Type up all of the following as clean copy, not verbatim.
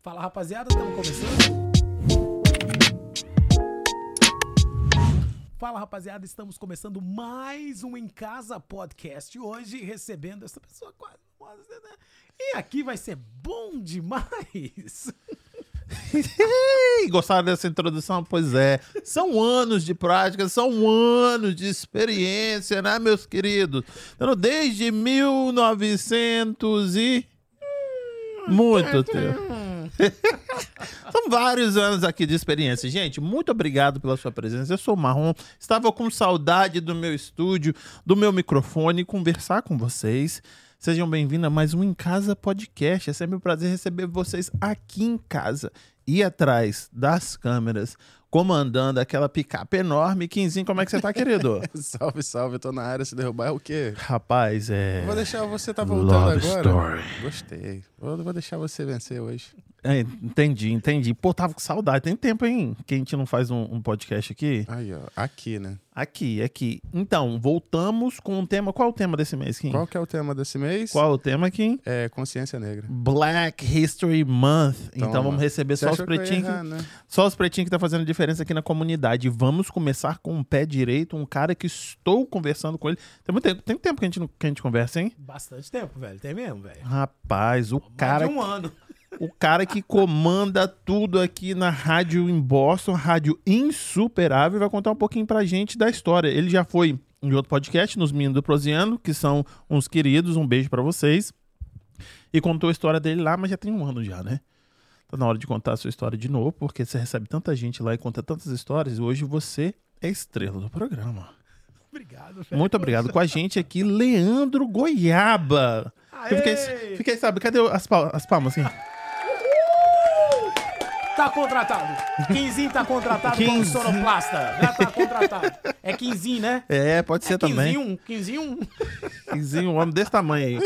Fala, rapaziada, estamos começando. Fala, rapaziada, estamos começando mais um Em Casa Podcast. Hoje recebendo essa pessoa quase famosa, né? E aqui vai ser bom demais. Gostaram dessa introdução? Pois é. São anos de prática, são anos de experiência, né, meus queridos? Então, desde 1900 e... muito tempo. São vários anos aqui de experiência. Gente, muito obrigado pela sua presença. Eu sou o Marrom, estava com saudade do meu estúdio, do meu microfone, conversar com vocês. Sejam bem-vindos a mais um Em Casa Podcast. É sempre um prazer receber vocês aqui em casa e atrás das câmeras, comandando aquela picape enorme. Quinzinho, como é que você tá, querido? Salve, eu tô na área, se derrubar é o quê? Rapaz, é... vou deixar você tá voltando Love agora. Story. Gostei. Vou deixar você vencer hoje. É, entendi. Pô, tava com saudade. Tem tempo, hein? Que a gente não faz um podcast aqui. Aí, ó. Aqui, né? Aqui. Então, voltamos com o tema. Qual é o tema desse mês, Kim? Qual é o tema, Kim? É Consciência Negra. Black History Month. Toma. Então vamos receber só os pretinhos. Né? Só os pretinhos que tá fazendo diferença aqui na comunidade. Vamos começar com o pé direito, um cara que estou conversando com ele. Tem muito tempo, que a gente conversa, hein? Bastante tempo, velho. Tem mesmo, velho. Rapaz, o cara... mais de um ano. O cara que comanda tudo aqui na rádio em Boston, rádio Insuperável, vai contar um pouquinho pra gente da história. Ele já foi em outro podcast, nos Meninos do Prosiano, que são uns queridos, um beijo pra vocês. E contou a história dele lá, mas já tem um ano já, né? Tá na hora de contar a sua história de novo, porque você recebe tanta gente lá e conta tantas histórias, e hoje você é estrela do programa. Obrigado, velho. Muito obrigado. Com a gente aqui, Leandro Goiaba. Eu fiquei, sabe, cadê as palmas, assim? Tá contratado. Quinzinho tá contratado como sonoplasta. Já tá contratado. É Quinzinho, né? É, pode ser também. Quinzinho, um homem desse tamanho aí.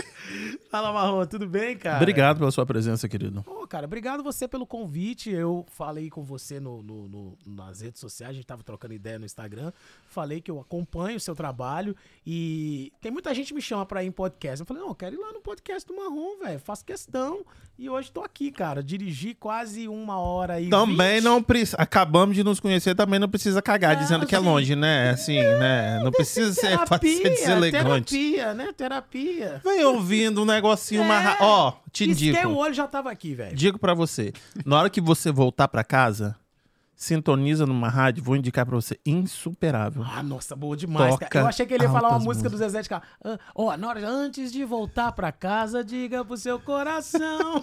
Fala, Marrom, tudo bem, cara? Obrigado pela sua presença, querido. Pô, cara, obrigado você pelo convite. Eu falei com você nas redes sociais, a gente tava trocando ideia no Instagram. Falei que eu acompanho o seu trabalho e tem muita gente que me chama pra ir em podcast. Eu falei, não, eu quero ir lá no podcast do Marrom, velho. Faço questão. E hoje tô aqui, cara. Dirigi quase uma hora. Também 20. Não precisa. Acabamos de nos conhecer, também não precisa cagar dizendo assim, que é longe, né? Assim, né? Não precisa ser fácil, deselegante. Terapia, né? Terapia. Vem ouvindo um negocinho mais. Ó, te digo. Até o olho já tava aqui, velho. Digo pra você: na hora que você voltar pra casa, sintoniza numa rádio, vou indicar pra você, Insuperável. Ah, nossa, boa demais, toca, cara. Eu achei que ele ia falar uma música do Zezé de Camargo. Ó, na hora, antes de voltar pra casa, diga pro seu coração.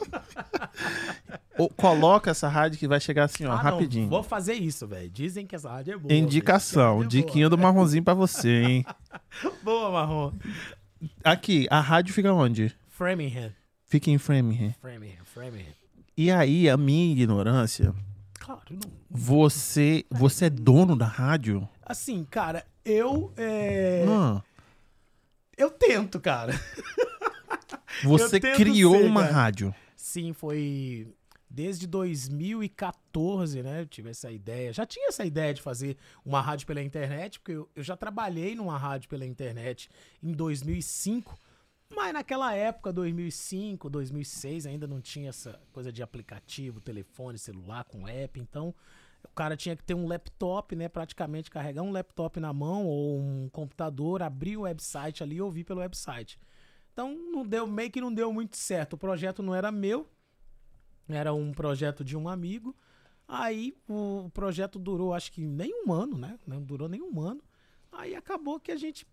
Coloca essa rádio que vai chegar assim, ó, rapidinho. Não, vou fazer isso, velho. Dizem que essa rádio é boa. Indicação, diquinha do Marronzinho pra você, hein? Boa, Marrom. Aqui, a rádio fica onde? Framingham. Fica em Framingham. Framingham. E aí, a minha ignorância... Claro, não. Você é dono da rádio? Assim, cara, eu tento, cara. Você tento criou uma rádio? Sim, foi desde 2014, né? Eu tive essa ideia. Já tinha essa ideia de fazer uma rádio pela internet, porque eu já trabalhei numa rádio pela internet em 2005. Mas naquela época, 2005, 2006, ainda não tinha essa coisa de aplicativo, telefone, celular com app. Então, o cara tinha que ter um laptop, né? Praticamente carregar um laptop na mão ou um computador, abrir o website ali e ouvir pelo website. Então, não deu muito certo. O projeto não era meu, era um projeto de um amigo. Aí, o projeto durou, acho que nem um ano, né? Não durou nem um ano. Aí, acabou que a gente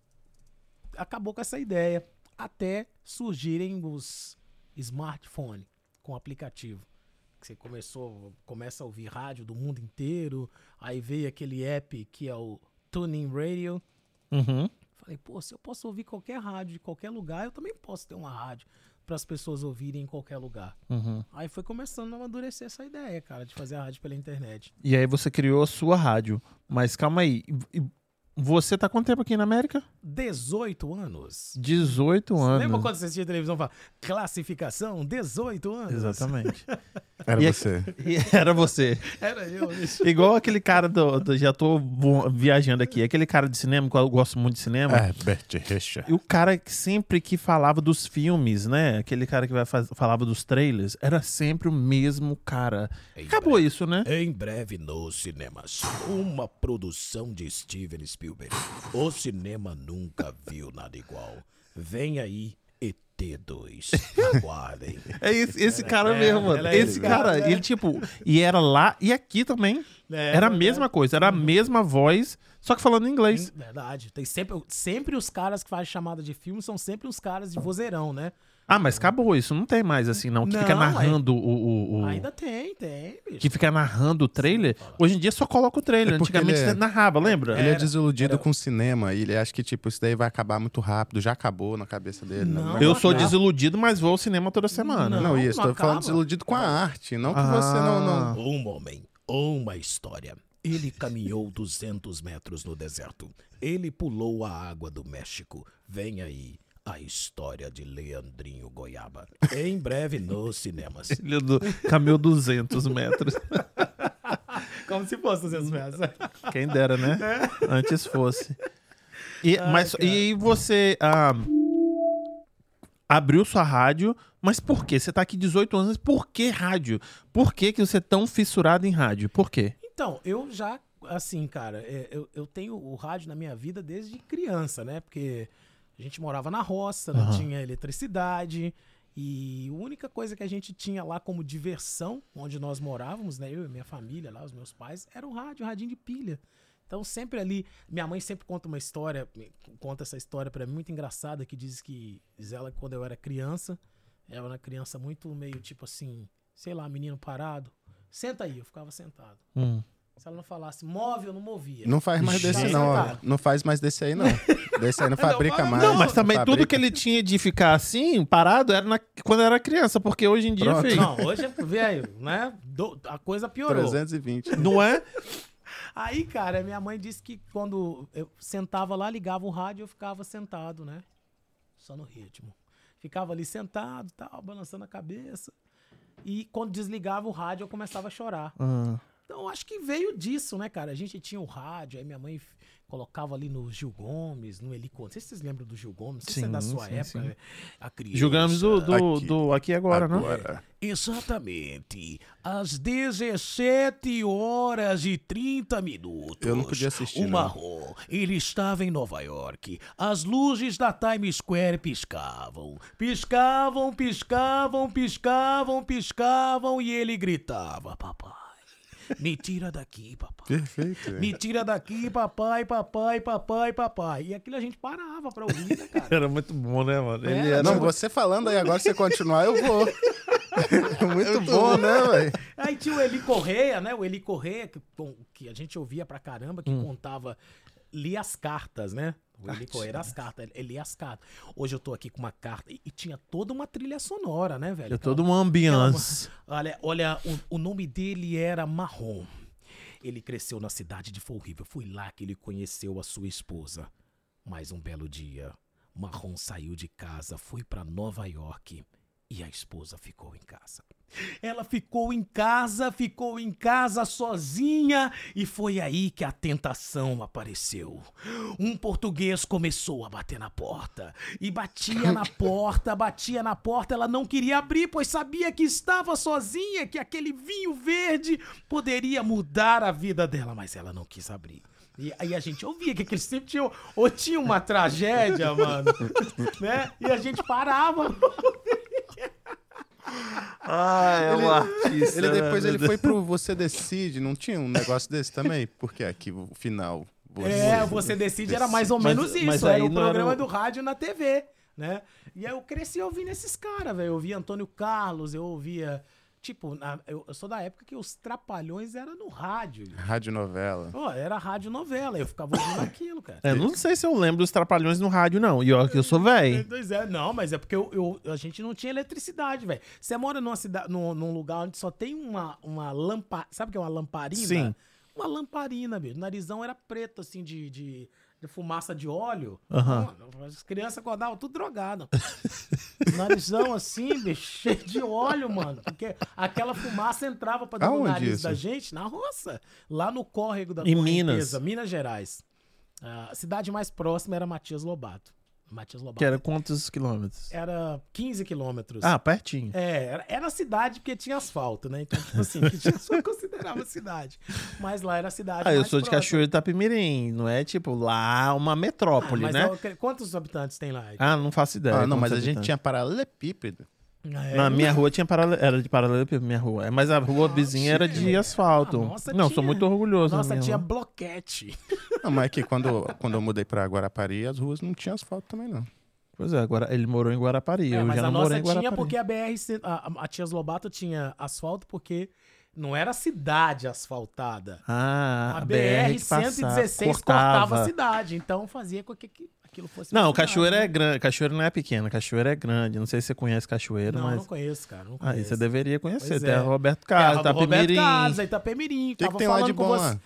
acabou com essa ideia. Até surgirem os smartphones com aplicativo. Você começa a ouvir rádio do mundo inteiro, aí veio aquele app que é o TuneIn Radio. Uhum. Falei, pô, se eu posso ouvir qualquer rádio de qualquer lugar, eu também posso ter uma rádio para as pessoas ouvirem em qualquer lugar. Uhum. Aí foi começando a amadurecer essa ideia, cara, de fazer a rádio pela internet. E aí você criou a sua rádio. Mas calma aí, Você tá quanto tempo aqui na América? 18 anos. 18 anos. Lembra quando você assistia televisão e falava classificação, 18 anos? Exatamente. Era e você. Era você. Era eu. Isso. Igual aquele cara do... Já tô viajando aqui. Aquele cara de cinema, que eu gosto muito de cinema. É, Bert Recha. E o cara que sempre que falava dos filmes, né? Aquele cara que falava dos trailers. Era sempre o mesmo cara. Acabou isso, né? Em breve nos cinemas. Uma produção de Steven Spielberg. O cinema nunca viu nada igual. Vem aí, ET2. Aguardem. É esse cara mesmo, mano. Esse cara, ele tipo... E era lá e aqui também. Era a mesma coisa, era a mesma voz, só que falando em inglês. Verdade. Tem sempre os caras que fazem chamada de filme são sempre os caras de vozeirão, né? Ah, mas acabou isso. Não tem mais assim, não. Que fica narrando Ainda tem, bicho. Que fica narrando o trailer. Hoje em dia só coloca o trailer. Antigamente você narrava, lembra? Ele é desiludido com o cinema. E ele acha que, tipo, isso daí vai acabar muito rápido. Já acabou na cabeça dele. Não, eu sou desiludido, mas vou ao cinema toda semana. Não isso. Tô falando desiludido com a arte. Não que você não... Um homem, uma história. Ele caminhou 200 metros no deserto. Ele pulou a água do México. Vem aí. A história de Leandrinho Goiaba. Em breve nos cinemas. Ele caminhou 200 metros. Como se fosse 200 metros. Quem dera, né? É. Antes fosse. E você abriu sua rádio, mas por quê? Você tá aqui 18 anos, por que rádio? Por que você é tão fissurado em rádio? Por quê? Então, eu já, assim, cara, eu tenho o rádio na minha vida desde criança, né? Porque... A gente morava na roça, não tinha eletricidade. E a única coisa que a gente tinha lá como diversão, onde nós morávamos, né? Eu e minha família lá, os meus pais, era um radinho de pilha. Então sempre ali, minha mãe sempre conta uma história, conta essa história pra mim, muito engraçada, que diz ela que quando eu era criança, ela era criança muito meio tipo assim, sei lá, menino parado, senta aí, eu ficava sentado. Se ela não falasse, move, eu não movia. Não faz mais desse não. Não faz mais desse aí, não. Desse aí não fabrica mais. Não, mas também tudo que ele tinha de ficar assim, parado, era quando era criança. Porque hoje em dia, filho... Não, hoje, velho, né? A coisa piorou. 320. Não é? Aí, cara, minha mãe disse que quando eu sentava lá, ligava o rádio, eu ficava sentado, né? Só no ritmo. Ficava ali sentado, tal, balançando a cabeça. E quando desligava o rádio, eu começava a chorar. Então, acho que veio disso, né, cara? A gente tinha o rádio, aí minha mãe colocava ali no Gil Gomes, no Eli Correia. Não sei se vocês lembram do Gil Gomes, não sei se é da sua época. Sim. A criança... Gil Gomes do Aqui Agora, não? É. Exatamente. Às 17h30. Eu não podia assistir, o Marrom, ele estava em Nova York. As luzes da Times Square piscavam. Piscavam, piscavam, piscavam, piscavam, e ele gritava, papai. Me tira daqui, papai. Perfeito. Me tira daqui, papai, papai, papai, papai. E aquilo a gente parava pra ouvir, né, cara? Era muito bom, né, mano? Não, você falando aí agora, se você continuar, eu vou. Muito bom, né, velho? Aí tinha o Eli Correia, né? O Eli Correia, que a gente ouvia pra caramba, que contava... Lia as cartas, né? O Eli Correia era as cartas, ele lia as cartas. Hoje eu tô aqui com uma carta e tinha toda uma trilha sonora, né, velho? É toda uma ambiance. Olha, o nome dele era Marrom. Ele cresceu na cidade de Fall River. Foi lá que ele conheceu a sua esposa. Mas um belo dia, Marrom saiu de casa, foi pra Nova York e a esposa ficou em casa. Ela ficou em casa sozinha, e foi aí que a tentação apareceu. Um português começou a bater na porta, e batia na porta, ela não queria abrir, pois sabia que estava sozinha, que aquele vinho verde poderia mudar a vida dela, mas ela não quis abrir. E aí a gente ouvia que aquele sempre tinha ou tinha uma tragédia, mano, né? E a gente parava... Ah, é um artista. Depois ele foi pro Você Decide, não tinha um negócio desse também? Porque aqui o final... Você Decide era mais ou menos isso, era o programa do rádio na TV, né? E aí eu cresci ouvindo esses caras, velho. Eu ouvia Antônio Carlos, eu ouvia... Tipo, eu sou da época que os Trapalhões era no rádio. Rádio novela. Pô, era rádio novela, eu ficava ouvindo aquilo, cara. Eu não sei se eu lembro dos Trapalhões no rádio, não. E olha que eu sou velho. Não, mas é porque a gente não tinha eletricidade, velho. Você mora num lugar onde só tem uma lamparina. Sabe o que é uma lamparina? Sim. Uma lamparina, bicho. O narizão era preto, assim, de de fumaça de óleo. Uhum. Mano, as crianças acordavam tudo drogado. Narizão assim, bicho, cheio de óleo, mano. Porque aquela fumaça entrava pra dentro do nariz isso? da gente, na roça. Lá no córrego da Correnteza, Minas Gerais. A cidade mais próxima era Matias Lobato. Que era quantos quilômetros? Era 15 quilômetros. Ah, pertinho. É, era cidade porque tinha asfalto, né? Então, tipo assim, que tinha só considerava cidade. Mas lá era a cidade mais eu sou próxima. De Cachoeira de Itapimirim, não é tipo lá uma metrópole, mas né? Mas quantos habitantes tem lá? Ah, não faço ideia. Ah, não, mas habitantes? A gente tinha paralelepípedo. Na minha rua tinha era de paralelepípedo, minha rua. Mas a rua vizinha era de asfalto. Nossa, não, sou muito orgulhoso. Nossa, tinha bloquete. Não, mas é que quando eu mudei pra Guarapari, as ruas não tinham asfalto também, não. Pois é, agora ele morou em Guarapari. É, eu mas já a não nossa tinha porque a BR, a Tias Lobato tinha asfalto porque não era cidade asfaltada. Ah, a BR 116 cortava a cidade, então fazia com que aquilo fosse... Não, Cachoeira é grande. Cachoeira não é pequena, Cachoeira é grande. Não sei se você conhece Cachoeira, mas... Não, não conheço, cara. Não conheço. Aí você deveria conhecer. Tem Roberto Carlos, Itapemirim. Roberto Carlos, Itapemirim. O que tem lá de bom lá?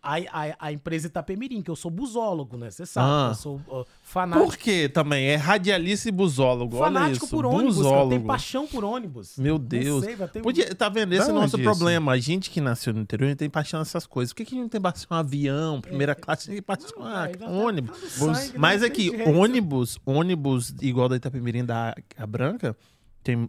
A empresa Itapemirim, que eu sou busólogo, né? Você sabe, eu sou fanático. Por quê também? É radialista e busólogo. Fanático por ônibus, busólogo. Eu tenho paixão por ônibus. Meu Deus. Sei, tenho... Podia, tá vendo? Esse é o nosso problema. A gente que nasceu no interior, a gente tem paixão nessas coisas. Por que a gente não tem paixão em avião, primeira classe, a gente tem paixão em ônibus? Mas aqui, ônibus igual da Itapemirim da Branca...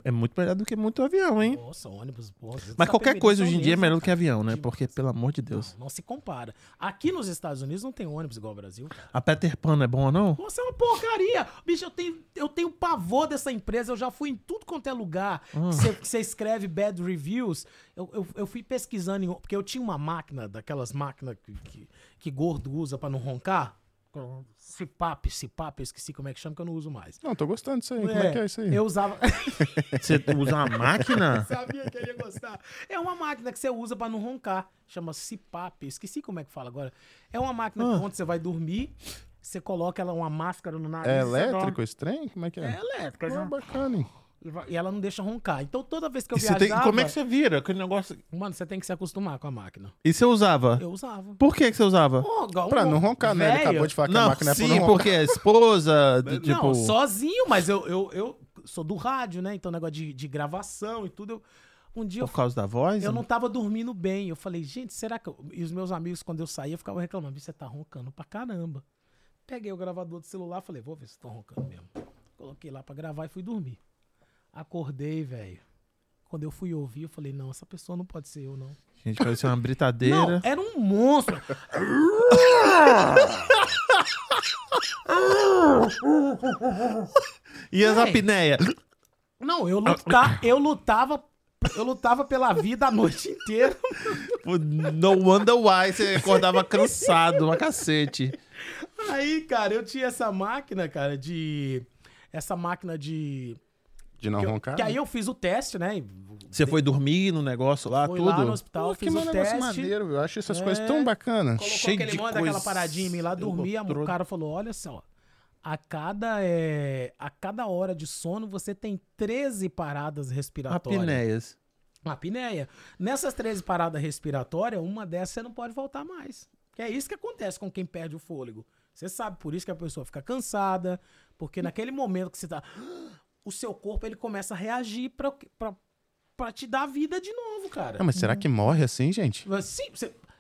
é muito melhor do que muito avião, hein? Nossa, ônibus, porra. Mas qualquer coisa hoje em dia é melhor do que avião, né? Porque, pelo amor de Deus. Não, não se compara. Aqui nos Estados Unidos não tem ônibus igual ao Brasil, cara. A Peter Pan não é bom ou não? Nossa, é uma porcaria. Bicho, eu tenho pavor dessa empresa. Eu já fui em tudo quanto é lugar que você escreve bad reviews. Eu fui pesquisando, porque eu tinha uma máquina, daquelas máquinas que gordo usa pra não roncar. CPAP, eu esqueci como é que chama, que eu não uso mais. Não, tô gostando disso aí. Como é que é isso aí? Eu usava... Você usa uma máquina? Eu sabia que eu ia gostar. É uma máquina que você usa pra não roncar. Chama CPAP, esqueci como é que fala agora. É uma máquina que quando você vai dormir, você coloca ela uma máscara no nariz. É elétrico esse trem? Como é que é? É elétrico. É bacana, hein? E ela não deixa roncar. Então toda vez que eu viajava... Como é que você vira aquele negócio? Mano, você tem que se acostumar com a máquina. E você usava? Eu usava. Por que você usava? Pra não roncar, né? Ele acabou de falar que a máquina é pra não roncar. Sim, porque a esposa... Não, sozinho, mas eu sou do rádio, né? Então negócio de gravação e tudo... Um dia por causa da voz? Eu não tava dormindo bem. Eu falei, gente, será que... E os meus amigos, quando eu saía, ficavam reclamando. Você tá roncando pra caramba. Peguei o gravador do celular, falei, vou ver se tô roncando mesmo. Coloquei lá pra gravar e fui dormir. Acordei, velho. Quando eu fui ouvir, eu falei, não, essa pessoa não pode ser eu, não. Gente, parecia uma britadeira. Não, era um monstro. E as apneias? Não, eu lutava pela vida a noite inteira. No wonder why você acordava cansado, uma cacete. Aí, cara, eu tinha essa máquina, cara, de... Essa máquina de... De não roncar? Que aí eu fiz o teste, né? Você foi dormir no negócio lá, tudo? Fui lá no hospital, fiz o teste. Que maneiro, eu acho essas coisas tão bacanas. Cheio de coisa. Colocou aquele monte daquela paradinha em mim lá, dormia, o cara falou, olha só, a cada hora de sono você tem 13 paradas respiratórias. Apneias. Uma apneia. Nessas 13 paradas respiratórias, uma dessas você não pode voltar mais. Que é isso que acontece com quem perde o fôlego. Você sabe, por isso que a pessoa fica cansada, porque naquele momento que você tá... O seu corpo, ele começa a reagir pra te dar vida de novo, cara. Não, mas será que morre assim, gente? Sim.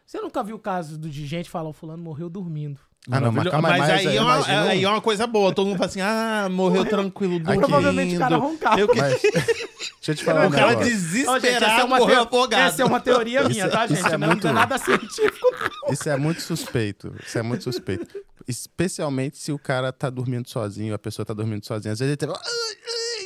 Você nunca viu o caso de gente falar, o fulano morreu dormindo. Ah, não, mas aí é uma coisa boa. Todo mundo fala assim, morreu tranquilo, dormindo. Provavelmente o cara roncava. Mas, deixa eu te falar. O cara desesperado morreu afogado. Essa é uma teoria minha, tá, gente? Isso é muito... Não é nada científico, não. Isso é muito suspeito. Especialmente se o cara tá dormindo sozinho, a pessoa tá dormindo sozinha. Às vezes ele teve...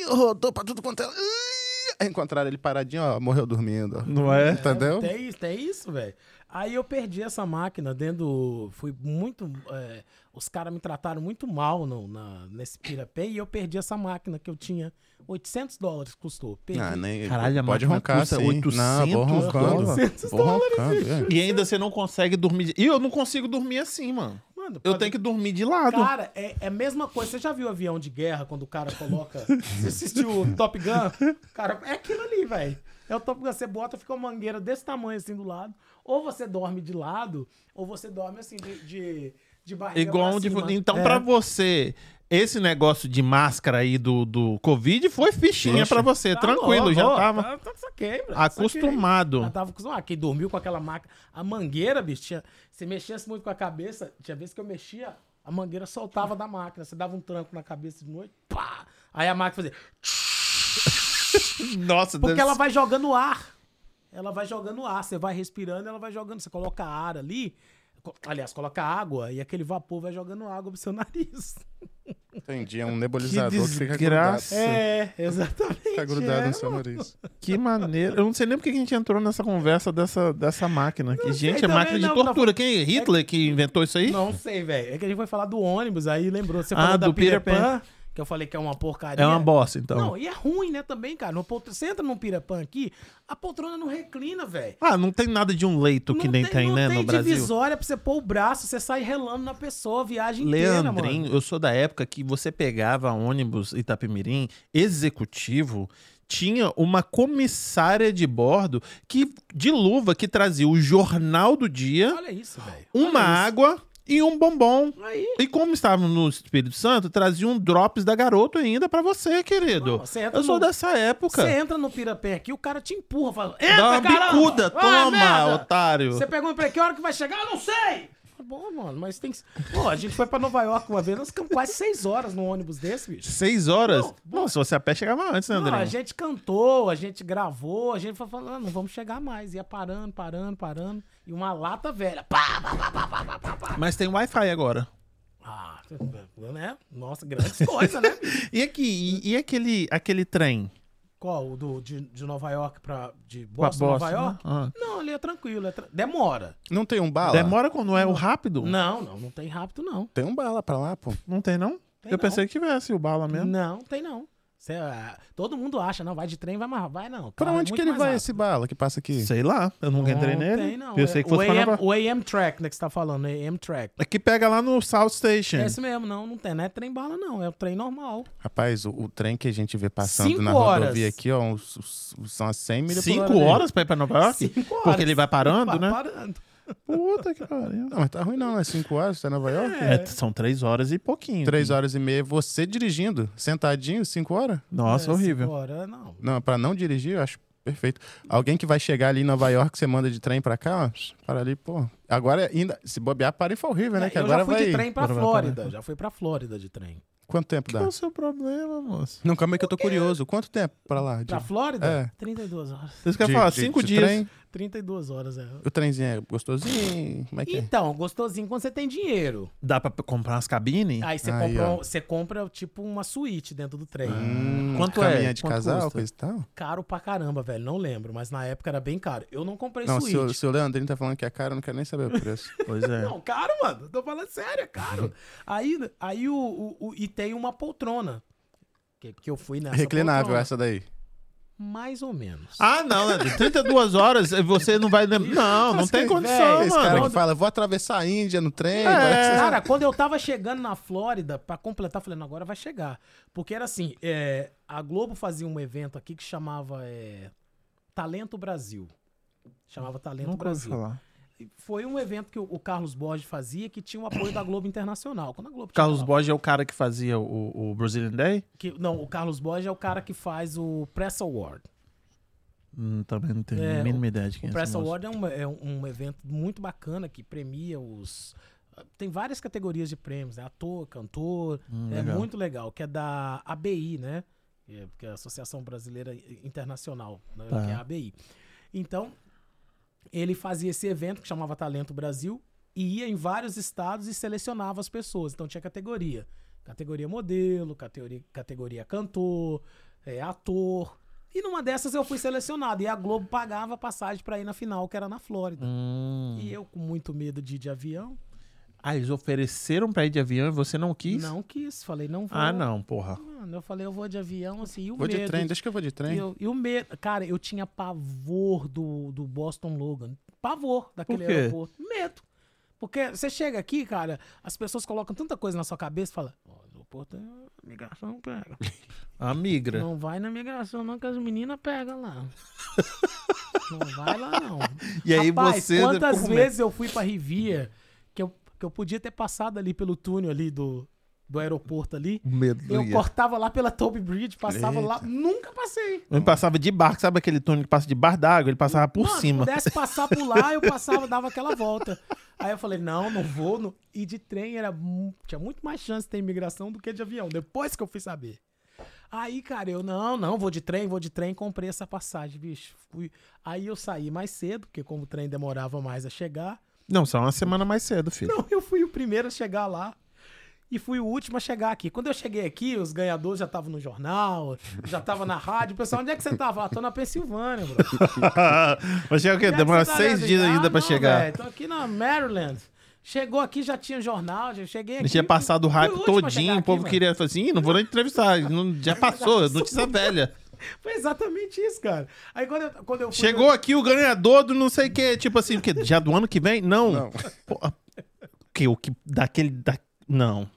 rodou pra tudo quanto é... Encontraram ele paradinho, morreu dormindo. Não é? Entendeu? Tem isso, velho. Aí eu perdi essa máquina dentro... Fui muito... os caras me trataram muito mal nesse Pirapé e eu perdi essa máquina que eu tinha. $800 custou. Perdi. Caralho, a pode roncar, custa sim. $800, bicho. E ainda você não consegue dormir... E eu não consigo dormir assim, mano. Eu tenho que dormir de lado. Cara, é a mesma coisa. Você já viu avião de guerra quando o cara coloca... Você assistiu o Top Gun? Cara, é aquilo ali, velho. É o Top Gun. Você bota, fica uma mangueira desse tamanho assim do lado. Ou você dorme de lado, ou você dorme assim de de barriga igual pra cima. Então, pra você, esse negócio de máscara aí do Covid foi fichinha pra você, tá tranquilo, ó, já tava acostumado. Já tava acostumado. Quem dormiu com aquela máquina, a mangueira, bicho, você mexia muito com a cabeça, tinha vezes que eu mexia, a mangueira soltava da máquina, você dava um tranco na cabeça de noite, pá! Aí a máquina fazia... Nossa, porque Deus. Ela vai jogando ar. Ela vai jogando ar, você vai respirando, ela vai jogando, você coloca ar ali, aliás, coloca água e aquele vapor vai jogando água pro seu nariz. Entendi, é um nebulizador que fica grudado. É, exatamente. Fica grudado no seu nariz. Que maneiro. Eu não sei nem porque a gente entrou nessa conversa dessa máquina aqui. Gente, sei, é máquina de tortura. Quem é Hitler que inventou isso aí? Não sei, velho. É que a gente foi falar do ônibus, aí lembrou. Você falou do Peter Pan, que eu falei que é uma porcaria. É uma bosta, então. Não, e é ruim, né, também, cara. Você entra num Peter Pan aqui, a poltrona não reclina, velho. Ah, não tem nada de um leito que nem tem, né, no Brasil. Não tem divisória pra você pôr o braço, você sai relando na pessoa a viagem inteira, mano. Leandrinho, eu sou da época que você pegava ônibus Itapemirim, executivo, tinha uma comissária de bordo que, de luva, que trazia o jornal do dia, olha isso, velho, uma água... E um bombom. Aí. E como estávamos no Espírito Santo, trazia um drops da Garoto ainda pra você, querido. Não, eu sou dessa época. Você entra no Pirapé aqui, o cara te empurra, fala... Dá uma bicuda, toma, otário. Você pergunta pra ele, que hora que vai chegar? Eu não sei! Bom, mano, mas tem que... Pô, a gente foi pra Nova York uma vez, nós ficamos quase 6 horas num ônibus desse, bicho. 6 horas? Não, se fosse a pé, chegava antes, né, André? Não, a gente cantou, a gente gravou, a gente foi falando, não vamos chegar mais. Ia parando, e uma lata velha. Pá. Mas tem Wi-Fi agora. Ah, né? Nossa, grandes coisas, né? E aquele trem? Qual? De Nova York de Boston, Nova York? Né? Ah. Não, ele é tranquilo. Demora. Não tem um bala? Demora quando não é o rápido? Não tem rápido, não. Tem um bala pra lá, pô. Não tem, não? Eu pensei que tivesse o bala mesmo. Não, tem não. Todo mundo acha, não, vai de trem, vai não. Pra onde que ele vai rápido. Esse bala que passa aqui? Sei lá, eu nunca entrei nele. Tem, não. Eu sei que fosse o AM Track, né, que você tá falando, AM Track. É que pega lá no South Station. É isso mesmo, não tem, não é trem bala não, é o trem normal. Rapaz, o trem que a gente vê passando 5 na rodovia aqui, ó, são as 100 milhas por hora. 5 horas pra ir pra Nova York? 5 horas. Porque ele vai parando, né? Vai parando. Puta que pariu. Não, mas tá ruim não, né? 5 horas, tá em Nova York? É, são 3 horas e pouquinho. 3 horas e meia, você dirigindo, sentadinho, 5 horas? Nossa, horrível. 5 horas, não. Não, pra não dirigir, eu acho perfeito. Alguém que vai chegar ali em Nova York, você manda de trem pra cá, ó, para ali, pô. Agora ainda, se bobear, para em Fall River, né? Que eu agora já fui de trem pra Flórida, já fui pra Flórida de trem. Quanto tempo dá? Qual é o seu problema, moço? Não, calma aí que eu tô curioso. Quanto tempo pra lá? Pra Flórida? É. 32 horas. Vocês querem falar 5 dias? Trem? 32 horas, é. O trenzinho é gostosinho? Como é que é? Gostosinho quando você tem dinheiro. Dá pra comprar umas cabines? Aí você compra, tipo, uma suíte dentro do trem. Quanto é? Caminha de casal, coisa e tal? Caro pra caramba, velho. Não lembro, mas na época era bem caro. Eu não comprei suíte. Não, se o Leandrinho tá falando que é caro, eu não quero nem saber o preço. Pois é. Não, caro, mano. Tô falando sério, é caro. Aí e tem uma poltrona. Que eu fui nessa reclinável poltrona. Essa daí. Mais ou menos. Ah, não, né? 32 horas você não vai lembrar. Não tem condição, véio, mano. Esse cara que fala, vou atravessar a Índia no trem. Cara, quando eu tava chegando na Flórida, pra completar, falei, não, agora vai chegar. Porque era assim, a Globo fazia um evento aqui que chamava Talento Brasil. Chamava Talento Nunca Brasil. Falar. Foi um evento que o Carlos Borges fazia que tinha o apoio da Globo Internacional. Quando a Globo Carlos Borges é o cara que fazia o Brazilian Day? Não, o Carlos Borges é o cara que faz o Press Award. Também não tenho a mínima ideia de quem é. O Press Award é um evento muito bacana que premia os... Tem várias categorias de prêmios, né? Ator, cantor, legal. Muito legal, que é da ABI, né? Que é a Associação Brasileira Internacional, né? Tá. Que é a ABI. Então... Ele fazia esse evento que chamava Talento Brasil e ia em vários estados e selecionava as pessoas. Então tinha categoria. Categoria modelo, categoria cantor, ator. E numa dessas eu fui selecionado. E a Globo pagava passagem pra ir na final, que era na Flórida. E eu com muito medo de ir de avião. Ah, eles ofereceram pra ir de avião e você não quis? Não quis, falei, não vou. Ah, não, porra. Mano, eu falei, eu vou de avião, assim, e o medo... Vou de trem, deixa que eu vou de trem. E o medo... Cara, eu tinha pavor do Boston Logan. Pavor daquele aeroporto. Medo. Porque você chega aqui, cara, as pessoas colocam tanta coisa na sua cabeça e falam, o aeroporto, a migração pega. A migra. Não vai na migração não, que as meninas pegam lá. Não vai lá não. E aí, rapaz, quantas vezes eu fui pra Riviera, que eu que eu podia ter passado ali pelo túnel ali do aeroporto ali. Eu cortava lá pela Toby Bridge, passava lá. Nunca passei. Ele passava de barco, sabe aquele túnel que passa de bar d'água? Ele passava por cima. Se pudesse passar por lá, eu passava, dava aquela volta. Aí eu falei, não vou. Não. E de trem tinha muito mais chance de ter imigração do que de avião, depois que eu fui saber. Aí, cara, eu não, vou de trem, comprei essa passagem, bicho. Aí eu saí mais cedo, porque como o trem demorava mais a chegar... Não, só uma semana mais cedo, filho. Não, eu fui o primeiro a chegar lá. E fui o último a chegar aqui. Quando eu cheguei aqui, os ganhadores já estavam no jornal, já estavam na rádio. O pessoal, onde é que você tava? Ah, tô na Pensilvânia, bro. Mas chega o quê? Demora 6 dias ainda pra chegar. Véio, tô aqui na Maryland. Chegou aqui, já tinha jornal, já cheguei aqui. Tinha passado o hype todinho, o povo aqui, queria falar assim, não vou nem entrevistar, já passou, notícia velha. Foi exatamente isso, cara. Aí quando eu fui, chegou aqui o ganhador do não sei o quê, tipo assim, porque já do ano que vem? Não. O que daquele... Não.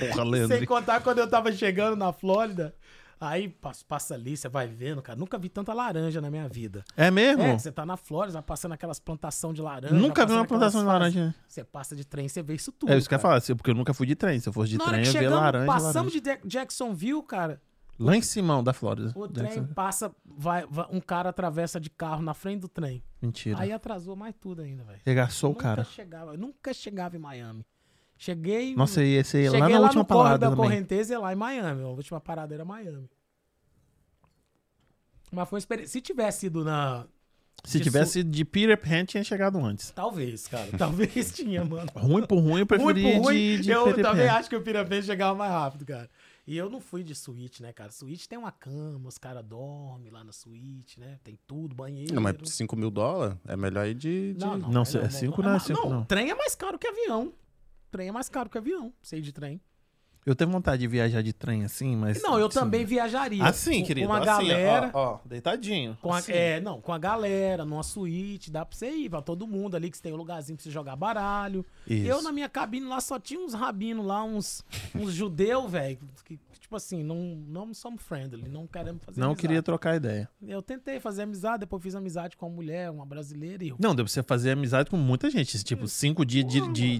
Porra, Leandro. Sem contar quando eu tava chegando na Flórida, aí passa ali, você vai vendo, cara. Nunca vi tanta laranja na minha vida. É mesmo? Você tá na Flórida, vai passando aquelas plantações de laranja. Nunca vi uma plantação de laranja. Você passa de trem, você vê isso tudo. É isso que eu ia falar, porque eu nunca fui de trem. Se eu fosse de trem, eu ia ver laranja. Passamos de Jacksonville, cara. Lá em Simão, da Flórida. O trem passa, um cara atravessa de carro na frente do trem. Mentira. Aí atrasou mais tudo ainda, velho. Regaçou o cara. Nunca chegava em Miami. Cheguei. Nossa, e esse aí lá na última parada da Correnteza e lá em Miami. A última parada era Miami. Mas foi uma experiência. Se tivesse ido na. Se tivesse ido de Peter Pan, tinha chegado antes. Talvez, cara. Talvez tinha, mano. Ruim por ruim, eu preferia de Peter Pan. Eu também acho que o Peter Pan chegava mais rápido, cara. E eu não fui de suíte, né, cara? Suíte tem uma cama, os caras dormem lá na suíte, né? Tem tudo, banheiro. Não, mas $5 mil é melhor ir de... Não, 5 não é 5 não. Trem é mais caro que avião. Trem é mais caro que avião, sei de trem. Eu tenho vontade de viajar de trem assim, mas... Não, eu também viajaria. Assim, querido. Com a galera... Ó, deitadinho. Com a galera, numa suíte, dá pra você ir, pra todo mundo ali, que você tem um lugarzinho pra você jogar baralho. Isso. Eu, na minha cabine lá, só tinha uns rabinos lá, uns judeus, velho, que, tipo assim, não somos friendly, não queremos fazer amizade. Não queria trocar ideia. Eu tentei fazer amizade, depois fiz amizade com uma mulher, uma brasileira e... Não, deu pra você fazer amizade com muita gente, tipo, 5 dias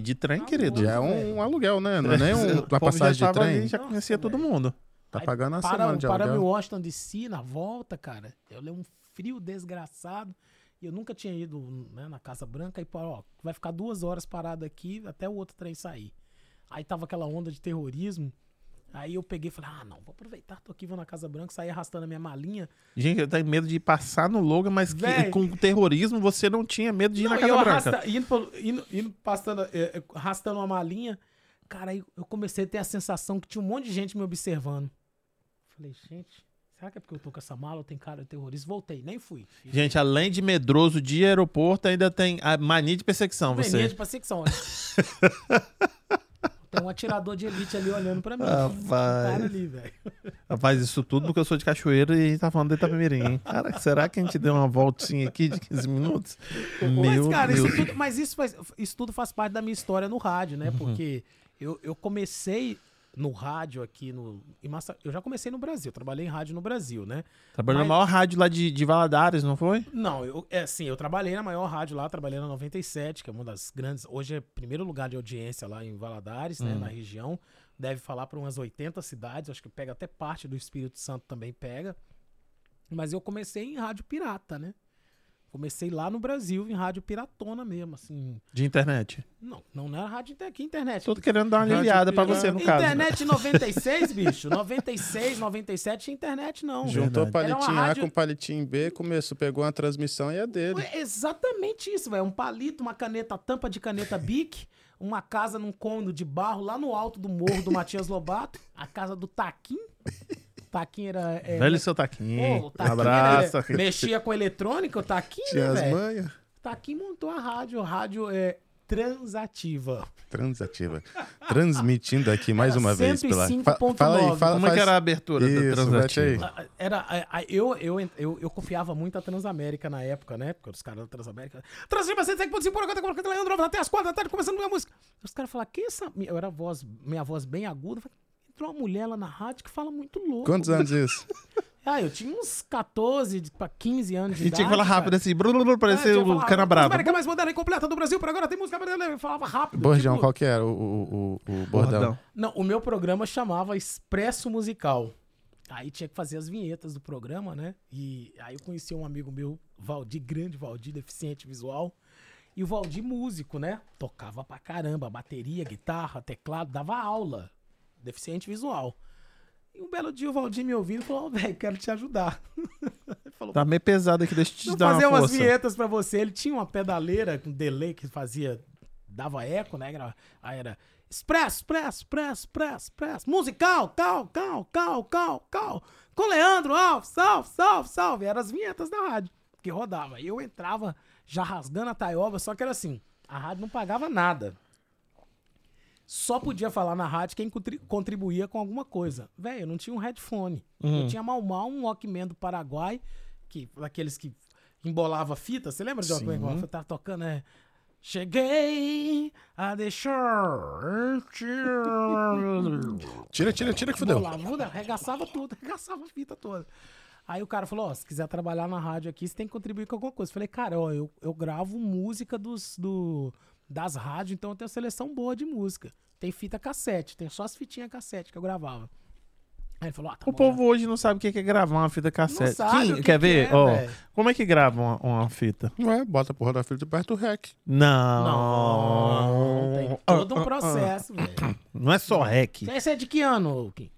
de trem, querido. Já é um aluguel, né? Não é nem uma passagem de trem. Ali, já conhecia todo mundo. Tá aí, pagando a semana de aluguel. Para Washington DC, na volta, cara, eu levei um frio desgraçado e eu nunca tinha ido, né, na Casa Branca. E, ó, vai ficar 2 horas parado aqui até o outro trem sair. Aí tava aquela onda de terrorismo. Aí eu peguei e falei, não, vou aproveitar, tô aqui, vou na Casa Branca, saí arrastando a minha malinha. Gente, eu tenho medo de passar no Logan, mas com o terrorismo você não tinha medo de ir na Casa Branca. Arrastando a malinha. Cara, aí eu comecei a ter a sensação que tinha um monte de gente me observando. Falei, gente, será que é porque eu tô com essa mala? Tem cara de terrorista? Voltei, nem fui. Gente, além de medroso de aeroporto, ainda tem a mania de perseguição, você. Mania de perseguição. Tem um atirador de elite ali olhando pra mim. Rapaz, ali, velho. Rapaz, isso tudo porque eu sou de Cachoeira e a gente tá falando de Itapemirim, hein? Cara, será que a gente deu uma voltinha aqui de 15 minutos? Meu Deus. Isso tudo faz parte da minha história no rádio, né? Porque... Eu comecei no rádio aqui no... Eu já comecei no Brasil, trabalhei em rádio no Brasil, né? Trabalhei na maior rádio lá de Valadares, não foi? Não, eu trabalhei na maior rádio lá, trabalhei na 97, que é uma das grandes... Hoje é o primeiro lugar de audiência lá em Valadares, né, na região. Deve falar para umas 80 cidades, acho que pega até parte do Espírito Santo também pega. Mas eu comecei em rádio pirata, né? Comecei lá no Brasil, em rádio piratona mesmo, assim. De internet? Não era rádio aqui, internet. Tô querendo dar uma aliviada pra você, no caso. Internet 96, bicho. 96, 97 tinha internet, não. Juntou palitinho A com palitinho B, começou, pegou uma transmissão e é dele. Foi exatamente isso, velho. Um palito, uma caneta, tampa de caneta Bic, uma casa num cômodo de barro lá no alto do morro do Matias Lobato, a casa do Taquim. Taquim era... Velho seu Taquim. Pô, o Taquim abraço. Mexia com eletrônica, o Taquim, né, velho? O Taquim montou a rádio. Rádio Transativa. Transativa. Transmitindo aqui mais uma vez, Pilar. Fala aí. Como que era a abertura da Transativa? Eu copiava muito a Transamérica na época, né? Porque os caras da Transamérica... Transativa, você tem que poder se Leandro, até as 4 da tarde, começando a música. Os caras falavam, que essa... Eu era minha voz bem aguda, falei... Entrou uma mulher lá na rádio que fala muito louco. Quantos anos isso? Ah, eu tinha uns 14 pra 15 anos de idade. E tinha que falar rápido, cara. Assim, brululul, parecia o Cana Brava. América mais moderna e completa do Brasil, por agora tem música brasileira. Eu falava rápido. Bordão, tipo... qual que era o bordão? Não, o meu programa chamava Expresso Musical. Aí tinha que fazer as vinhetas do programa, né? E aí eu conheci um amigo meu, Valdir, grande Valdir, deficiente visual. E o Valdir músico, né? Tocava pra caramba, bateria, guitarra, teclado, dava aula. Deficiente visual. E um belo dia o Valdir me ouvindo e falou, oh, velho, quero te ajudar. Ele falou, tá meio pesado aqui, deixa eu te dar uma força. Vou fazer umas vinhetas pra você. Ele tinha uma pedaleira com um delay que fazia, dava eco, né? Aí era expresso, expresso, expresso, expresso, expresso, musical, cal, cal, cal, cal, cal, com Leandro Alves, salve, salve, salve. Eram as vinhetas da rádio que rodava. E eu entrava já rasgando a taioba, só que era assim, a rádio não pagava nada. Só podia falar na rádio quem contribuía com alguma coisa. Velho, eu não tinha um headphone. Eu tinha mal um Walkman do Paraguai, que, daqueles que embolava fita. Você lembra de Walkman? Você tava tocando, né? Cheguei a deixar... tira que fudeu. Embolava, arregaçava tudo, arregaçava a fita toda. Aí o cara falou, ó, se quiser trabalhar na rádio aqui, você tem que contribuir com alguma coisa. Eu falei, cara, ó, eu gravo música das rádios, então eu tenho seleção boa de música. Tem fita cassete, tem só as fitinhas cassete que eu gravava. Aí ele falou, tá bom, o povo hoje não sabe o que é gravar uma fita cassete. Não sabe quer ver? Como é que grava uma fita? Ué, bota a porra da fita perto do REC. Não. Tem todo um processo, velho. Não é só REC. Esse é de que ano, Kim?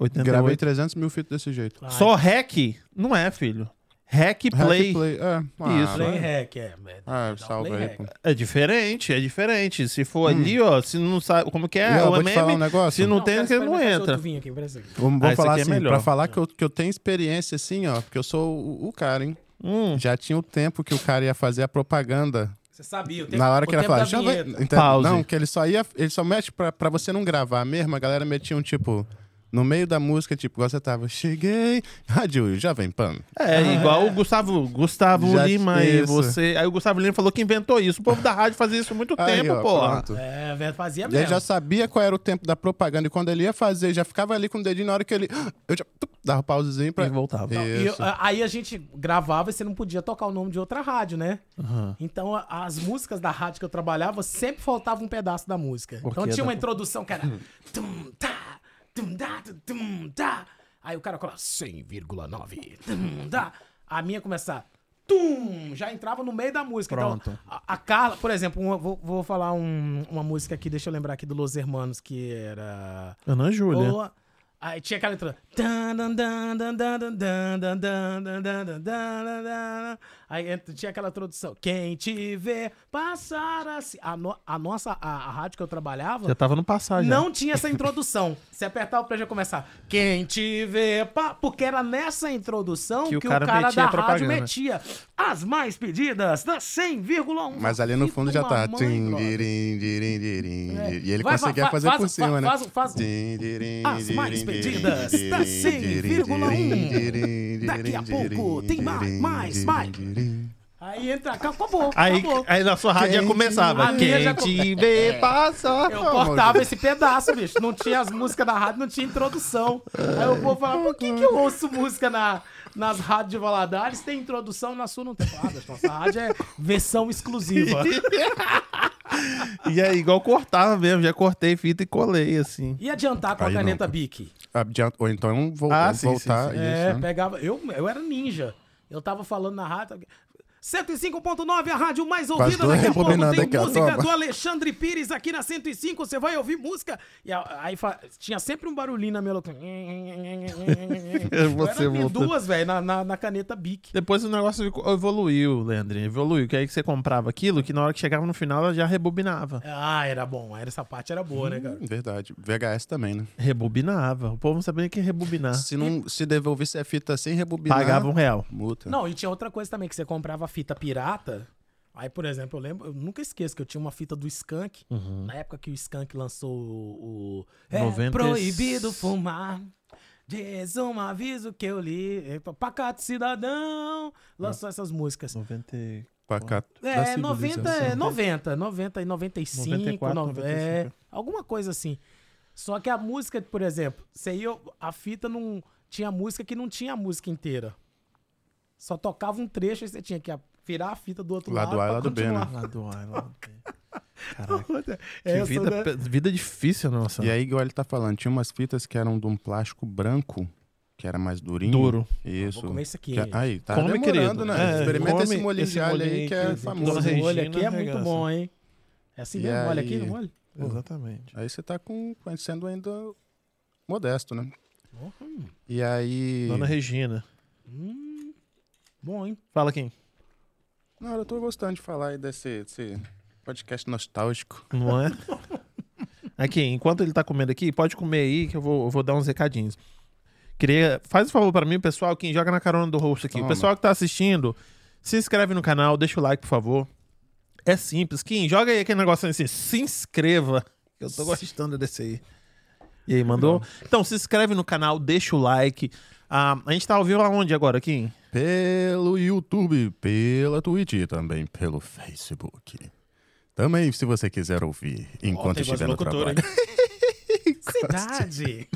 88. Gravei 300 mil fitas desse jeito. Ai. Só REC? Não é, filho. Hack play. É. Isso. Play hack, salve aí. Hack. É diferente. Se for ali, ó, se não sabe como que é, vou te falar um negócio. Se não tem, você não entra. Aqui, vou falar assim, é pra falar que eu tenho experiência, assim, ó, porque eu sou o cara, hein? Já tinha o tempo que o cara ia fazer a propaganda. Você sabia, o tempo. Na hora que ele falava, já vai... Pause. Não, que ele só mete pra você não gravar mesmo, a galera metia um tipo... No meio da música, tipo, você tava, cheguei, rádio, já vem pano. Igual o Gusttavo Lima e você. Aí o Gusttavo Lima falou que inventou isso. O povo da rádio fazia isso há muito tempo, porra. Fazia mesmo. Ele já sabia qual era o tempo da propaganda e quando ele ia fazer, já ficava ali com o dedinho na hora que ele... Eu já dava pausezinho pra... E voltava. Aí a gente gravava e você não podia tocar o nome de outra rádio, né? Uhum. Então as músicas da rádio que eu trabalhava, sempre faltava um pedaço da música. Então tinha uma introdução que era... Tum, tá. Aí o cara colocava 100,9. A minha começava já entrava no meio da música. Pronto. Então, a Carla, por exemplo, vou falar uma música aqui, deixa eu lembrar aqui do Los Hermanos, que era Ana Júlia. Aí tinha aquela entrada. Aí tinha aquela introdução. Quem te vê passar assim. A rádio que eu trabalhava. Já tava no passagem. Não tinha essa introdução. Se apertar o play já começar. Quem te vê. Porque era nessa introdução que o cara da rádio metia. As mais pedidas da 100,1. Mas ali no fundo já tá. E ele conseguia fazer por cima, né? As mais pedidas da 100,1. Daqui a pouco tem mais. Aí entra, acabou. Aí na sua rádio já começava. Quem te vê passa. Eu cortava esse pedaço, bicho. Não tinha as músicas da rádio, não tinha introdução. Aí o povo falava, por que eu ouço música nas rádios de Valadares? Tem introdução, na sua não tem. Nossa rádio é versão exclusiva. E é igual cortava mesmo, já cortei fita e colei, assim. E adiantar com a caneta Bic? Ou então voltar. Sim. Pegava. Eu era ninja. Eu tava falando na rádio... 105.9, a rádio mais ouvida. Daqui a pouco tem música do Alexandre Pires aqui na 105, você vai ouvir música. E aí tinha sempre um barulhinho na minha... Era duas, velho, na caneta Bic. Depois o negócio evoluiu, Leandrinho, que aí que você comprava aquilo, que na hora que chegava no final ela já rebobinava. Ah, era bom, essa parte era boa, né, cara? Verdade, VHS também, né? Rebobinava, o povo não sabia nem o que rebobinar. Se devolvesse a fita sem rebobinar... Pagava R$1. Multa. Não, e tinha outra coisa também, que você comprava fita pirata. Aí, por exemplo, eu nunca esqueço que eu tinha uma fita do Skank. Na época que o Skank lançou o... proibido fumar, diz um aviso que eu li, Pacato Cidadão, lançou essas músicas. 90... Pacato. 90 e 95, 94, 95. Alguma coisa assim. Só que a música, por exemplo, você ia, a fita não tinha música, que não tinha a música inteira. Só tocava um trecho e você tinha que virar a fita do outro lado. Lado A e lado B, né? Lado A e lado B. Caraca. Que vida, né? Vida difícil, nossa. E aí, igual ele tá falando, tinha umas fitas que eram de um plástico branco, que era mais durinho. Duro. Isso. Vou comer isso aqui. Que... Aí, tá come, demorando, querido, né? É, experimenta esse molhinho de alho aí, que é famoso. Esse molho aqui é muito bom, hein? É assim mesmo, molho aqui, não molho? Exatamente. Aí você tá sendo ainda modesto, né? E aí... Dona Regina. Bom, hein? Fala, Kim. Não, eu tô gostando de falar aí desse podcast nostálgico. Não é? Aqui, enquanto ele tá comendo aqui, pode comer aí que eu vou dar uns recadinhos. Faz um favor pra mim, pessoal, Kim, joga na carona do host aqui. Toma. O pessoal que tá assistindo, se inscreve no canal, deixa o like, por favor. É simples. Kim, joga aí aquele negócio assim, se inscreva. Eu tô gostando desse aí. E aí, mandou? Então, se inscreve no canal, deixa o like. A gente tá ao vivo aonde agora, Kim? Pelo YouTube, pela Twitch e também pelo Facebook. Também, se você quiser ouvir enquanto estiver no trabalho. Cidade!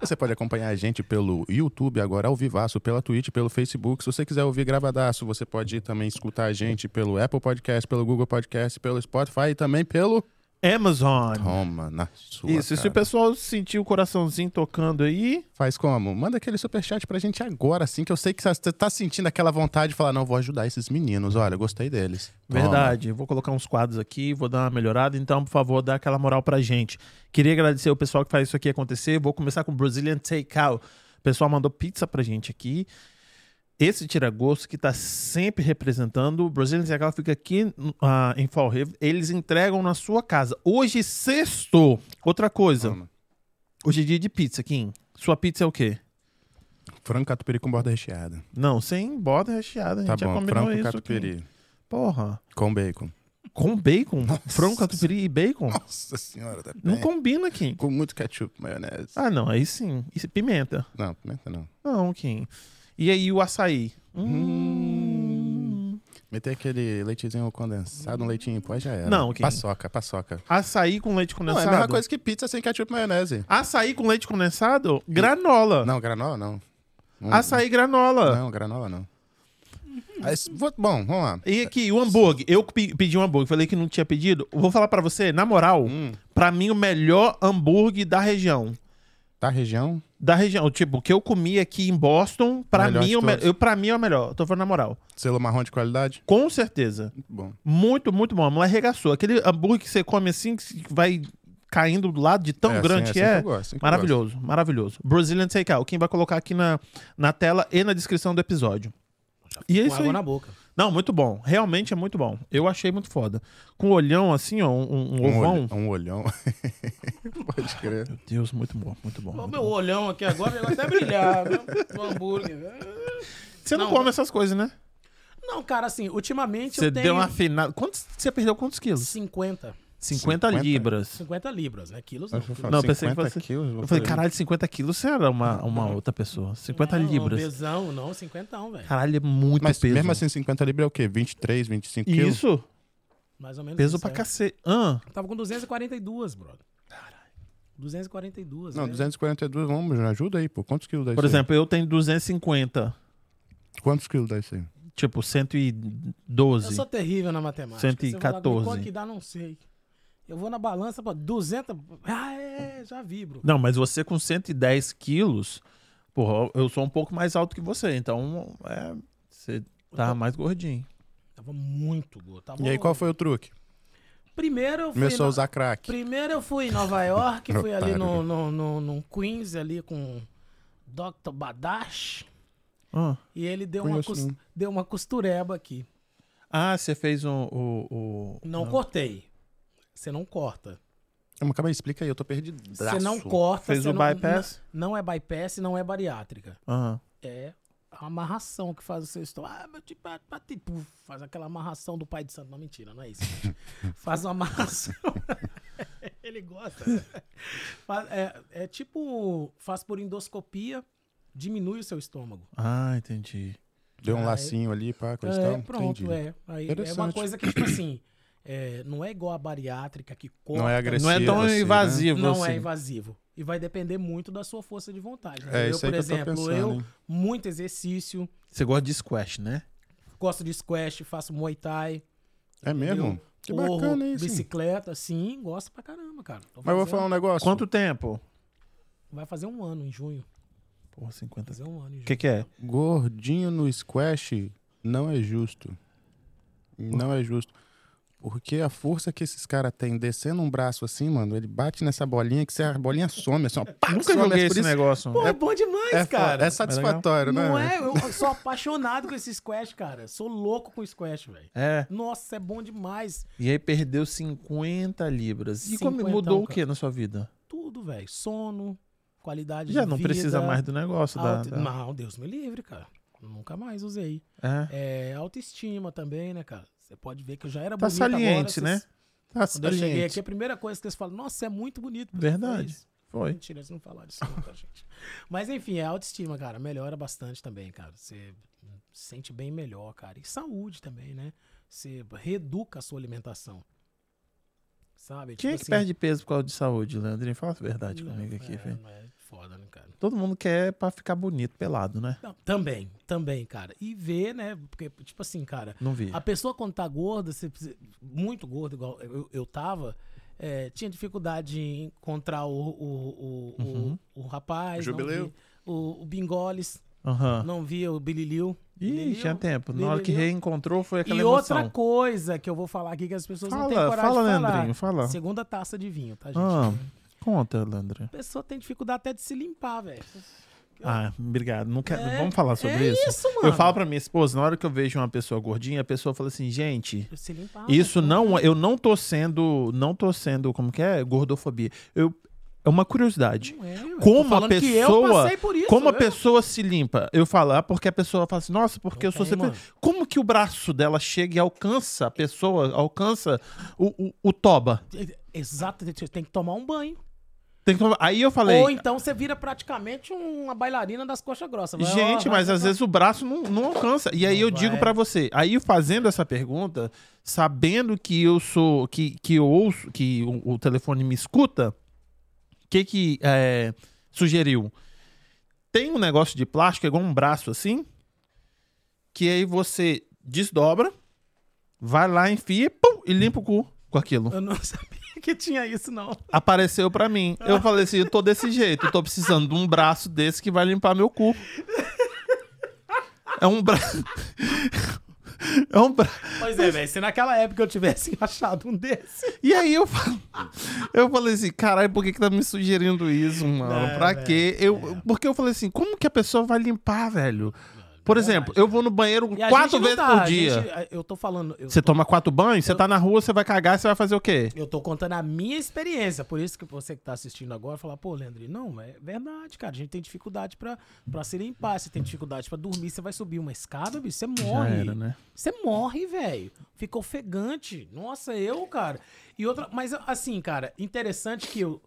Você pode acompanhar a gente pelo YouTube agora, ao vivaço, pela Twitch, pelo Facebook. Se você quiser ouvir gravadaço, você pode também escutar a gente pelo Apple Podcast, pelo Google Podcast, pelo Spotify e também pelo... Amazon. Toma na sua Isso, cara. Se o pessoal sentir o coraçãozinho tocando aí... Faz como? Manda aquele superchat pra gente agora, assim, que eu sei que você tá sentindo aquela vontade de falar, não, vou ajudar esses meninos, olha, eu gostei deles. Toma. Verdade, vou colocar uns quadros aqui, vou dar uma melhorada, então, por favor, dá aquela moral pra gente. Queria agradecer o pessoal que faz isso aqui acontecer, vou começar com o Brazilian Takeout. O pessoal mandou pizza pra gente aqui. Esse tira-gosto que tá sempre representando, o Brazilian Day fica aqui em Fall River, eles entregam na sua casa. Hoje sexto. Outra coisa. Hoje é dia de pizza, Kim. Sua pizza é o quê? Frango catupiry com borda recheada. Não, sem borda recheada. Tá, a gente bom, já combinou frango, isso, catupiry. Kim. Porra. Com bacon. Com bacon? Nossa. Frango, catupiry e bacon? Nossa senhora, tá bem. Não combina, Kim. Com muito ketchup, maionese. Ah, não, aí sim. E pimenta? Não, pimenta não. Não, Kim. E aí o açaí? Meter aquele leitezinho condensado, um leitinho em pó, já era. Não, okay. Paçoca. Açaí com leite condensado? Não, é a mesma coisa que pizza sem ketchup e maionese. Açaí com leite condensado? Granola. Não, granola não. Açaí granola. Não, granola não. Aí, bom, vamos lá. E aqui, o hambúrguer. Eu pedi um hambúrguer, falei que não tinha pedido. Vou falar pra você, na moral, pra mim o melhor hambúrguer da região. Da região? Da região. Tipo, o que eu comi aqui em Boston, pra mim é o melhor. Tô falando na moral. Selo marrom de qualidade? Com certeza. Muito bom. Muito, muito bom. A mulher arregaçou. Aquele hambúrguer que você come assim, que vai caindo do lado de tão grande que é. Que eu gosto, maravilhoso, maravilhoso. Brazilian Takeout. Quem vai colocar aqui na tela e na descrição do episódio. E é isso aí. Na boca. Não, muito bom. Realmente é muito bom. Eu achei muito foda. Com um olhão assim, ó, um ovão. Um olhão. Pode crer. Meu Deus, muito bom, muito bom. O meu olhão aqui agora, ele vai até brilhar. O hambúrguer. Você não come essas coisas, né? Não, cara, assim, ultimamente você deu uma afinada. Você perdeu quantos quilos? 50. 50 libras. 50 libras, né? Quilos não. Não, pensei que fosse... Quilos, eu falei, caralho, 50 quilos você era uma outra pessoa. 50 não, libras. Pesão, não, 50, velho. Caralho, é muito mas peso. Mas mesmo assim, 50 libras é o quê? 23, 25 quilos? Isso. Mais ou menos. Peso pra cacete. Tava com 242, brother. Caralho. 242. Não, né? 242, vamos, ajuda aí, pô. Quantos quilos dá isso? Por exemplo, eu tenho 250. Quantos quilos dá isso aí? Tipo, 112. Eu sou terrível na matemática. 114. Quanto que dá, não sei. Eu vou na balança pra 200... Ah, já vibro. Não, mas você com 110 quilos... Porra, eu sou um pouco mais alto que você. Então, você tava mais gordinho. Tava muito gordo. Tava... E aí, qual foi o truque? Primeiro eu fui... Começou a usar crack. Primeiro eu fui em Nova York. Fui ali no Queens, ali com Dr. Badash. E ele deu uma costureba aqui. Ah, você fez Não cortei. Você não corta. Mas calma aí, explica aí, eu tô perdido. Você não corta. Fez o bypass? Não é bypass, não é bariátrica. É a amarração que faz o seu estômago. Faz aquela amarração do pai de santo. Não, mentira, não é isso. Faz uma amarração. Ele gosta. É tipo, faz por endoscopia, diminui o seu estômago. Ah, entendi. Deu um lacinho ali, pá, com o estômago. Pronto, entendi. Aí é uma coisa que, tipo assim... não é igual a bariátrica que corta. Não é agressivo. Não é tão assim, invasivo. Né? Não assim. É invasivo. E vai depender muito da sua força de vontade. Né? Eu, por exemplo, muito exercício. Você gosta de squash, né? Gosto de squash, faço muay thai. É mesmo? Que bacana isso. Bicicleta, sim, gosto pra caramba, cara. Mas eu vou falar um negócio. Quanto tempo? Vai fazer um ano em junho. Porra, 50. Vai fazer um ano em junho. O que é? Gordinho no squash não é justo. Não é justo. Porque a força que esses caras têm descendo um braço assim, mano, ele bate nessa bolinha que a bolinha some, assim, ó. Pá, nunca joguei esse negócio. Pô, é bom demais, cara. É satisfatório, né? Não é? Eu sou apaixonado com esse squash, cara. Sou louco com squash, velho. É. Nossa, é bom demais. E aí perdeu 50 libras. E como mudou o que na sua vida? Tudo, velho. Sono, qualidade de vida. Já não precisa mais do negócio. Não, Deus me livre, cara. Nunca mais usei. É. É, autoestima também, né, cara? Você pode ver que eu já era bonito agora. Tá saliente, né? Tá saliente. Quando eu cheguei aqui, a primeira coisa que eles falam, nossa, você é muito bonito. Verdade. Foi. Mentira, eles não falaram isso não, tá, gente? Mas, enfim, a autoestima, cara, melhora bastante também, cara. Você se sente bem melhor, cara. E saúde também, né? Você reeduca a sua alimentação. Sabe? Quem tipo é que perde peso por causa de saúde, Leandrinho? Fala a verdade comigo aqui, velho. É foda, né, cara? Todo mundo quer pra ficar bonito, pelado, né? Não, também, cara. E ver, né? Porque, tipo assim, cara... Não vi. A pessoa quando tá gorda, muito gorda, igual eu tava, tinha dificuldade de encontrar o rapaz... O Jubileu? O Bingoles. Uhum. Não via o Bililiu. Ih, tinha tempo. Na hora que reencontrou foi aquela emoção. E outra coisa que eu vou falar aqui que as pessoas não têm coragem de falar. Leandrinho, fala. Segunda taça de vinho, tá, gente? Conta, Leandrinho. A pessoa tem dificuldade até de se limpar, velho. Obrigado. Não quero... Vamos falar sobre isso? É isso, mano. Eu falo pra minha esposa, na hora que eu vejo uma pessoa gordinha, a pessoa fala assim, gente, se limpar, isso não... Eu não tô sendo, como que é? Gordofobia. É uma curiosidade. Como a pessoa se limpa? Eu falo, porque a pessoa fala assim, nossa, porque eu sou sempre... Como que o braço dela chega e alcança a pessoa, alcança o toba? Exato, você tem que tomar um banho. Aí eu falei... Ou então você vira praticamente uma bailarina das coxas grossas. Mas às vezes o braço não alcança. E aí digo pra você, aí fazendo essa pergunta, sabendo que eu sou... que eu ouço, que o telefone me escuta, o que sugeriu? Tem um negócio de plástico, igual um braço assim, que aí você desdobra, vai lá, enfia, pum, e limpa o cu com aquilo. Eu não sabia que tinha isso, não. Apareceu pra mim. Eu falei assim, eu tô desse jeito, eu tô precisando de um braço desse que vai limpar meu cu. É um braço... Pois é, velho, se naquela época eu tivesse achado um desse. E aí eu falei assim, caralho, por que tá me sugerindo isso, mano? Pra quê? Porque eu falei assim, como que a pessoa vai limpar, velho? Por exemplo, eu vou no banheiro 4 vezes por dia. Eu tô falando... Você toma 4 banhos, você tá na rua, você vai cagar, você vai fazer o quê? Eu tô contando a minha experiência, por isso que você que tá assistindo agora fala, pô, Leandrinho, não, é verdade, cara, a gente tem dificuldade pra se limpar, você tem dificuldade pra dormir, você vai subir uma escada, bicho, você morre. Já era, né? Você morre, velho. Fica ofegante. Nossa, cara. E outra... Mas, assim, cara, interessante que eu,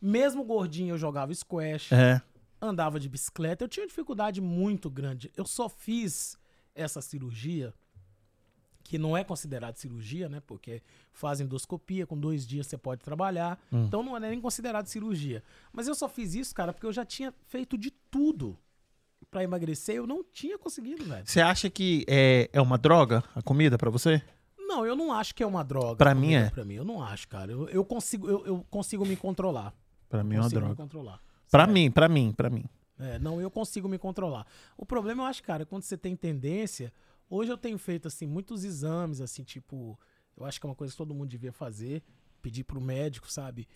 mesmo gordinho, eu jogava squash. É. Andava de bicicleta, eu tinha dificuldade muito grande. Eu só fiz essa cirurgia, que não é considerada cirurgia, né? Porque faz endoscopia, com 2 dias você pode trabalhar. Então não é nem considerado cirurgia. Mas eu só fiz isso, cara, porque eu já tinha feito de tudo pra emagrecer. Eu não tinha conseguido, velho. Você acha que é uma droga a comida pra você? Não, eu não acho que é uma droga. Pra mim é? Pra mim, eu não acho, cara. Eu consigo me controlar. Pra mim é uma droga. Pra mim. Eu consigo me controlar. O problema, eu acho, cara, quando você tem tendência... Hoje eu tenho feito, assim, muitos exames, assim, tipo... Eu acho que é uma coisa que todo mundo devia fazer. Pedir pro médico, sabe?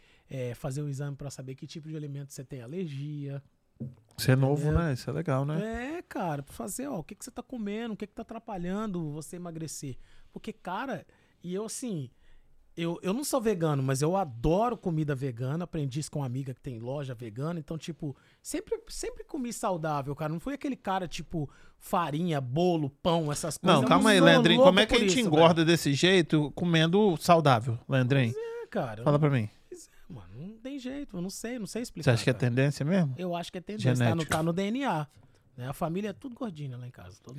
Fazer um exame pra saber que tipo de alimento você tem alergia. Isso é novo, né? Isso é legal, né? É, cara. Pra fazer, o que você tá comendo? O que tá atrapalhando você emagrecer? Porque, cara... E eu, assim... Eu não sou vegano, mas eu adoro comida vegana. Aprendi isso com uma amiga que tem loja vegana. Então, tipo, sempre comi saudável, cara. Não foi aquele cara, tipo, farinha, bolo, pão, essas coisas. Não, calma aí, Leandrinho. Como é que a gente engorda desse jeito comendo saudável, Leandrinho? Pois é, cara. Fala pra mim. Pois é, mano. Não tem jeito. Eu não sei explicar. Você acha que é tendência mesmo? Eu acho que é tendência. Tá no DNA. A família é tudo gordinha lá em casa. Todo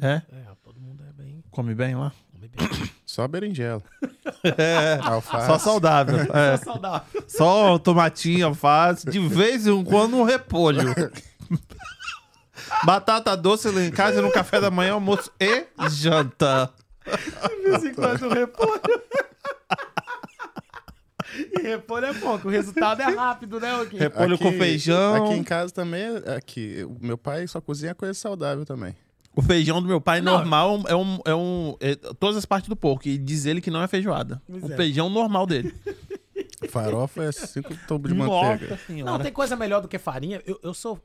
mundo é bem... Come bem lá? Come bem. Só berinjela. Alface. Só saudável. Só saudável. Só tomatinho, alface. De vez em quando, um repolho. Batata doce lá em casa, no café da manhã, almoço e janta. De vez em quando, um repolho. E repolho é pouco, o resultado é rápido, né, Joaquim? Repolho aqui, com feijão. Aqui em casa também, o meu pai só cozinha coisa saudável também. O feijão do meu pai normal é todas as partes do porco, e diz ele que não é feijoada. Pois o feijão normal dele. Farofa é 5 tubos de manteiga. Senhora. Não, tem coisa melhor do que farinha. Eu sou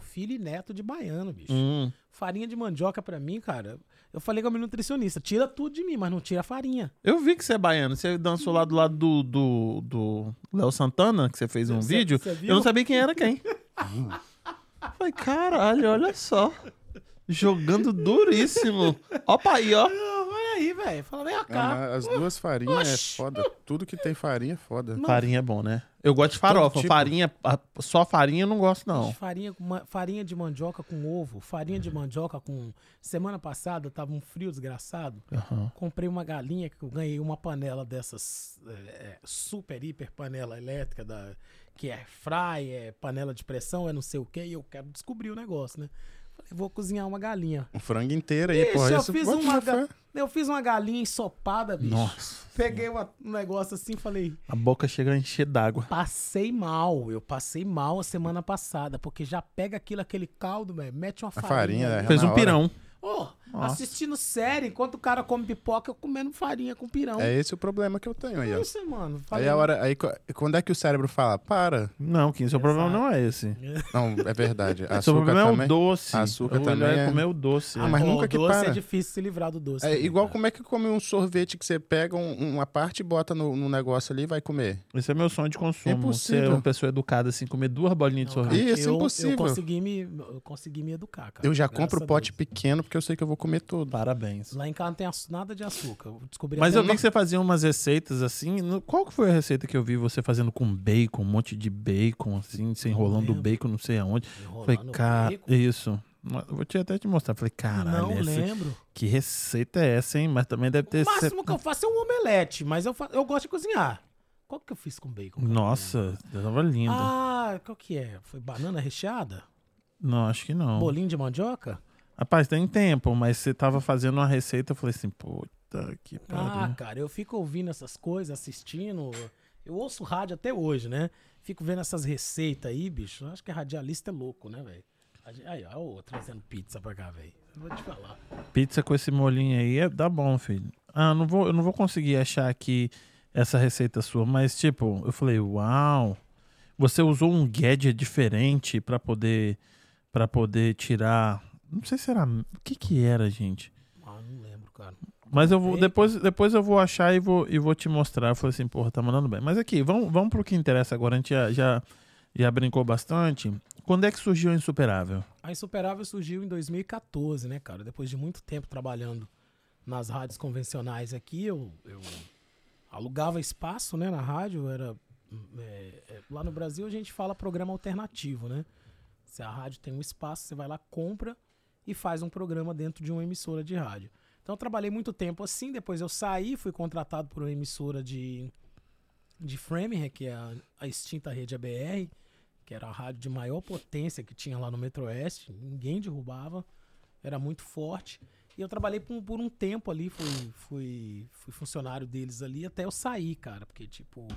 filho e neto de baiano, bicho. Farinha de mandioca pra mim, cara. Eu falei com a minha nutricionista, tira tudo de mim, mas não tira a farinha. Eu vi que você é baiano. Você dançou lá do lado do Léo Santana, que você fez um vídeo. Eu não sabia quem era quem. Falei, caralho, olha só. Jogando duríssimo. Opa aí, ó. Aí, velho. Fala, vem cá. As duas farinhas é foda. Tudo que tem farinha é foda. Não. Farinha é bom, né? Eu gosto de farofa. Tipo... Farinha, só farinha eu não gosto, não. Farinha de mandioca com ovo. Farinha de mandioca com... Semana passada tava um frio desgraçado. Uhum. Comprei uma galinha que eu ganhei uma panela dessas... super, hiper panela elétrica que é fry, é panela de pressão, é não sei o quê. E eu quero descobrir o negócio, né? Eu vou cozinhar uma galinha. Um frango inteiro aí, porra. Eu fiz uma galinha ensopada, bicho. Nossa. Peguei um negócio assim e falei... A boca chega a encher d'água. Eu passei mal a semana passada, porque já pega aquele caldo, velho, mete uma farinha. Né? Fez um pirão. Assistindo série, enquanto o cara come pipoca, eu comendo farinha com pirão. É esse o problema que eu tenho aí, ó. Isso, mano. Aí quando é que o cérebro fala, para? Não, Kim, seu problema não é esse. Não, é verdade. Seu problema também, é o doce. Açúcar eu também é comer o doce. Ah, mas nunca que para. O doce é difícil se livrar do doce. É igual como é que come um sorvete que você pega uma parte e bota no negócio ali e vai comer. Esse é meu sonho de consumo. Impossível. Ser uma pessoa educada assim, comer 2 bolinhas de sorvete. Isso, é impossível. Eu consegui me educar, cara. Eu já compro o pote pequeno porque eu sei que eu vou comer tudo. Parabéns. Lá em casa não tem nada de açúcar. Mas eu vi que você fazia umas receitas assim. Qual que foi a receita que eu vi você fazendo com bacon? Um monte de bacon, assim, você enrolando o bacon não sei aonde. Falei, cara, isso. Eu vou até te mostrar. Falei, caralho. Não lembro. Que receita é essa, hein? Mas também deve ter... O máximo que eu faço é um omelete, mas eu gosto de cozinhar. Qual que eu fiz com bacon? Nossa, tava linda. Ah, qual que é? Foi banana recheada? Não, acho que não. Bolinho de mandioca? Rapaz, tem tempo, mas você tava fazendo uma receita, eu falei assim, puta que pariu. Ah, cara, eu fico ouvindo essas coisas, assistindo, eu ouço rádio até hoje, né? Fico vendo essas receitas aí, bicho, acho que radialista é louco, né, velho? Aí, ó, trazendo pizza pra cá, velho. Vou te falar. Pizza com esse molinho aí, dá bom, filho. Ah, eu não vou conseguir achar aqui essa receita sua, mas, tipo, eu falei, uau, você usou um gadget diferente pra poder tirar... Não sei se era... O que era, gente? Ah, não lembro, cara. Mas eu vou... Depois eu vou achar e vou te mostrar. Eu falei assim, porra, tá mandando bem. Mas aqui, vamos pro que interessa agora. A gente já brincou bastante. Quando é que surgiu a Insuperável? A Insuperável surgiu em 2014, né, cara? Depois de muito tempo trabalhando nas rádios convencionais aqui, eu alugava espaço, né, na rádio. Lá no Brasil a gente fala programa alternativo, né? Se a rádio tem um espaço, você vai lá, compra... e faz um programa dentro de uma emissora de rádio. Então eu trabalhei muito tempo assim, depois eu saí, fui contratado por uma emissora de Framingham, que é a extinta Rede ABR, que era a rádio de maior potência que tinha lá no Metroeste, ninguém derrubava, era muito forte. E eu trabalhei por um tempo ali, fui funcionário deles ali, até eu sair, cara, porque tipo,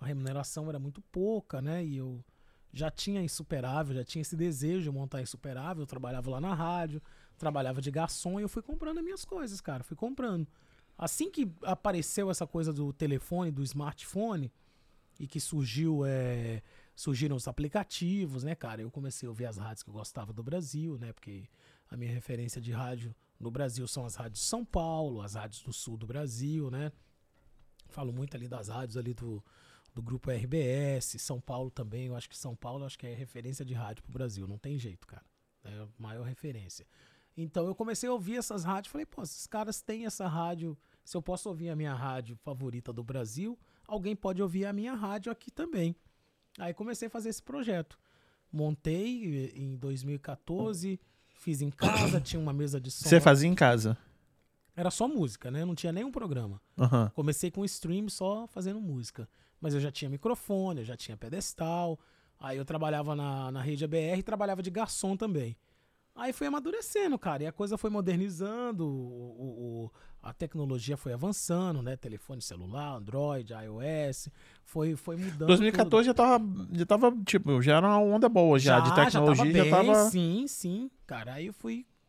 a remuneração era muito pouca, né, e eu... Já tinha Insuperável, já tinha esse desejo de montar Insuperável, eu trabalhava lá na rádio, trabalhava de garçom e eu fui comprando as minhas coisas, cara, fui comprando. Assim que apareceu essa coisa do telefone, do smartphone, e que surgiram os aplicativos, né, cara, eu comecei a ouvir as rádios que eu gostava do Brasil, né, porque a minha referência de rádio no Brasil são as rádios de São Paulo, as rádios do sul do Brasil, né, falo muito ali das rádios ali do grupo RBS, São Paulo também, eu acho que São Paulo é referência de rádio pro Brasil, não tem jeito, cara, é a maior referência. Então eu comecei a ouvir essas rádios, falei, pô, esses caras têm essa rádio, se eu posso ouvir a minha rádio favorita do Brasil, alguém pode ouvir a minha rádio aqui também. Aí comecei a fazer esse projeto, montei em 2014, Fiz em casa, tinha uma mesa de som. Você fazia em casa? Era só música, né? Não tinha nenhum programa. Uhum. Comecei com stream só fazendo música. Mas eu já tinha microfone, eu já tinha pedestal. Aí eu trabalhava na Rede ABR e trabalhava de garçom também. Aí fui amadurecendo, cara. E a coisa foi modernizando, a tecnologia foi avançando, né? Telefone celular, Android, iOS, foi mudando. 2014 tudo. Já tava, tipo, já era uma onda boa já de tecnologia. Já tava bem. Sim. Cara, aí eu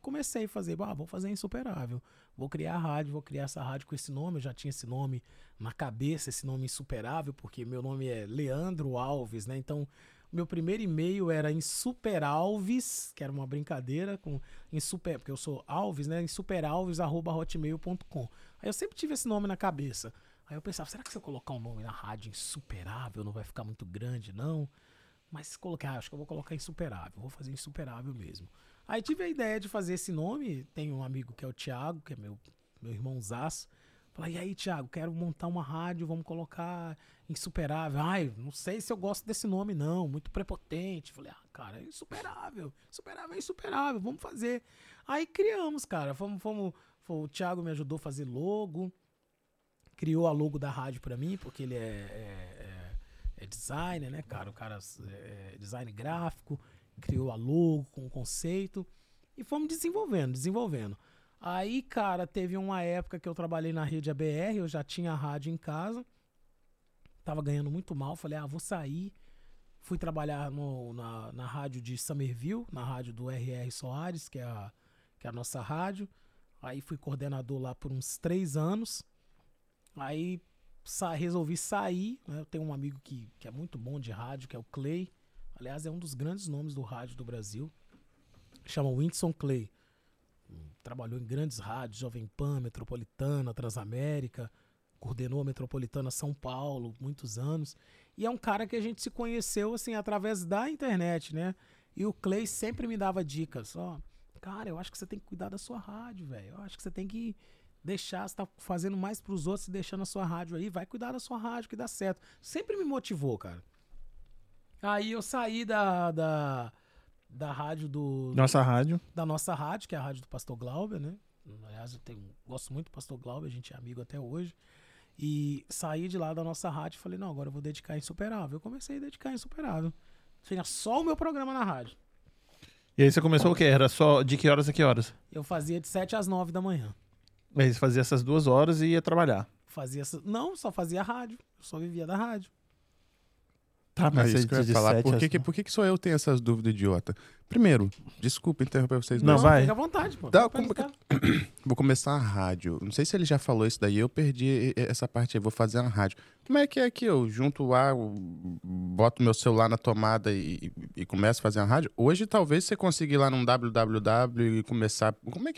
comecei a fazer, vou fazer Insuperável. Vou criar a rádio, vou criar essa rádio com esse nome. Eu já tinha esse nome na cabeça, esse nome Insuperável, porque meu nome é Leandro Alves, né? Então, meu primeiro e-mail era Insuperalves, que era uma brincadeira com Insuper, porque eu sou Alves, né? Insuperalves@hotmail.com. Aí eu sempre tive esse nome na cabeça. Aí eu pensava, será que se eu colocar um nome na rádio Insuperável não vai ficar muito grande, não? Mas coloquei, acho que eu vou colocar Insuperável, vou fazer Insuperável mesmo. Aí tive a ideia de fazer esse nome, tem um amigo que é o Thiago, que é meu irmãozaço. Falei, e aí, Thiago, quero montar uma rádio, vamos colocar Insuperável. Ai, não sei se eu gosto desse nome, não, muito prepotente. Falei, cara, é insuperável, vamos fazer. Aí criamos, cara, o Thiago me ajudou a fazer logo, criou a logo da rádio pra mim, porque ele é designer, né, cara? O cara é design gráfico, criou a logo com o conceito e fomos desenvolvendo. Aí, cara, teve uma época que eu trabalhei na Rede ABR, eu já tinha a rádio em casa, tava ganhando muito mal, falei, vou sair. Fui trabalhar na rádio de Somerville, na rádio do R.R. Soares, que é a nossa rádio. Aí fui coordenador lá por uns 3 anos. Aí resolvi sair, né? Eu tenho um amigo que é muito bom de rádio, que é o Clay. Aliás, é um dos grandes nomes do rádio do Brasil. Chama Winston Clay. Trabalhou em grandes rádios, Jovem Pan, Metropolitana, Transamérica, coordenou a Metropolitana São Paulo, muitos anos. E é um cara que a gente se conheceu, assim, através da internet, né? E o Clay sempre me dava dicas, cara, eu acho que você tem que cuidar da sua rádio, velho. Eu acho que você tem que deixar, você tá fazendo mais pros outros e deixando a sua rádio aí, vai cuidar da sua rádio que dá certo. Sempre me motivou, cara. Aí eu saí da rádio do... Nossa rádio. Da nossa rádio, que é a rádio do Pastor Glauber, né? Aliás, gosto muito do Pastor Glauber, a gente é amigo até hoje. E saí de lá da nossa rádio e falei, não, agora eu vou dedicar a Insuperável. Eu comecei a dedicar a Insuperável. Tinha só o meu programa na rádio. E aí você começou o quê? Era só de que horas a que horas? Eu fazia de 7 às 9 da manhã. Aí você fazia essas 2 horas e ia trabalhar? Não, só fazia rádio. Eu só vivia da rádio. Ah, mas isso que eu ia falar. Por que só eu tenho essas dúvidas, idiota? Primeiro, desculpa interromper vocês. Não, vai. Fica à vontade, pô. Vou começar a rádio. Não sei se ele já falou isso daí. Eu perdi essa parte aí. Vou fazer na rádio. Como é que é que eu junto a... Boto meu celular na tomada e começo a fazer a rádio? Hoje, talvez, você consiga ir lá num www e começar... Como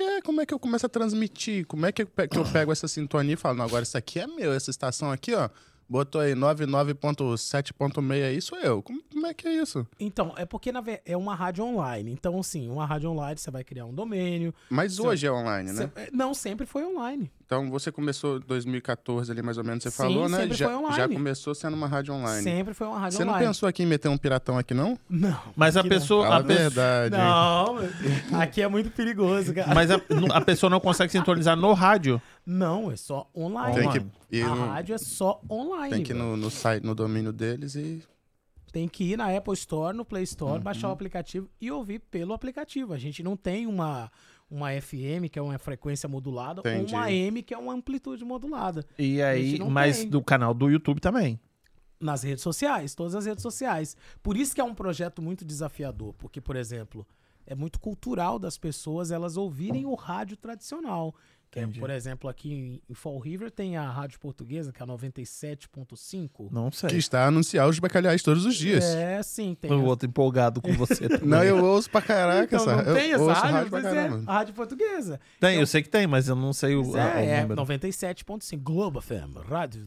é que eu começo a transmitir? Como é que eu pego essa sintonia e falo, não, agora isso aqui é meu. Essa estação aqui, botou aí 99.7.6 aí, sou eu. Como é que é isso? Então, é porque é uma rádio online. Então, assim, uma rádio online, você vai criar um domínio. Mas hoje é online, né? Não, sempre foi online. Então, você começou em 2014 ali, mais ou menos, você falou, né? Sempre foi online. Já começou sendo uma rádio online. Sempre foi uma rádio online. Você não pensou aqui em meter um piratão aqui, não? Não. Mas a pessoa... Fala a verdade. Não, aqui é muito perigoso, cara. Mas a pessoa não consegue sintonizar no rádio? Não, é só online. Rádio é só online. Tem que ir no site, no domínio deles e... Tem que ir na Apple Store, no Play Store, baixar o aplicativo e ouvir pelo aplicativo. A gente não tem uma FM, que é uma frequência modulada, entendi, ou uma AM, que é uma amplitude modulada. E aí, mas do canal do YouTube também. Nas redes sociais, todas as redes sociais. Por isso que é um projeto muito desafiador, porque, por exemplo, é muito cultural das pessoas elas ouvirem o rádio tradicional. Entendi. Por exemplo, aqui em Fall River tem a rádio portuguesa, que é a 97.5. Não sei. Que está a anunciar os bacalhais todos os dias. É, sim. Tem eu outro empolgado com você também. Não, eu ouço pra caraca. Então, essa não tem essa rádio, mas a rádio portuguesa. Tem, eu sei que tem, mas eu não sei o número. 97.5, Globo FM, rádio...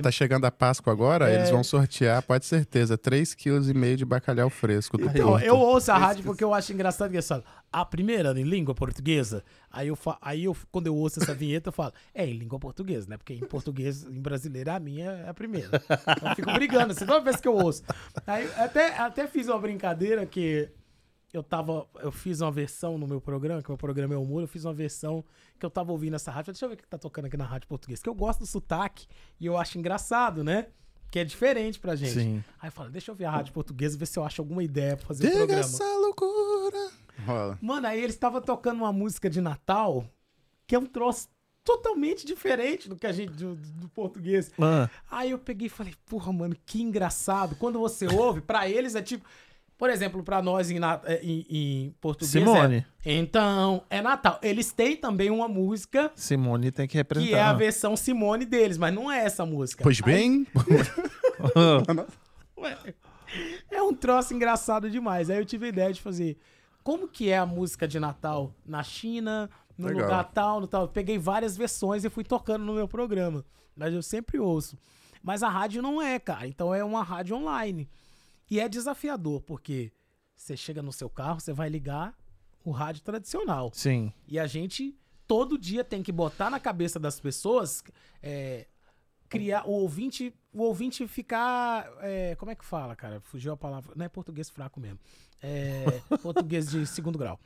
tá chegando a Páscoa agora, eles vão sortear, pode certeza, 3,5 kg de bacalhau fresco. Então, eu ouço a rádio porque eu acho engraçado que é só a primeira em língua portuguesa. Aí eu quando eu ouço essa vinheta, eu falo, em língua portuguesa, né? Porque em português, em brasileiro, a minha é a primeira. Eu fico brigando, assim, toda vez que eu ouço. Aí, até fiz uma brincadeira que Eu fiz uma versão no meu programa, que o meu programa é humor, eu fiz uma versão que eu tava ouvindo essa rádio. Deixa eu ver o que tá tocando aqui na rádio portuguesa, que eu gosto do sotaque e eu acho engraçado, né? Que é diferente pra gente. Sim. Aí eu falo, deixa eu ver a rádio portuguesa, ver se eu acho alguma ideia pra fazer o programa. Essa loucura. Rola. Mano, aí eles estavam tocando uma música de Natal, que é um troço totalmente diferente do que a gente, do português. Aí eu peguei e falei, porra, mano, que engraçado. Quando você ouve, pra eles é tipo... Por exemplo, pra nós em português Simone. É... Então, é Natal. Eles têm também uma música... Simone tem que representar. Que é a versão Simone deles, mas não é essa música. Pois bem... Aí... é um troço engraçado demais. Aí eu tive a ideia de fazer... Como que é a música de Natal na China, no Legal. Lugar tal, no tal. Peguei várias versões e fui tocando no meu programa. Mas eu sempre ouço. Mas a rádio não é, cara. Então é uma rádio online. E é desafiador, porque você chega no seu carro, você vai ligar o rádio tradicional. Sim. E a gente, todo dia, tem que botar na cabeça das pessoas, criar o ouvinte ficar... como é que fala, cara? Fugiu a palavra. Não é português fraco mesmo. É português de segundo grau.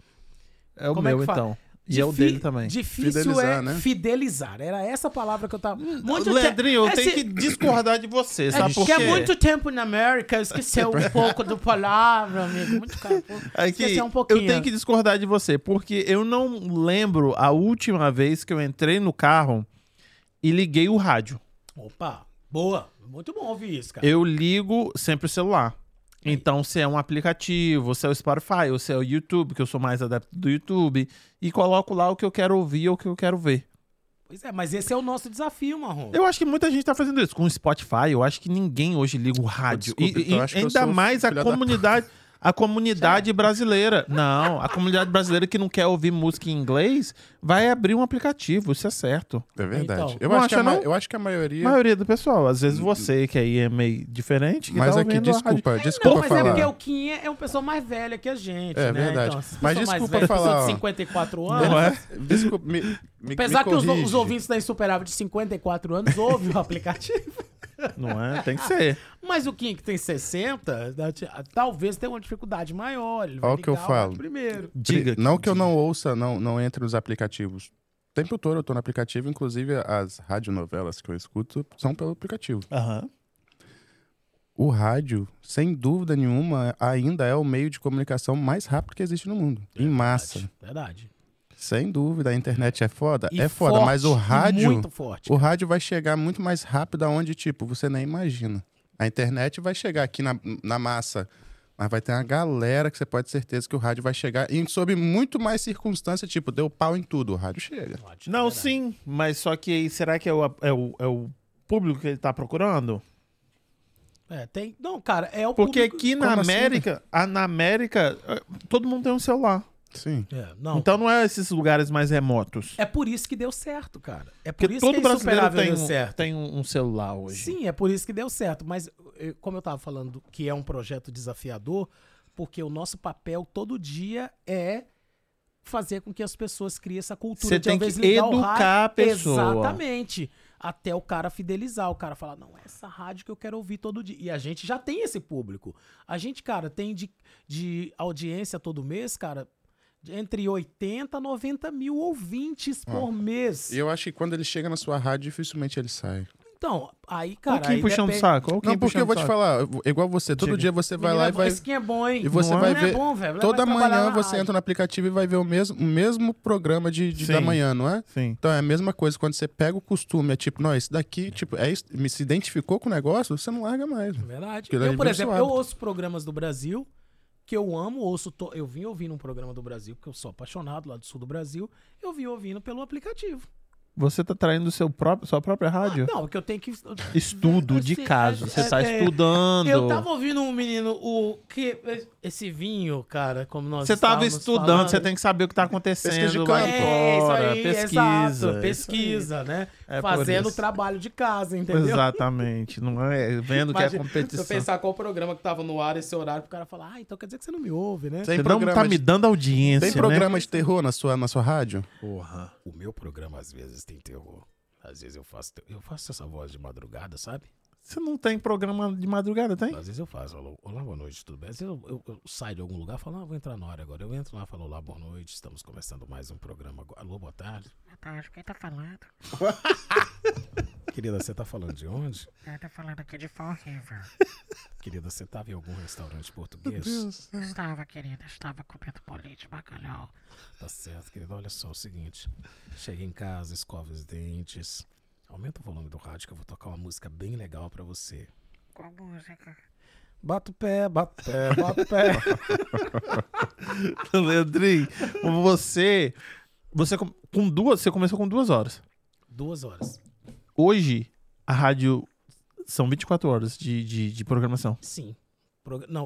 É o como meu, é então. E é o dele também. Difícil fidelizar, né? Fidelizar. Era essa palavra que eu tava... Leandrinho, eu tenho que discordar de você, sabe por quê? Porque há muito tempo na América, esqueceu um pouco da palavra, amigo. Muito caro. Esqueceu um pouquinho. Eu tenho que discordar de você, porque eu não lembro a última vez que eu entrei no carro e liguei o rádio. Opa, boa. Muito bom ouvir isso, cara. Eu ligo sempre o celular. Então, se é um aplicativo, se é o Spotify, ou se é o YouTube, que eu sou mais adepto do YouTube, e coloco lá o que eu quero ouvir ou o que eu quero ver. Pois é, mas esse é o nosso desafio, Marrom. Eu acho que muita gente tá fazendo isso. Com o Spotify, eu acho que ninguém hoje liga o rádio. Desculpa, ainda mais a comunidade brasileira. Não, a comunidade brasileira que não quer ouvir música em inglês vai abrir um aplicativo, isso é certo. É verdade. Então, eu acho que a maioria... A maioria do pessoal. Às vezes você, que aí é meio diferente... Que mas tá aqui, desculpa falar. Mas é porque o Quinha é uma pessoa mais velha que a gente, né? É verdade. Então, mas desculpa velha, falar... de 54 anos... Não é? Desculpa, apesar que os ouvintes da Insuperável de 54 anos ouvem o aplicativo... Não é? Tem que ser. Mas o Kim que tem 60, talvez tenha uma dificuldade maior. Ele vai Olha o que eu falo. Primeiro. Diga, não que eu não ouça, não entre nos aplicativos. O tempo todo eu tô no aplicativo, inclusive as radionovelas que eu escuto são pelo aplicativo. Uhum. O rádio, sem dúvida nenhuma, ainda é o meio de comunicação mais rápido que existe no mundo. Verdade, em massa. Verdade. Sem dúvida, a internet é foda? E é foda, forte, mas o rádio... Muito forte. O rádio vai chegar muito mais rápido aonde, tipo, você nem imagina. A internet vai chegar aqui na massa, mas vai ter uma galera que você pode ter certeza que o rádio vai chegar e sob muito mais circunstância, tipo, deu pau em tudo, o rádio chega. Não, sim, mas só que será que é o público que ele tá procurando? É, tem... Não, cara, é o Porque público... Porque aqui na América, assim? Na América, todo mundo tem um celular. Sim. É, não. Então não é esses lugares mais remotos. É por isso que deu certo, cara. É por Porque isso todo que brasileiro tem um celular hoje. Sim, é por isso que deu certo. Mas como eu tava falando que é um projeto desafiador, porque o nosso papel todo dia é fazer com que as pessoas criem essa cultura. Você tem que educar a pessoa. Exatamente. Até o cara fidelizar, o cara falar, não, é essa rádio que eu quero ouvir todo dia. E a gente já tem esse público. A gente, cara, tem de audiência todo mês, cara, entre 80 e 90 mil ouvintes por mês. E eu acho que quando ele chega na sua rádio, dificilmente ele sai. Então, aí, cara... Olha quem puxando o saco. Não, porque eu vou te falar, igual você, todo dia você vai lá e vai... Esse que é bom, hein? E você vai ver... Toda manhã você entra no aplicativo e vai ver o mesmo programa da manhã, não é? Sim. Então é a mesma coisa, quando você pega o costume, é tipo, não, esse daqui, tipo, se identificou com o negócio, você não larga mais. Verdade. Eu, por exemplo, eu ouço programas do Brasil... que eu amo, eu vim ouvindo um programa do Brasil, porque eu sou apaixonado lá do sul do Brasil, eu vim ouvindo pelo aplicativo. Você tá traindo sua própria rádio? Não, porque eu tenho que... Estudo de casa, você tá estudando. Eu tava ouvindo um menino, esse vinho, cara, como nós Você tava estudando, falando. Você tem que saber o que tá acontecendo. Pesquisa de campo. Pesquisa, né? É fazendo o trabalho de casa, entendeu? Exatamente, não é vendo que é competição. Se eu pensar qual o programa que tava no ar, esse horário, pro cara falar, então quer dizer que você não me ouve, né? Você não tá me dando audiência, Tem programa de terror na sua rádio? Porra, o meu programa às vezes tem terror. Às vezes eu faço essa voz de madrugada, sabe? Você não tem programa de madrugada, tem? Às vezes eu faço. Olá, boa noite, tudo bem? Às vezes eu saio de algum lugar e falo, vou entrar na hora agora. Eu entro lá e falo, olá, boa noite, estamos começando mais um programa agora. Alô, boa tarde. Boa tarde, quem tá falando? Querida, você tá falando de onde? Eu tô falando aqui de Fall River. Querida, você tava em algum restaurante português? Estava, querida, estava comendo bolinho de bacalhau. Tá certo, querida, olha só, é o seguinte. Cheguei em casa, escova os dentes... Aumenta o volume do rádio que eu vou tocar uma música bem legal pra você. Qual música? Bato o pé, bato o pé, bato o pé. Leandrinho, você começou com 2 horas. 2 horas. Hoje, a rádio são 24 horas de programação. Sim.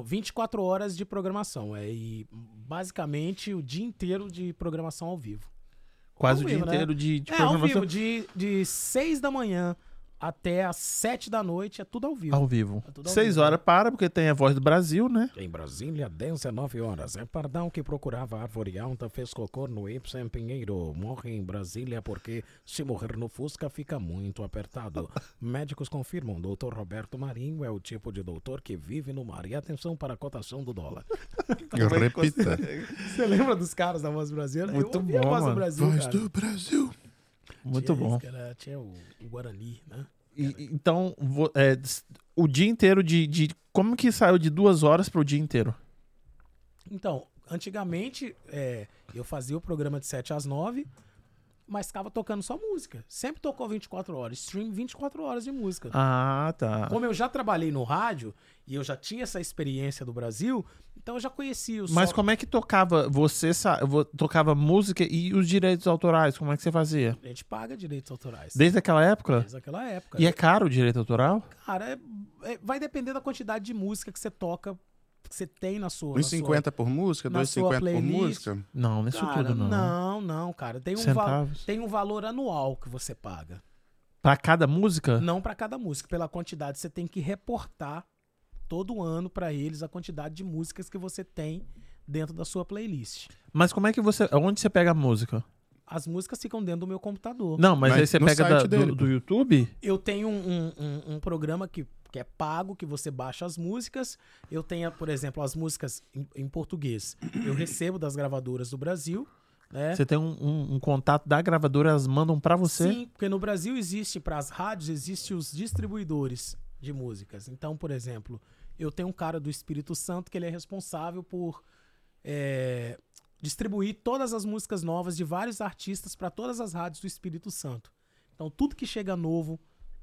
24 horas de programação. E basicamente o dia inteiro de programação ao vivo. Quase o dia inteiro, né? de programação. Ao vivo, de 6 da manhã até as 7 da noite, é tudo ao vivo. Ao vivo. É 6 horas para, porque tem a Voz do Brasil, né? Em Brasília, 19 horas. É pardão que procurava árvore alta, fez cocô no Ibsen Pinheiro. Morre em Brasília porque se morrer no Fusca fica muito apertado. Médicos confirmam, doutor Roberto Marinho é o tipo de doutor que vive no mar. E atenção para a cotação do dólar. Eu repito. Você lembra dos caras da Voz do Brasil? Muito eu ouvi bom, a Voz do Brasil, Voz cara. Do Brasil. Muito tinha bom. Cara, tinha o Guarani, né? Então, o dia inteiro Como que saiu de 2 horas para o dia inteiro? Então, antigamente, eu fazia o programa de 7 às 9, mas ficava tocando só música. Sempre tocou 24 horas. Stream 24 horas de música. Ah, tá. Como eu já trabalhei no rádio e eu já tinha essa experiência do Brasil, então eu já conhecia os... Mas como é que tocava? Você tocava música e os direitos autorais? Como é que você fazia? A gente paga direitos autorais. Desde aquela época? Desde aquela época. E é caro o direito autoral? Cara, vai depender da quantidade de música que você toca, que você tem na sua... 1,50 por música? 2,50 por música? Não, isso cara, tudo não. Não, cara. Tem um valor anual que você paga. Pra cada música? Não pra cada música. Pela quantidade, você tem que reportar todo ano pra eles a quantidade de músicas que você tem dentro da sua playlist. Mas como é que você... Onde você pega a música? As músicas ficam dentro do meu computador. Não, mas aí você pega do YouTube? Eu tenho um programa que é pago, que você baixa as músicas. Eu tenho, por exemplo, as músicas em português. Eu recebo das gravadoras do Brasil. Né? Você tem um contato da gravadora, elas mandam para você? Sim, porque no Brasil existe, para as rádios, existe os distribuidores de músicas. Então, por exemplo, eu tenho um cara do Espírito Santo que ele é responsável por distribuir todas as músicas novas de vários artistas para todas as rádios do Espírito Santo. Então, tudo que chega novo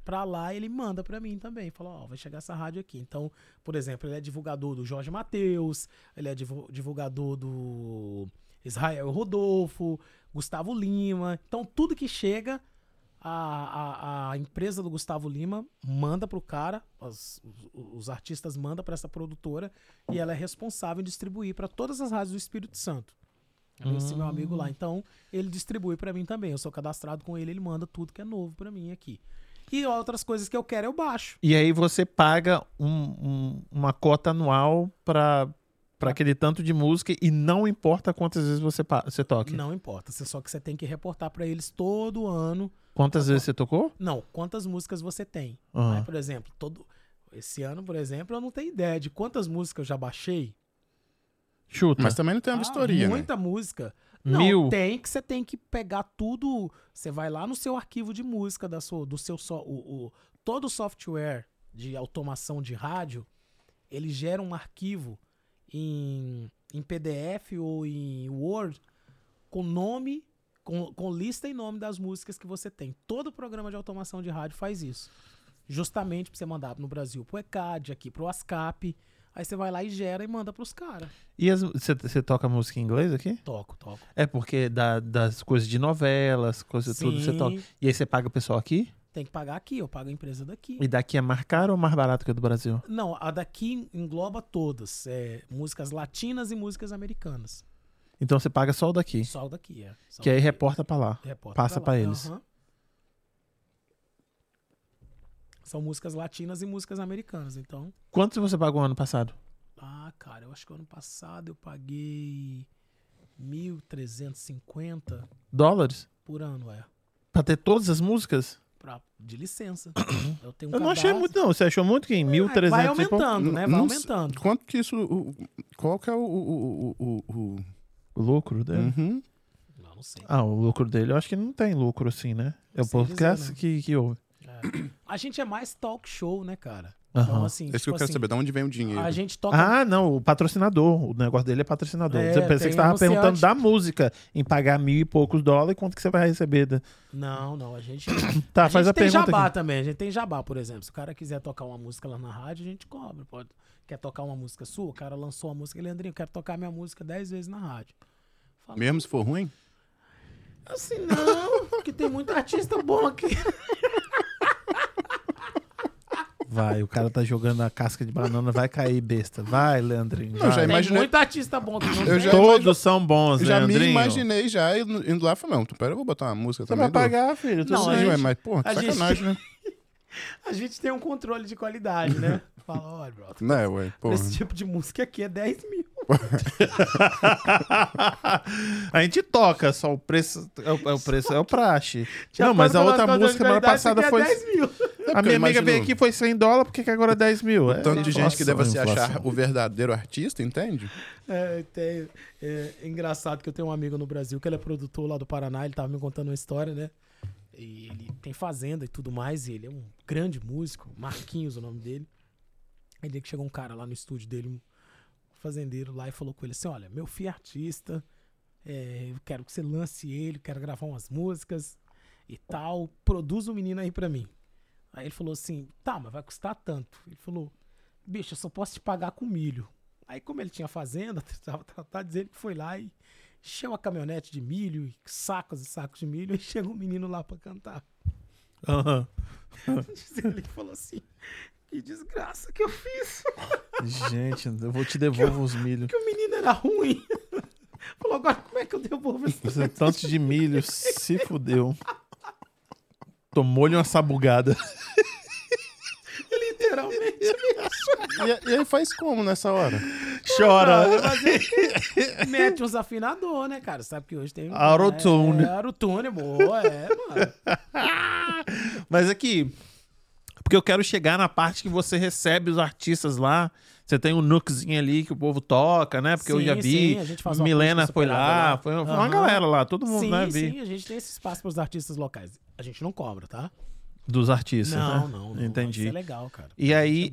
pra lá, ele manda pra mim também. Fala, vai chegar essa rádio aqui. Então, por exemplo, ele é divulgador do Jorge Mateus, ele é divulgador do Israel Rodolfo, Gusttavo Lima. Então, tudo que chega, a empresa do Gusttavo Lima manda pro cara, os artistas mandam pra essa produtora e ela é responsável em distribuir pra todas as rádios do Espírito Santo. Esse meu amigo lá. Então, ele distribui pra mim também. Eu sou cadastrado com ele manda tudo que é novo pra mim aqui. E outras coisas que eu quero, eu baixo. E aí você paga uma cota anual pra aquele tanto de música e não importa quantas vezes você toca? Não importa, só que você tem que reportar pra eles todo ano. Quantas vezes você tocou? Não, quantas músicas você tem. Uhum. Aí, por exemplo, esse ano, por exemplo, eu não tenho ideia de quantas músicas eu já baixei. Chuta. Mas também não tem uma vistoria, muita música... Não, 1000. Tem que você tem que pegar tudo. Você vai lá no seu arquivo de música todo o software de automação de rádio, ele gera um arquivo em PDF ou em Word com nome, com lista e nome das músicas que você tem. Todo programa de automação de rádio faz isso. Justamente para você mandar no Brasil pro ECAD, aqui pro ASCAP. Aí você vai lá e gera e manda pros caras. E você toca música em inglês aqui? Toco. É porque das coisas de novelas, coisas tudo, você toca. E aí você paga o pessoal aqui? Tem que pagar aqui, eu pago a empresa daqui. E daqui é mais caro ou mais barato que a do Brasil? Não, a daqui engloba todas. Músicas latinas e músicas americanas. Então você paga só o daqui? Só o daqui, é. Só que aí reporta pra lá, passa pra eles. Uhum. São músicas latinas e músicas americanas, então... Quanto você pagou ano passado? Ah, cara, eu acho que ano passado eu paguei $1.350. Dólares? Por ano, é. Pra ter todas as músicas? de licença. Eu tenho um cadastro. Não achei muito, não. Você achou muito que em 1.300... Vai aumentando, né? Vai aumentando. Quanto que isso... Qual que é o lucro dele? Uhum. Não sei. Ah, o lucro dele, eu acho que não tem lucro assim, né? É o povo que ouve. É. A gente é mais talk show, né, cara? Uhum. Então, assim, é isso que eu quero saber, de onde vem o dinheiro. A gente toca... Ah, não, o patrocinador. O negócio dele é patrocinador. É, você pensei que você tava perguntando da música, em pagar $1.000 e poucos, quanto que você vai receber? Não, não, a gente... Tá, faz a pergunta. A gente tem jabá aqui também, a gente tem jabá, por exemplo. Se o cara quiser tocar uma música lá na rádio, a gente cobra. Pode... Quer tocar uma música sua? O cara lançou uma música. Leandrinho, eu quero tocar minha música 10 vezes na rádio. Fala, mesmo se for ruim? Assim, não, porque tem muito artista bom aqui. Vai, o cara tá jogando a casca de banana, vai cair besta. Vai, Leandrinho. Não, já imaginei... Tem muito artista bom. Todos são bons, já Leandrinho. Já me imaginei, já indo lá e falei, não, pera, eu vou botar uma música também. Você vai pagar, filho. Não, gente... Mas, porra, que sacanagem, né? A gente tem um controle de qualidade, né? Fala, olha, bro. Não é, ué, porra. Esse tipo de música aqui é 10 mil. A gente toca, só o preço é o praxe. Já não, mas a outra música semana passada foi... 10 mil. É a minha amiga veio aqui foi $100, por que agora é 10 mil? É, tanto de gente que deve se achar o verdadeiro artista, entende? É engraçado que eu tenho um amigo no Brasil que ele é produtor lá do Paraná, ele tava me contando uma história, né? E ele tem fazenda e tudo mais, e ele é um grande músico, Marquinhos é o nome dele. Ele que chegou um cara lá no estúdio dele, um fazendeiro lá, e falou com ele assim, olha, meu filho é artista, eu quero que você lance ele, quero gravar umas músicas e tal, produz o menino aí pra mim. Aí ele falou assim, tá, mas vai custar tanto. Ele falou, bicho, eu só posso te pagar com milho. Aí como ele tinha fazenda, tá dizendo que foi lá e encheu a caminhonete de milho, sacos e sacos de milho, e chega um menino lá pra cantar. Uhum. Ele falou assim, que desgraça que eu fiz. Gente, eu vou te devolver os milho. Que o menino era ruim. Falou, agora como é que eu devolvo esse milho? Tanto de milho, se fudeu. Tomou-lhe uma sabugada. Literalmente. E aí faz como nessa hora? Chora. Mete uns afinador, né, cara? Sabe que hoje tem... Autotune. Autotune, boa, mano. Mas aqui... Porque eu quero chegar na parte que você recebe os artistas lá. Você tem um nookzinho ali que o povo toca, né? Porque sim, eu já vi. Sim, a gente faz uma Milena foi lá. Foi uma galera lá. Todo mundo, sim, né? Sim, a gente tem esse espaço para os artistas locais. A gente não cobra, tá? Dos artistas, não, né? Não. Entendi. Isso é legal, cara. E aí...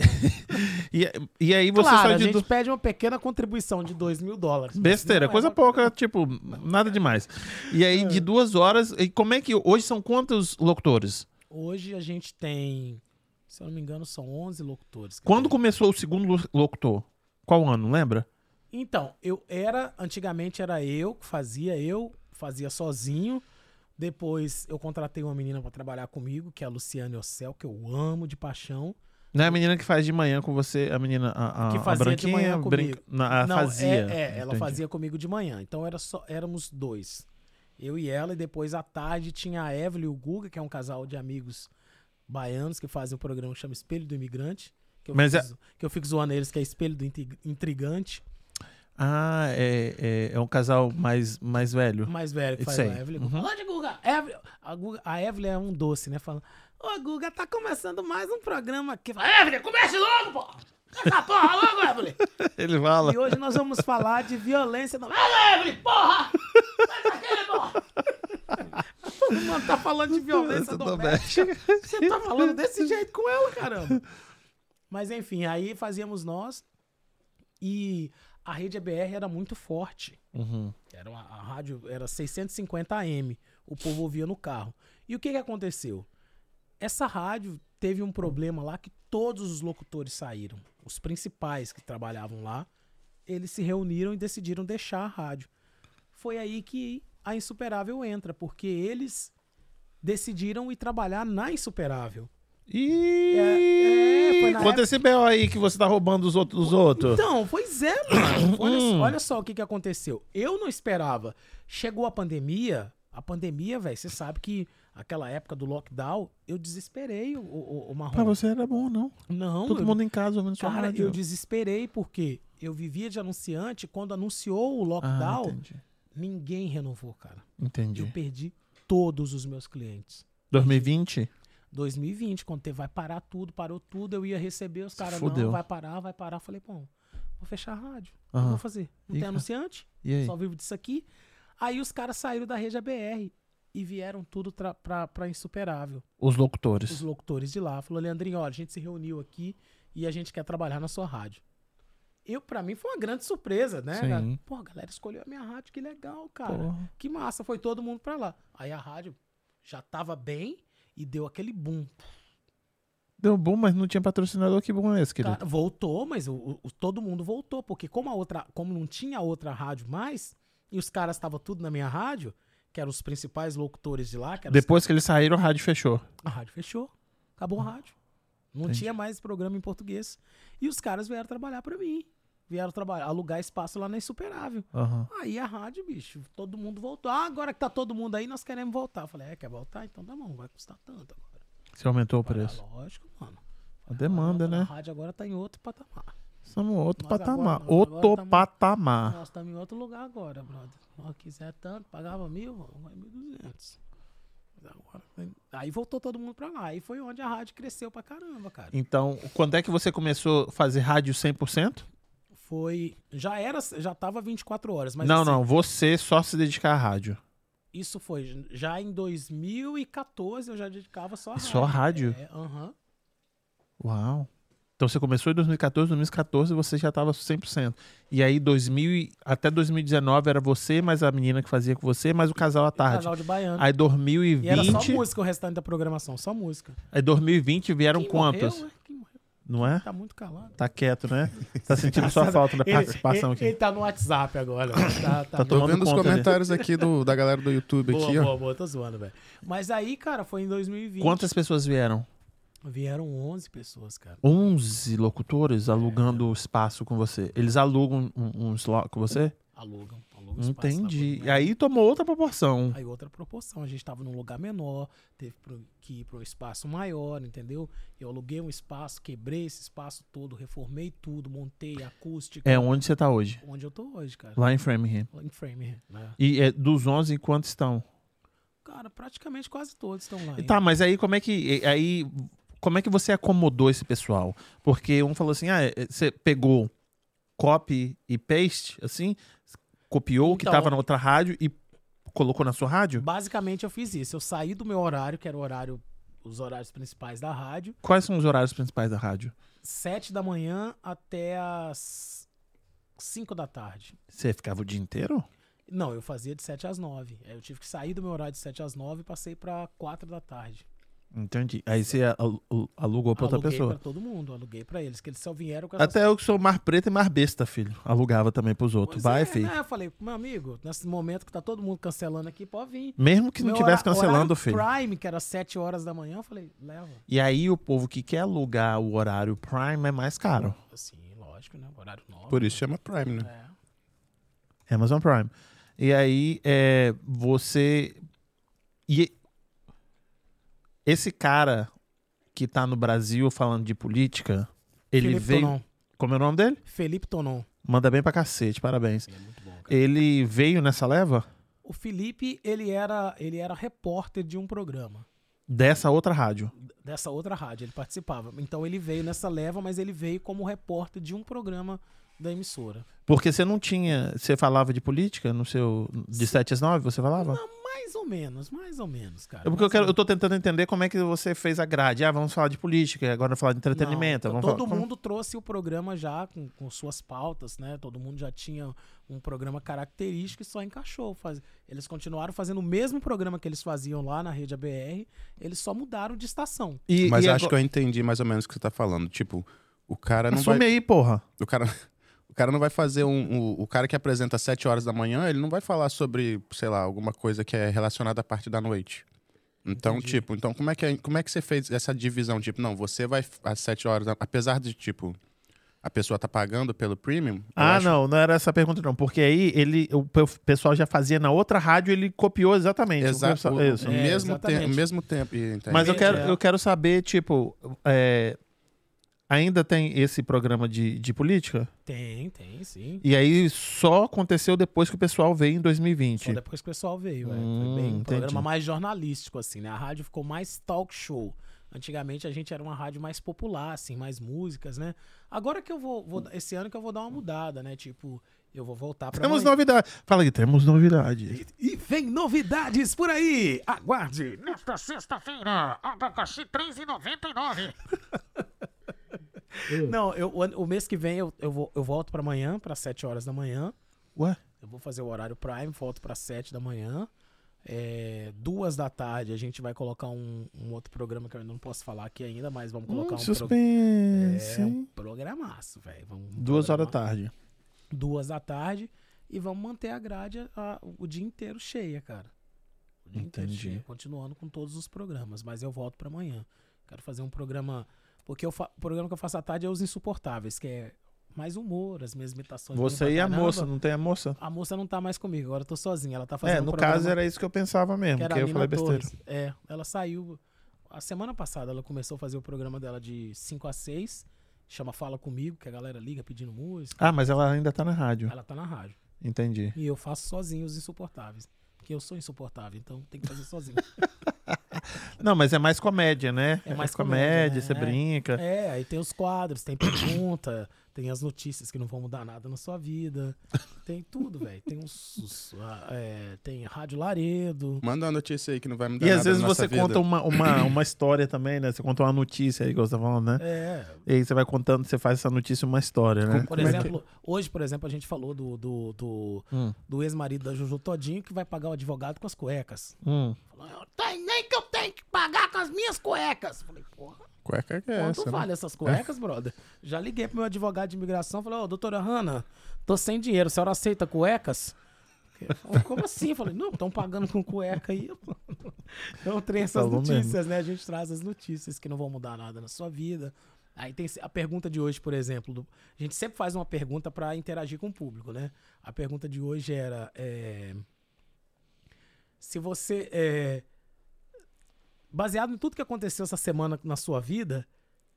e aí você claro, sai de... a gente pede uma pequena contribuição de $2.000. Besteira, coisa pouca, tipo, nada demais. E aí, de 2 horas... E como é que... Hoje são quantos locutores? Hoje a gente tem... Se eu não me engano, são 11 locutores. Quando começou o segundo locutor? Qual ano, lembra? Então, antigamente era eu que fazia sozinho. Depois eu contratei uma menina para trabalhar comigo, que é a Luciane Ocel, que eu amo de paixão. Não é a menina que faz de manhã com você, a menina, que fazia a branquinha, de manhã comigo. Não, fazia. Ela fazia comigo de manhã. Então éramos 2. Eu e ela, e depois à tarde tinha a Evelyn e o Guga, que é um casal de amigos baianos que fazem um programa que chama Espelho do Imigrante, que eu fico zoando eles, que é Espelho do Intrigante. Ah, é um casal mais velho. Mais velho, que faz a Evelyn. Uhum. Onde, Guga? A Evelyn é um doce, né? Falando, ô, Guga, tá começando mais um programa aqui. Fala, Evelyn, comece logo, pô! Essa porra logo, Evelyn! Ele fala. E hoje nós vamos falar de violência. Vai, Evelyn, porra! Vai aqui, porra! Todo mundo tá falando de violência doméstica. Você tá falando desse jeito com ela, caramba. Mas enfim, aí fazíamos nós. E a Rede ABR era muito forte. Uhum. Era a rádio era 650 AM. O povo ouvia no carro. E o que aconteceu? Essa rádio teve um problema lá que todos os locutores saíram. Os principais que trabalhavam lá, eles se reuniram e decidiram deixar a rádio. Foi aí que a Insuperável entra, porque eles decidiram ir trabalhar na Insuperável. Ih! Conta esse B.O. aí que você tá roubando os outros dos outros. Então, pois é, mano. Olha só o que aconteceu. Eu não esperava. Chegou a pandemia. A pandemia, velho, você sabe que aquela época do lockdown, eu desesperei o Marrom. Pra você era bom, não? Não. Todo mundo em casa ouvindo sua rádio. Cara, eu desesperei porque eu vivia de anunciante. Quando anunciou o lockdown... Entendi. Ninguém renovou, cara. Entendi. Eu perdi todos os meus clientes. 2020? 2020, quando vai parar tudo, parou tudo, eu ia receber, os caras, não, vai parar. Falei, bom, vou fechar a rádio. O que eu vou fazer? Não tem anunciante, só vivo disso aqui. Aí os caras saíram da Rede ABR e vieram tudo pra Insuperável. Os locutores. Os locutores de lá. Falou, Leandrinho, olha, a gente se reuniu aqui e a gente quer trabalhar na sua rádio. Pra mim foi uma grande surpresa, né? Sim. Pô, a galera escolheu a minha rádio, que legal, cara. Porra. Que massa, foi todo mundo pra lá. Aí a rádio já tava bem e deu aquele boom. Deu boom, mas não tinha patrocinador, que boom é esse, querido? Cara, voltou, mas todo mundo voltou, porque como não tinha outra rádio mais, e os caras estavam tudo na minha rádio, que eram os principais locutores de lá. Depois que eles saíram, a rádio fechou. A rádio fechou, acabou a rádio. Não tinha mais programa em português. E os caras vieram trabalhar pra mim. Vieram trabalhar, alugar espaço lá na Insuperável. Aí a rádio, bicho, todo mundo voltou. Ah, agora que tá todo mundo aí, nós queremos voltar. Eu falei, quer voltar? Então tá bom, vai custar tanto agora. Você aumentou o preço? Lógico, mano. A demanda, né? A rádio agora tá em outro patamar. Estamos em outro patamar. Nós estamos em outro lugar agora, brother. Se nós quiser tanto, pagava 1.000, vai 1.200. Agora, aí voltou todo mundo pra lá. Aí foi onde a rádio cresceu pra caramba, cara. Então, quando é que você começou a fazer rádio 100%? Foi... Já tava 24 horas, mas... Não, você só se dedicar à rádio. Isso foi... Já em 2014 eu já dedicava só à rádio. Só à rádio? Uau. Então você começou em 2014 você já tava 100%. E aí até 2019 era você, mais a menina que fazia com você, mais o casal à tarde. O casal de baiano. Aí 2020... E era só música o restante da programação, só música. Aí 2020 vieram quem quantos? Morreu, quem morreu? Não é? Tá muito calado. Tá quieto, né? Tá sentindo só falta da participação aqui. Ele tá no WhatsApp agora. Tá tô vendo os comentários aqui da galera do YouTube. Boa, aqui. Boa, tô zoando, velho. Mas aí, cara, foi em 2020. Quantas pessoas vieram? Vieram 11 pessoas, cara. 11 locutores alugando espaço com você. Eles alugam um slot com você? Alugam espaço. Entendi. E aí tomou outra proporção. A gente tava num lugar menor, teve que ir para um espaço maior, entendeu? Eu aluguei um espaço, quebrei esse espaço todo, reformei tudo, montei acústica. É onde você tá hoje? Onde eu tô hoje, cara. Lá em Framingham. Né? E dos 11, quantos estão? Cara, praticamente quase todos estão lá. Tá, mas aí como é que... Como é que você acomodou esse pessoal? Porque um falou assim, você pegou copy e paste, assim, copiou o que estava na outra rádio e colocou na sua rádio? Basicamente eu fiz isso. Eu saí do meu horário, que era os horários principais da rádio. Quais são os horários principais da rádio? 7h até as 17h. Você ficava o dia inteiro? Não, eu fazia de 7h às 9h. Eu tive que sair do meu horário de 7h às 9h e passei para 4h. Entendi. Aí você alugou pra outra pessoa. Aluguei pra todo mundo, aluguei pra eles, que eles só vieram com até eu que sou mar preto e mar besta, filho. Alugava também pros outros. Pois vai, filho. Né? Eu falei, meu amigo, nesse momento que tá todo mundo cancelando aqui, pode vir. Mesmo que não tivesse cancelando, filho. O Prime, que era 7h, eu falei, leva. E aí o povo que quer alugar o horário Prime é mais caro. Sim, lógico, né? O horário novo. Por isso chama Prime, né? É. Amazon Prime. E aí, esse cara que tá no Brasil falando de política, ele Felipe veio... Tonon. Como é o nome dele? Felipe Tonon. Manda bem pra cacete, parabéns. É muito bom, cara. Ele veio nessa leva? O Felipe, ele era repórter de um programa. Dessa outra rádio? Dessa outra rádio, ele participava. Então ele veio nessa leva, mas ele veio como repórter de um programa da emissora. Porque você não tinha... Você falava de política no seu... De 7 às 9, você falava? Não. Mais ou menos, cara. Eu tô tentando entender como é que você fez a grade. Vamos falar de política, agora falar de entretenimento. Todo mundo trouxe o programa já com suas pautas, né? Todo mundo já tinha um programa característico e só encaixou. Eles continuaram fazendo o mesmo programa que eles faziam lá na Rede ABR, eles só mudaram de estação. Mas acho que eu entendi mais ou menos o que você tá falando. Tipo, o cara não vai... Assume aí, porra! O cara não vai fazer o cara que apresenta às 7h, ele não vai falar sobre, sei lá, alguma coisa que é relacionada à parte da noite. Então, entendi. Como é que você fez essa divisão? Tipo, não, você vai às 7h, apesar de, tipo, a pessoa tá pagando pelo premium? Não era essa pergunta não, porque aí o pessoal já fazia na outra rádio, ele copiou exatamente. Exato, o mesmo tempo. Entende? Mas eu quero saber, tipo... Ainda tem esse programa de política? Tem, sim. E aí só aconteceu depois que o pessoal veio em 2020? Só depois que o pessoal veio, foi bem um programa mais jornalístico, assim, né? A rádio ficou mais talk show. Antigamente a gente era uma rádio mais popular, assim, mais músicas, né? Agora que eu vou esse ano que eu vou dar uma mudada, né? Tipo, eu vou voltar pra... Temos novidade. Fala aí, temos novidade. E vem novidades por aí. Aguarde. Nesta sexta-feira, abacaxi R$3,99. Não, o mês que vem eu volto pra manhã, pra 7 horas da manhã. Ué? Eu vou fazer o horário Prime, volto pra 7 da manhã. 2 da tarde a gente vai colocar um outro programa que eu não posso falar aqui ainda, mas vamos colocar suspense. Um programaço, velho. 2 horas da tarde. 2 da tarde e vamos manter a grade o dia inteiro cheia, cara. O dia inteiro cheia, continuando com todos os programas, mas eu volto pra amanhã. Quero fazer um programa, porque o programa que eu faço à tarde é Os Insuportáveis, que é mais humor, as minhas imitações. Você e caramba. A moça, não tem a moça? A moça não tá mais comigo, agora eu tô sozinho. Ela tá fazendo no caso era isso que eu pensava mesmo, que eu falei besteira. Ela saiu, a semana passada ela começou a fazer o programa dela de 5 a 6, chama Fala Comigo, que a galera liga pedindo música. Ah, mas ela ainda tá na rádio. Ela tá na rádio. Entendi. E eu faço sozinho Os Insuportáveis, porque eu sou insuportável, então tem que fazer sozinho. Não, mas é mais comédia, né? É mais comédia, você brinca. É, aí tem os quadros, tem pergunta, tem as notícias que não vão mudar nada na sua vida. Tem tudo, velho. Tem tem Rádio Laredo. Manda uma notícia aí que não vai mudar nada na sua vida. E às vezes você conta uma história também, né? Você conta uma notícia aí que você tá falando, né? É. E aí você vai contando, você faz essa notícia uma história, né? Por exemplo, hoje, por exemplo, a gente falou do ex-marido da Juju Todinho que vai pagar o advogado com as cuecas. Falou, nem que eu tenho que pagar com as minhas cuecas. Falei, porra. Cueca que é quanto essa, vale, né? Essas cuecas, brother? Já liguei pro meu advogado de imigração, falei, doutora Hanna, tô sem dinheiro, a senhora aceita cuecas? Falei, como assim? Eu falei, não, estão pagando com cueca aí. Então tem essas notícias, mesmo. Né? A gente traz as notícias que não vão mudar nada na sua vida. Aí tem a pergunta de hoje, por exemplo, a gente sempre faz uma pergunta pra interagir com o público, né? A pergunta de hoje era, se você... baseado em tudo que aconteceu essa semana na sua vida,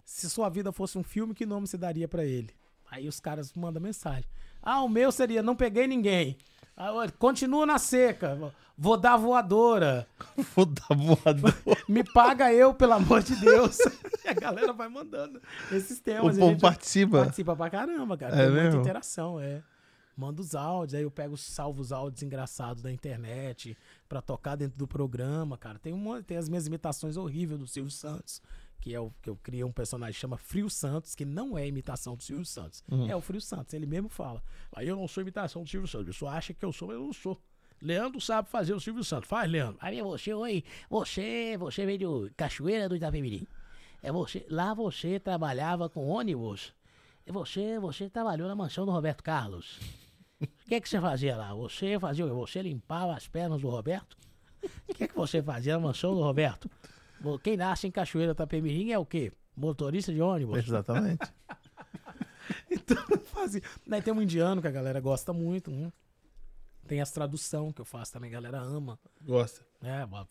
se sua vida fosse um filme, que nome você daria pra ele? Aí os caras mandam mensagem. Ah, o meu seria Não Peguei Ninguém. Ah, continua na seca. Vou dar voadora. Vou dar voadora. Me paga eu, pelo amor de Deus. A galera vai mandando esses temas. O povo participa? Participa pra caramba, cara. Tem muita interação, Manda os áudios, aí eu salvo os áudios engraçados da internet pra tocar dentro do programa, cara. Tem as minhas imitações horríveis do Silvio Santos, que é o que eu criei um personagem que chama Frio Santos, que não é imitação do Silvio Santos. É o Frio Santos, ele mesmo fala. Aí eu não sou imitação do Silvio Santos, a pessoa acha que eu sou, mas eu não sou. Leandro sabe fazer o Silvio Santos. Faz, Leandro. Aí você veio de Cachoeira do Itapemirim. Lá você trabalhava com ônibus. Você trabalhou na mansão do Roberto Carlos. O que você fazia lá? Você limpava as pernas do Roberto? O que você fazia na mansão do Roberto? Quem nasce em Cachoeira do Itapemirim é o quê? Motorista de ônibus. Exatamente. Então, fazia. Daí tem um indiano que a galera gosta muito. Tem as traduções que eu faço também, a galera ama. Gosta.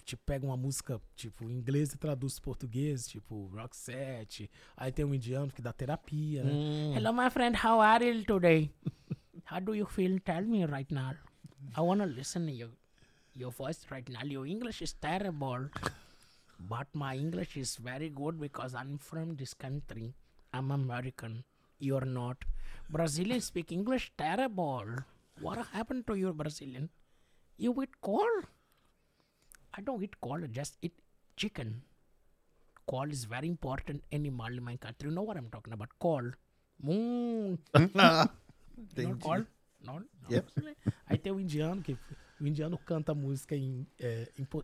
Tipo, pega uma música, tipo, em inglês e traduz em português, tipo, Roxette. Aí tem um indiano que dá terapia, né? Hello, my friend, how are you today? How do you feel? Tell me right now. I wanna listen to your voice right now. Your English is terrible, but my English is very good because I'm from this country. I'm American. You're not. Brazilians speak English terrible. What happened to you, Brazilian? You eat corn? I don't eat corn, I just eat chicken. Corn is very important animal in my country. You know what I'm talking about? Corn. Não, corn? Não. Aí tem o indiano, que o indiano canta música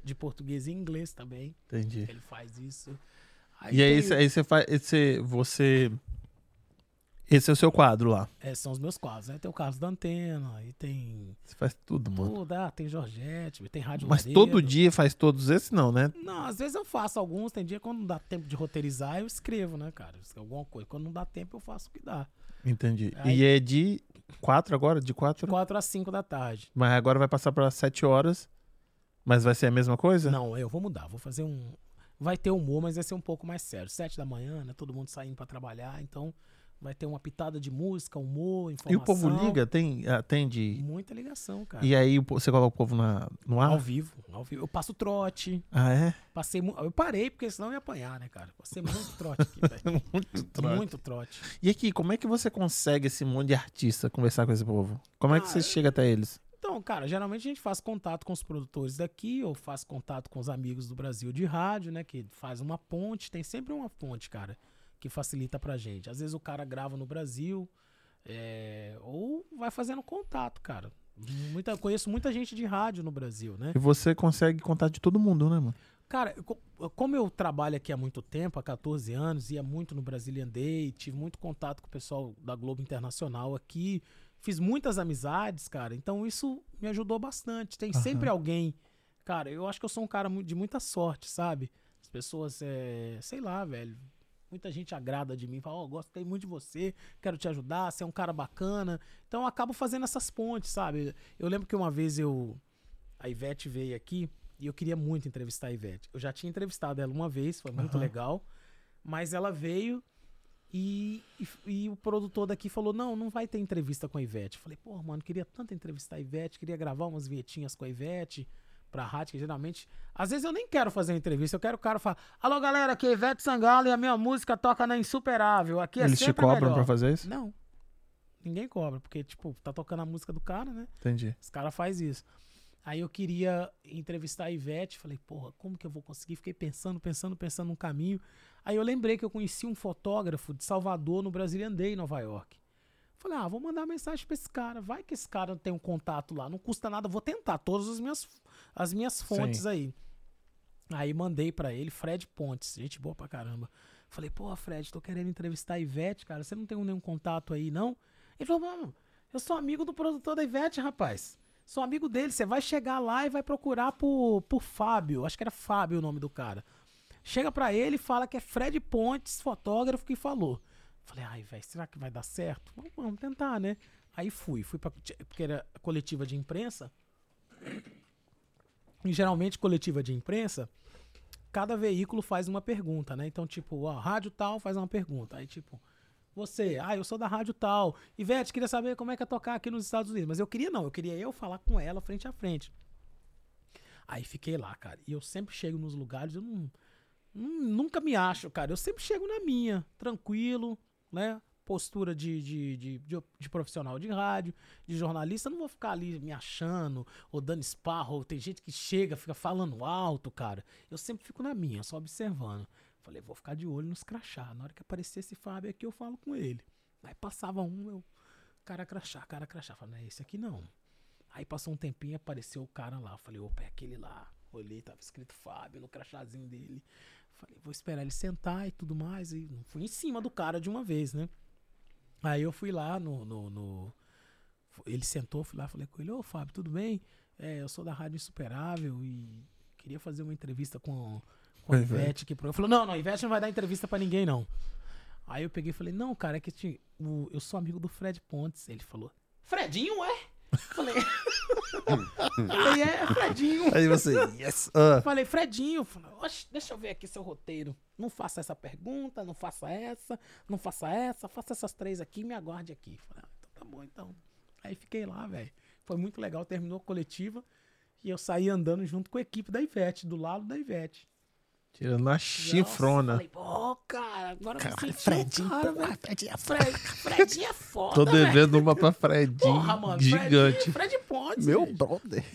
de português e inglês também. Entendi. Ele faz isso. Aí você faz... Esse é o seu quadro lá. São os meus quadros. Aí tem o Carlos da Antena, aí tem... Você faz tudo, mano. Tudo, tem Jorgette, tem Rádio Mas Laredo. Todo dia faz todos esses, não, né? Não, às vezes eu faço alguns. Tem dia quando não dá tempo de roteirizar, eu escrevo, né, cara? Alguma coisa. Quando não dá tempo, eu faço o que dá. Entendi. Aí, e é de 4 agora? De 4? 4 a 5 da tarde. Mas agora vai passar para 7 horas, mas vai ser a mesma coisa? Não, eu vou mudar. Vou fazer um... Vai ter humor, mas vai ser um pouco mais sério. 7 da manhã, né? Todo mundo saindo para trabalhar, então... Vai ter uma pitada de música, humor, informação. E o povo liga? Tem, atende? Muita ligação, cara. E aí você coloca o povo no ar? Ao vivo. Eu passo trote. Ah, é? Eu parei, porque senão eu ia apanhar, né, cara? Passei muito trote aqui, velho. Muito trote. E aqui, como é que você consegue esse monte de artista conversar com esse povo? Como é que você chega até eles? Então, cara, geralmente a gente faz contato com os produtores daqui, ou faz contato com os amigos do Brasil de rádio, né? Que faz uma ponte. Tem sempre uma ponte, cara, que facilita pra gente. Às vezes o cara grava no Brasil, ou vai fazendo contato, cara. Conheço muita gente de rádio no Brasil, né? E você consegue contato de todo mundo, né, mano? Cara, como eu trabalho aqui há muito tempo, há 14 anos, ia muito no Brazilian Day, tive muito contato com o pessoal da Globo Internacional aqui, fiz muitas amizades, cara, então isso me ajudou bastante. Tem sempre alguém... Cara, eu acho que eu sou um cara de muita sorte, sabe? As pessoas, sei lá, velho... Muita gente agrada de mim, fala, gostei muito de você, quero te ajudar, você é um cara bacana. Então eu acabo fazendo essas pontes, sabe? Eu lembro que uma vez a Ivete veio aqui e eu queria muito entrevistar a Ivete. Eu já tinha entrevistado ela uma vez, foi muito legal, mas ela veio e o produtor daqui falou, não vai ter entrevista com a Ivete. Eu falei, pô, mano, queria tanto entrevistar a Ivete, queria gravar umas vinhetinhas com a Ivete pra rádio, que geralmente... Às vezes eu nem quero fazer entrevista, eu quero o cara falar, alô, galera, aqui é Ivete Sangalo e a minha música toca na Insuperável, aqui é sempre melhor. Eles te cobram pra fazer isso? Não. Ninguém cobra, porque, tipo, tá tocando a música do cara, né? Entendi. Os caras fazem isso. Aí eu queria entrevistar a Ivete, falei, porra, como que eu vou conseguir? Fiquei pensando num caminho. Aí eu lembrei que eu conheci um fotógrafo de Salvador, no Brazilian Day, em Nova York. Falei, vou mandar mensagem pra esse cara. Vai que esse cara tem um contato lá. Não custa nada, vou tentar todas as minhas fontes. Sim. Aí mandei pra ele, Fred Pontes. Gente boa pra caramba. Falei, pô, Fred, tô querendo entrevistar a Ivete, cara. Você não tem nenhum contato aí, não? Ele falou, mano, eu sou amigo do produtor da Ivete, rapaz. Sou amigo dele. Você vai chegar lá e vai procurar por Fábio. Acho que era Fábio o nome do cara. Chega pra ele e fala que é Fred Pontes, fotógrafo, que falou. Falei, velho, será que vai dar certo? Vamos tentar, né? Aí fui pra... Porque era coletiva de imprensa. E geralmente, coletiva de imprensa, cada veículo faz uma pergunta, né? Então, tipo, a rádio tal faz uma pergunta. Aí, tipo, você, eu sou da rádio tal. Ivete, queria saber como é que é tocar aqui nos Estados Unidos. Mas eu queria falar com ela frente a frente. Aí fiquei lá, cara. E eu sempre chego nos lugares, eu nunca me acho, cara. Eu sempre chego na minha, tranquilo, né? Postura de profissional de rádio, de jornalista. Eu não vou ficar ali me achando, ou dando esparro, ou tem gente que chega, fica falando alto, cara. Eu sempre fico na minha, só observando. Falei, vou ficar de olho nos crachá. Na hora que aparecer esse Fábio aqui, eu falo com ele. Aí passava cara crachá. Falei, não é esse aqui não. Aí passou um tempinho, apareceu o cara lá. Falei, opa, é aquele lá. Olhei, tava escrito Fábio no crachazinho dele. Falei, vou esperar ele sentar e tudo mais. E fui em cima do cara de uma vez, né? Aí eu fui lá no... Ele sentou, fui lá, falei com ele, ô Fábio, tudo bem? Eu sou da Rádio Insuperável e queria fazer uma entrevista com a Ivete aqui. Ele falou, não, Ivete não vai dar entrevista pra ninguém, não. Aí eu peguei e falei, não, cara, é que eu sou amigo do Fred Pontes. Ele falou, Fredinho, é? Falei, é Fredinho. Aí você, yes. Falei, Fredinho. Falei, deixa eu ver aqui seu roteiro. Não faça essa pergunta, não faça essa, faça essas três aqui e me aguarde aqui. Falei, então tá bom, então. Aí fiquei lá, velho. Foi muito legal, terminou a coletiva e eu saí andando junto com a equipe da Ivete, do lado da Ivete. Tirando a chifrona. Falei, cara, agora eu senti Fredinho é foda, tô devendo uma pra Fredinho. Porra, mano, gigante. Fred Pontes. Meu brother.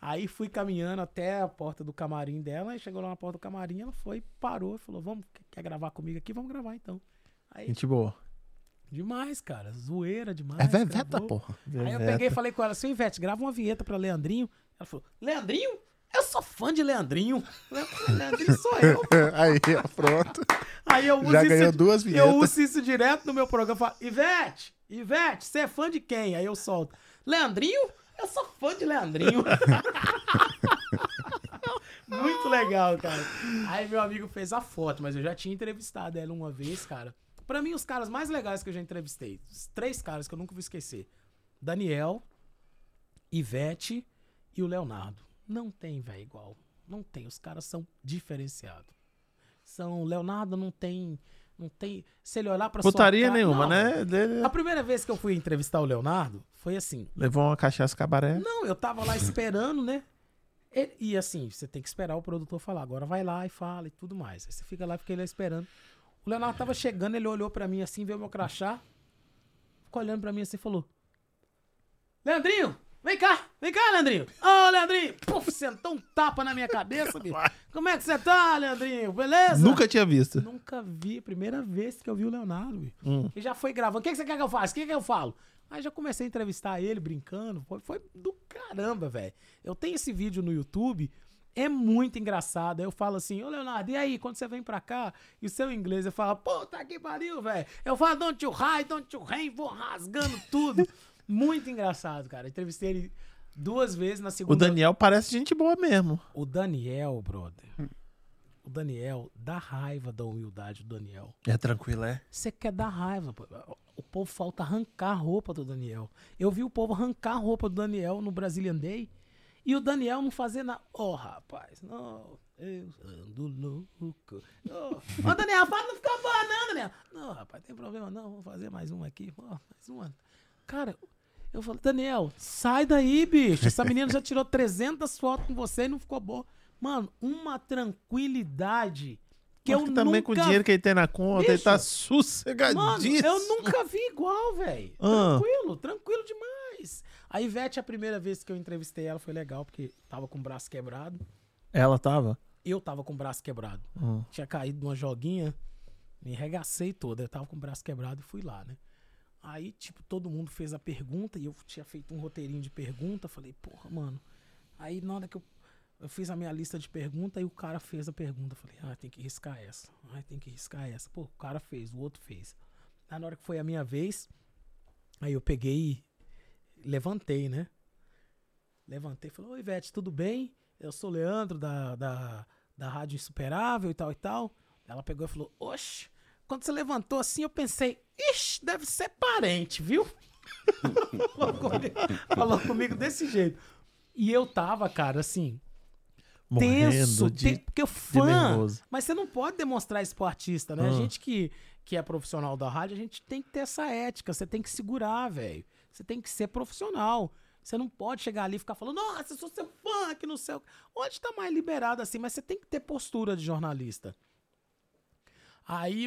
Aí fui caminhando até a porta do camarim dela, aí chegou lá na porta do camarim, ela foi, parou e falou, vamos, quer gravar comigo aqui? Vamos gravar, então. Aí, gente boa. Demais, cara. Zoeira demais. É Veveta, porra. Aí eu peguei e falei com ela, seu Ivete, grava uma vinheta pra Leandrinho. Ela falou, Leandrinho? Eu sou fã de Leandrinho. Leandrinho sou eu. Aí, pronto. Aí eu uso já isso, ganhou duas vinhetas. Eu uso isso direto no meu programa. Falo, Ivete, você é fã de quem? Aí eu solto. Leandrinho? Eu sou fã de Leandrinho. Muito legal, cara. Aí meu amigo fez a foto, mas eu já tinha entrevistado ela uma vez, cara. Pra mim, os caras mais legais que eu já entrevistei, os três caras que eu nunca vou esquecer, Daniel, Ivete e o Leonardo. Não tem, velho, igual. Não tem. Os caras são diferenciados. Leonardo não tem Não tem. Se ele olhar pra putaria sua cara, nenhuma, não, né? Dele... A primeira vez que eu fui entrevistar o Leonardo foi assim. Levou uma cachaça cabaré? Não, eu tava lá esperando, né? E assim, você tem que esperar o produtor falar. Agora vai lá e fala e tudo mais. Aí você fica lá e fica ele esperando. O Leonardo tava chegando, ele olhou pra mim assim, viu meu crachá. Ficou olhando pra mim assim e falou: Leandrinho, vem cá, Leandrinho. Ô, Leandrinho. Puf, sentou um tapa na minha cabeça, bicho. Como é que você tá, Leandrinho? Beleza? Nunca tinha visto. Nunca vi. Primeira vez que eu vi o Leonardo, bicho. E já foi gravando. O que você quer que eu faça? O que que eu falo? Aí já comecei a entrevistar ele, brincando. Foi do caramba, velho. Eu tenho esse vídeo no YouTube, é muito engraçado. Aí eu falo assim, ô Leonardo, e aí, quando você vem pra cá, e o seu inglês, eu falo, puta que pariu, velho. Eu falo, don't you hide, don't you rain, vou rasgando tudo. Muito engraçado, cara. Entrevistei ele 2 vezes na segunda... O Daniel parece gente boa mesmo. O Daniel, brother. O Daniel dá raiva da humildade do Daniel. É tranquilo, é? Você quer dar raiva, pô. O povo falta arrancar a roupa do Daniel. Eu vi o povo arrancar a roupa do Daniel no Brazilian Day e o Daniel não fazer nada. Ó, rapaz, não, eu ando louco. Ô, Daniel, fala não ficar boa, não, Daniel. Não, rapaz, tem problema não, vou fazer mais um aqui. Ó, mais uma. Cara, eu falo, Daniel, sai daí, bicho. Essa menina já tirou 300 fotos com você e não ficou boa. Mano, uma tranquilidade... Porque também nunca... com o dinheiro que ele tem na conta, bicho, ele tá sossegadíssimo. Mano, eu nunca vi igual, velho. Tranquilo, tranquilo demais. A Ivete, a primeira vez que eu entrevistei ela, foi legal, porque tava com o braço quebrado. Ela tava? Eu tava com o braço quebrado. Tinha caído numa joguinha, me arregacei toda. Eu tava com o braço quebrado e fui lá, né? Aí, tipo, todo mundo fez a pergunta e eu tinha feito um roteirinho de pergunta. Falei, porra, mano. Aí, na hora que eu fiz a minha lista de perguntas e o cara fez a pergunta. Falei, ah, tem que riscar essa. Ah, tem que riscar essa. Pô, o cara fez, o outro fez. Aí, na hora que foi a minha vez, aí eu peguei e levantei, né? Levantei e falei, oi, Ivete, tudo bem? Eu sou o Leandro da Rádio Insuperável e tal e tal. Ela pegou e falou, oxe, quando você levantou assim, eu pensei, ixi, deve ser parente, viu? Falou comigo desse jeito. E eu tava, cara, assim... tenso, porque o fã, mas você não pode demonstrar isso pro artista, né? A gente que é profissional da rádio, a gente tem que ter essa ética, você tem que segurar, velho. Você tem que ser profissional. Você não pode chegar ali e ficar falando, nossa, eu sou seu fã aqui no céu. Hoje tá mais liberado assim, mas você tem que ter postura de jornalista. Aí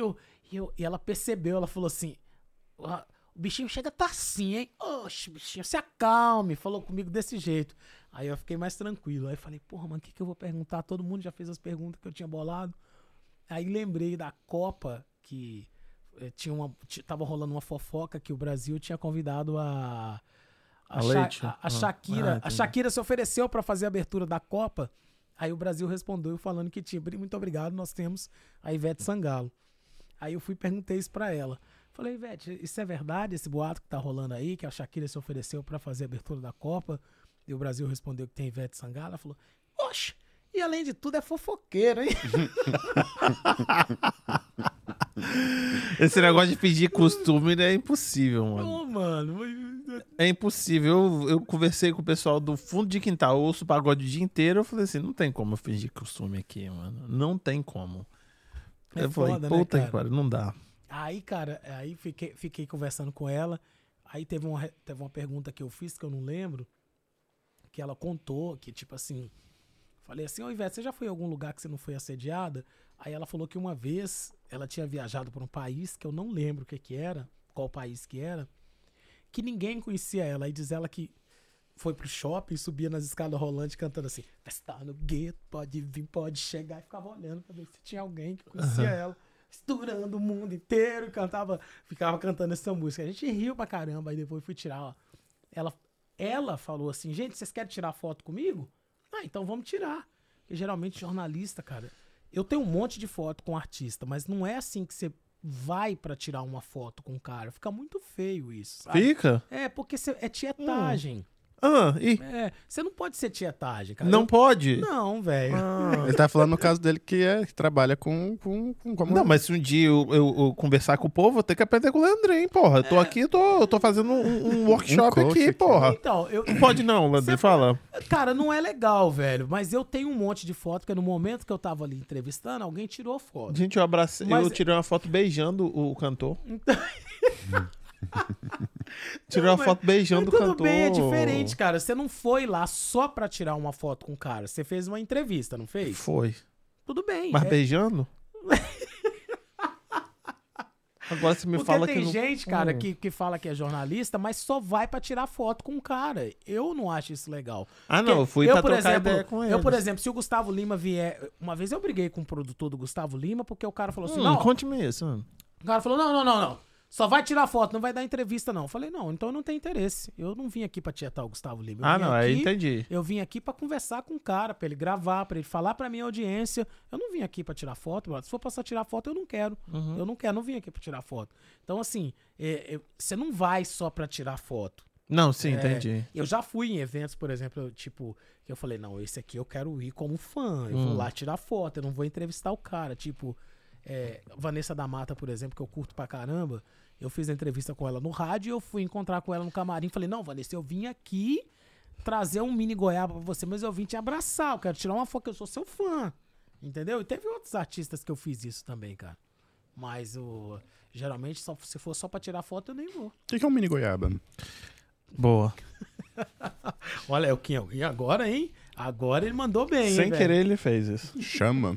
e ela percebeu, ela falou assim, o bichinho chega tá assim, hein? Oxe, bichinho, se acalme. Falou comigo desse jeito. Aí eu fiquei mais tranquilo. Aí falei, porra, mano, o que eu vou perguntar? Todo mundo já fez as perguntas que eu tinha bolado. Aí lembrei da Copa, que tava rolando uma fofoca que o Brasil tinha convidado a Shakira. A Shakira se ofereceu pra fazer a abertura da Copa. Aí o Brasil respondeu falando que tinha, muito obrigado, nós temos a Ivete Sangalo. Aí eu fui e perguntei isso pra ela. Falei, Ivete, isso é verdade, esse boato que tá rolando aí, que a Shakira se ofereceu pra fazer a abertura da Copa? E o Brasil respondeu que tem Ivete Sangalo. Ela falou, oxe, e além de tudo é fofoqueiro, hein? Esse negócio de pedir costume é impossível, mano. Não, mano. É impossível. Eu conversei com o pessoal do fundo de quintal, eu ouço o pagode o dia inteiro, eu falei assim, não tem como eu fingir costume aqui, mano. Não tem como. É eu foda, falei, puta, né, cara? Não dá. Aí, cara, aí fiquei conversando com ela. Aí teve uma pergunta que eu fiz que eu não lembro, que ela contou, que tipo assim, falei assim, ô Ivete, você já foi em algum lugar que você não foi assediada? Aí ela falou que uma vez ela tinha viajado para um país, que eu não lembro o que era, qual país que era, que ninguém conhecia ela. Aí diz ela que foi pro shopping, subia nas escadas rolantes cantando assim, está no gueto, pode vir, pode chegar, e ficava olhando pra ver se tinha alguém que conhecia ela, estourando o mundo inteiro, ficava cantando essa música. A gente riu pra caramba, aí depois fui tirar, ó, ela falou assim, gente, vocês querem tirar foto comigo? Ah, então vamos tirar. Porque geralmente jornalista, cara, eu tenho um monte de foto com artista, mas não é assim que você vai pra tirar uma foto com o cara. Fica muito feio isso, sabe? Fica? É, porque é tietagem. Ah, e? É, você não pode ser tietagem, cara. Não pode? Não, velho. Ah. Ele tá falando no caso dele que trabalha com não, mas se um dia eu conversar com o povo, eu tenho que aprender com o Leandrinho, porra. Eu tô aqui, eu tô fazendo um workshop aqui, porra. Então, não pode não, Leandrinho, fala. Cara, não é legal, velho, mas eu tenho um monte de foto, porque no momento que eu tava ali entrevistando, alguém tirou foto. Gente, eu abracei, mas... eu tirei uma foto beijando o cantor. Então... Tirou uma foto beijando o cantor. Tudo bem, é diferente, cara. Você não foi lá só pra tirar uma foto com o cara. Você fez uma entrevista, não fez? Foi. Tudo bem. Mas beijando? Agora você me porque fala que não... Porque tem gente, cara, que fala que é jornalista, mas só vai pra tirar foto com o cara. Eu não acho isso legal. Ah, porque não, eu fui pra trocar ideia com ele. Eu, por exemplo, se o Gusttavo Lima vier... Uma vez eu briguei com o produtor do Gusttavo Lima, porque o cara falou assim... Não, conte-me isso, mano. O cara falou, não. Só vai tirar foto, não vai dar entrevista, não. Eu falei, não, então eu não tenho interesse. Eu não vim aqui pra tietar o Gusttavo Lima. Eu entendi. Eu vim aqui pra conversar com o cara, pra ele gravar, pra ele falar pra minha audiência. Eu não vim aqui pra tirar foto, brother. Se for passar a tirar foto, eu não quero. Uhum. Eu não quero, não vim aqui pra tirar foto. Então, assim, você não vai só pra tirar foto. Não, sim, entendi. Eu já fui em eventos, por exemplo, tipo, que eu falei, não, esse aqui eu quero ir como fã. Eu vou lá tirar foto, eu não vou entrevistar o cara, tipo... Vanessa da Mata, por exemplo, que eu curto pra caramba, eu fiz a entrevista com ela no rádio, eu fui encontrar com ela no camarim, falei, não, Vanessa, eu vim aqui trazer um mini goiaba pra você, mas eu vim te abraçar, eu quero tirar uma foto, que eu sou seu fã, entendeu? E teve outros artistas que eu fiz isso também, cara, mas geralmente, se for só pra tirar foto, eu nem vou. O que é um mini goiaba? Boa. Olha, é o Quinhão, e agora, hein? Agora ele mandou bem, hein, sem querer ele fez isso. Chama.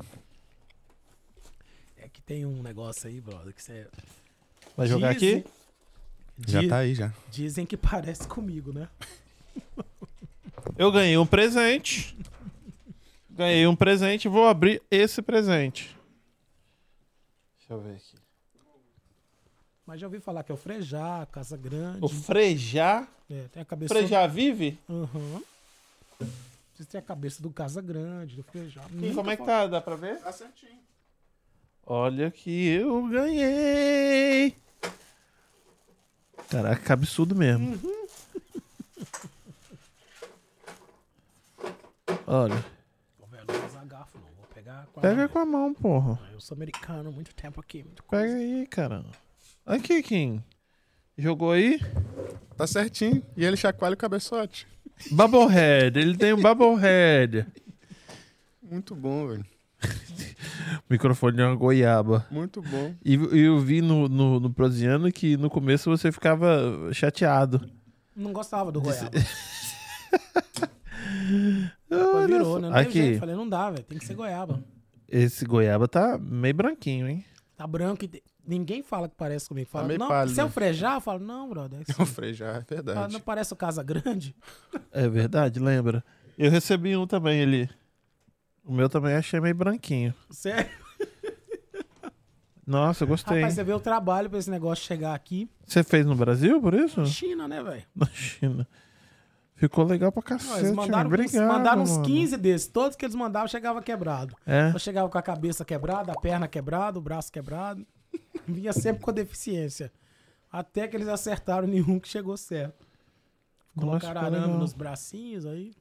Que tem um negócio aí, brother, que você... Vai jogar aqui? Já tá aí, já. Dizem que parece comigo, né? Eu ganhei um presente. Vou abrir esse presente. Deixa eu ver aqui. Mas já ouvi falar que é o Frejá, Casa Grande. O Frejá? Tem a cabeça... Frejá vive? Aham. Vocês têm a cabeça do Casa Grande, do Frejá. E como é que tá? Dá pra ver? Tá certinho. Olha que eu ganhei! Caraca, cabeçudo mesmo. Uhum. Olha. Velho, não vou usar garfo, não. Vou pegar com a mão. Pega com a mão, porra. Eu sou americano, muito tempo aqui. Pega aí, cara. Aqui, Kim. Jogou aí? Tá certinho. E ele chacoalha o cabeçote. Bubblehead. Ele tem um bubblehead. Muito bom, velho. Microfone de uma goiaba. Muito bom. E eu vi no Prosiano que no começo você ficava chateado. Não gostava do goiaba. Depois virou, né? Aqui. Falei, não dá, velho. Tem que ser goiaba. Esse goiaba tá meio branquinho, hein? Tá branco e ninguém fala que parece comigo. Fala, tá meio pálido. Se eu frejar, eu falo, não, brother. É o frejar, é verdade. Fala, não parece o Casa Grande? É verdade, lembra? Eu recebi um também ali. O meu também achei meio branquinho. Sério? Nossa, eu gostei. Rapaz, você vê o trabalho pra esse negócio chegar aqui. Você fez no Brasil, por isso? Na China, né, velho? Na China. Ficou legal pra cacete. Eles mandaram, obrigado, mandaram uns 15 desses. Todos que eles mandavam, chegava quebrado. É? Eu chegava com a cabeça quebrada, a perna quebrada, o braço quebrado. Vinha sempre com deficiência. Até que eles acertaram nenhum que chegou certo. Colocaram arame nos bracinhos aí.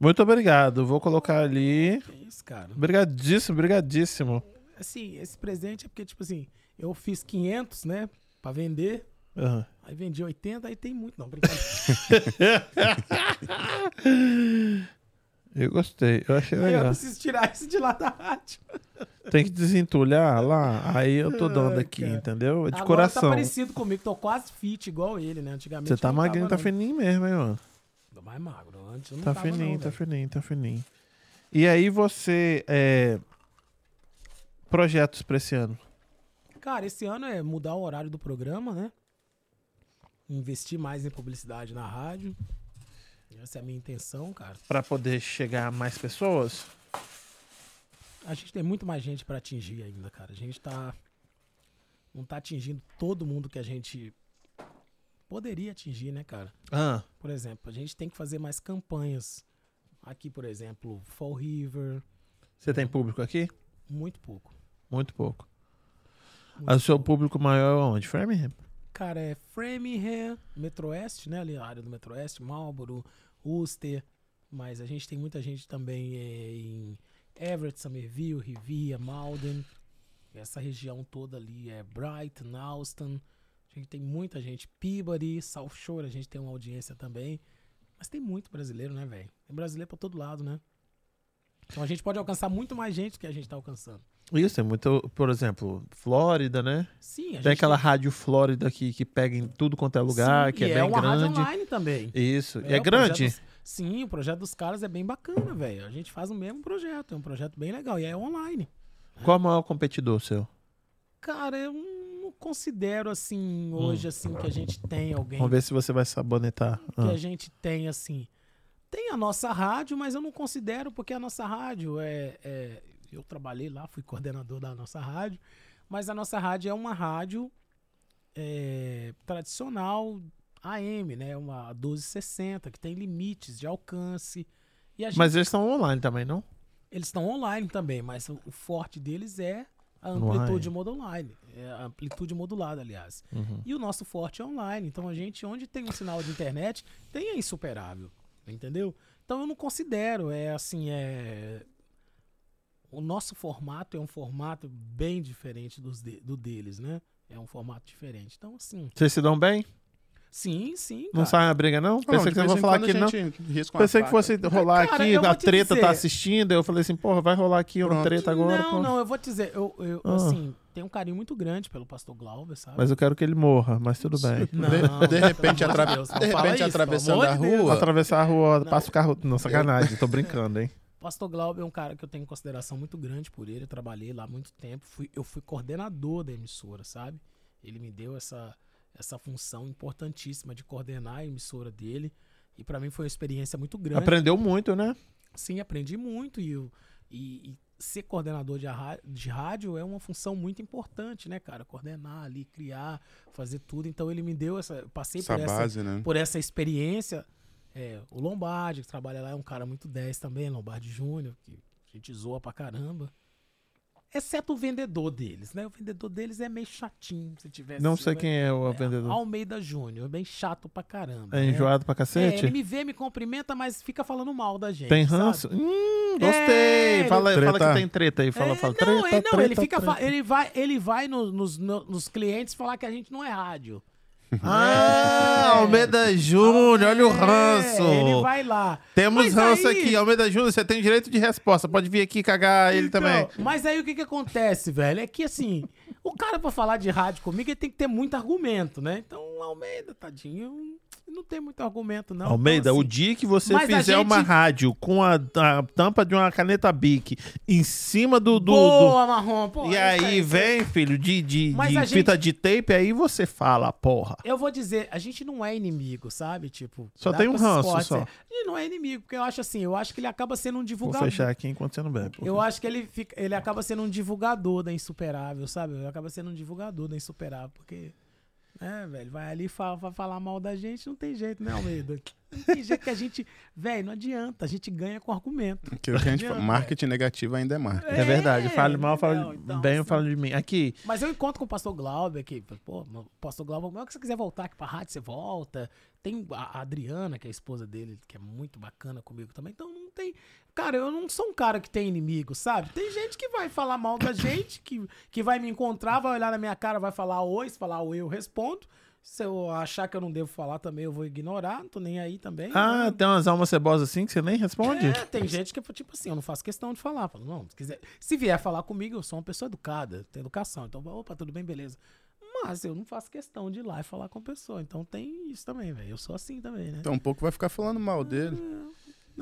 Muito obrigado. Vou colocar ali. Que isso, cara. Obrigadíssimo. Assim, esse presente é porque, tipo assim, eu fiz 500, né? Pra vender. Uhum. Aí vendi 80, aí tem muito. Não, obrigado. Eu gostei. Eu achei legal. Eu preciso tirar isso de lá da rádio. Tem que desentulhar lá. Aí eu tô dando aqui, cara. Entendeu? De agora coração. Tá parecido comigo. Tô quase fit, igual ele, né? Antigamente. Você tá magrinho, tá fininho mesmo, hein, mano? Mais magro. Antes eu não tava, fininho, não, tá fininho. E aí você... Projetos pra esse ano? Cara, esse ano é mudar o horário do programa, né? Investir mais em publicidade na rádio. Essa é a minha intenção, cara. Pra poder chegar a mais pessoas? A gente tem muito mais gente pra atingir ainda, cara. A gente tá... Não tá atingindo todo mundo que a gente... poderia atingir, né, cara? Ah. Por exemplo, a gente tem que fazer mais campanhas. Aqui, por exemplo, Fall River. Você tem público aqui? Muito pouco. O seu público maior é onde? Framingham? cara, é Framingham, Metroeste, né? Ali a área do Metroeste, Marlboro, Worcester. Mas a gente tem muita gente também em Everett, Somerville, Riviera, Malden. Essa região toda ali é Brighton, Allston. A gente tem muita gente. Peabody, South Shore, a gente tem uma audiência também. Mas tem muito brasileiro, né, velho? Tem brasileiro pra todo lado, né? Então a gente pode alcançar muito mais gente do que a gente tá alcançando. Isso, é muito, por exemplo, Flórida, né? Sim, a gente tem aquela rádio Flórida que pega em tudo quanto é lugar, sim, que é bem grande. É uma rádio online também. Isso, é grande. Projeto, sim, o projeto dos caras é bem bacana, velho. A gente faz o mesmo projeto, é um projeto bem legal e é online. Qual é o maior competidor seu? Cara, eu não considero assim, hoje, assim, que a gente tem alguém... Vamos ver se você vai sabonetar. Que a gente tem, assim... Tem a nossa rádio, mas eu não considero, porque a nossa rádio é... Eu trabalhei lá, fui coordenador da nossa rádio, mas a nossa rádio é uma rádio tradicional AM, né? Uma 1260, que tem limites de alcance. E a gente... Mas eles estão online também, não? Eles estão online também, mas o forte deles é a amplitude modulada. É a amplitude modulada, aliás. Uhum. E o nosso forte é online. Então a gente, onde tem um sinal de internet, tem a Insuperável, entendeu? Então eu não considero, o nosso formato é um formato bem diferente do deles, né? É um formato diferente. Então, assim... Vocês se dão bem? Sim, sim. Não sai uma briga, não? Pensei que você não vai falar aqui, não. Pensei que fosse rolar aqui, a treta tá assistindo. Eu falei assim, porra, vai rolar aqui uma treta agora. Não, eu vou te dizer. Eu assim, tenho um carinho muito grande pelo pastor Glauber, sabe? Mas eu quero que ele morra, mas tudo bem. De repente, atravessando a rua... Atravessar a rua, passa o carro... Não, sacanagem, tô brincando, hein? Pastor Glauber é um cara que eu tenho consideração muito grande por ele. Eu trabalhei lá há muito tempo. Eu fui coordenador da emissora, sabe? Ele me deu essa função importantíssima de coordenar a emissora dele. E pra mim foi uma experiência muito grande. Aprendeu muito, né? Sim, aprendi muito. E ser coordenador de rádio é uma função muito importante, né, cara? Coordenar ali, criar, fazer tudo. Então ele me deu essa... Passei por essa experiência... O Lombardi, que trabalha lá, é um cara muito 10 também, Lombardi Júnior, que a gente zoa pra caramba. Exceto o vendedor deles, né? O vendedor deles é meio chatinho, se tivesse... Não sei quem é o vendedor. Almeida Júnior, bem chato pra caramba. É enjoado pra cacete? Ele me vê, me cumprimenta, mas fica falando mal da gente. Tem ranço? Sabe? Gostei! Fala que tem treta aí, fala treta, não, ele fica... Treta. Ele vai nos clientes falar que a gente não é rádio. Almeida Júnior, olha o ranço. Ele vai lá. Temos mas ranço aí... aqui, Almeida Júnior, você tem direito de resposta. Pode vir aqui cagar ele também. Mas aí o que acontece, velho? É que assim, o cara pra falar de rádio comigo, ele tem que ter muito argumento, né? Então, Almeida, tadinho, não tem muito argumento, não. Almeida, então, assim, o dia que você fizer uma rádio com a tampa de uma caneta Bic em cima do... Boa, Marrom, pô. E aí vem, filho, de fita de tape, aí você fala, porra. Eu vou dizer, a gente não é inimigo, sabe? Tipo, só tem um ranço, só. A gente não é inimigo, porque eu acho assim, eu acho que ele acaba sendo um divulgador. Vou fechar aqui enquanto você não bebe. Eu acho que ele acaba sendo um divulgador da Insuperável, sabe? Ele acaba sendo um divulgador da Insuperável, porque... velho, vai ali e fala falar mal da gente, não tem jeito, né, Almeida? Não tem jeito que a gente... Velho, não adianta, a gente ganha com argumento. Que a gente fala, marketing negativo ainda é marketing. É verdade, falo mal, falo bem, eu falo de mim. Aqui. Mas eu encontro com o pastor Glauber aqui. Pô, pastor Glauber, como é que você quiser voltar aqui pra rádio, você volta. Tem a Adriana, que é a esposa dele, que é muito bacana comigo também. Então não tem... Cara, eu não sou um cara que tem inimigo, sabe? Tem gente que vai falar mal da gente, que vai me encontrar, vai olhar na minha cara, vai falar oi, se falar oi eu respondo. Se eu achar que eu não devo falar também, eu vou ignorar, não tô nem aí também. Ah, não. Tem umas almas cebosas assim que você nem responde? Tem gente que é tipo assim, eu não faço questão de falar. Falo, não, se vier falar comigo, eu sou uma pessoa educada, tenho educação. Então, opa, tudo bem, beleza. Mas eu não faço questão de ir lá e falar com a pessoa. Então tem isso também, velho. Eu sou assim também, né? Então um pouco vai ficar falando mal dele.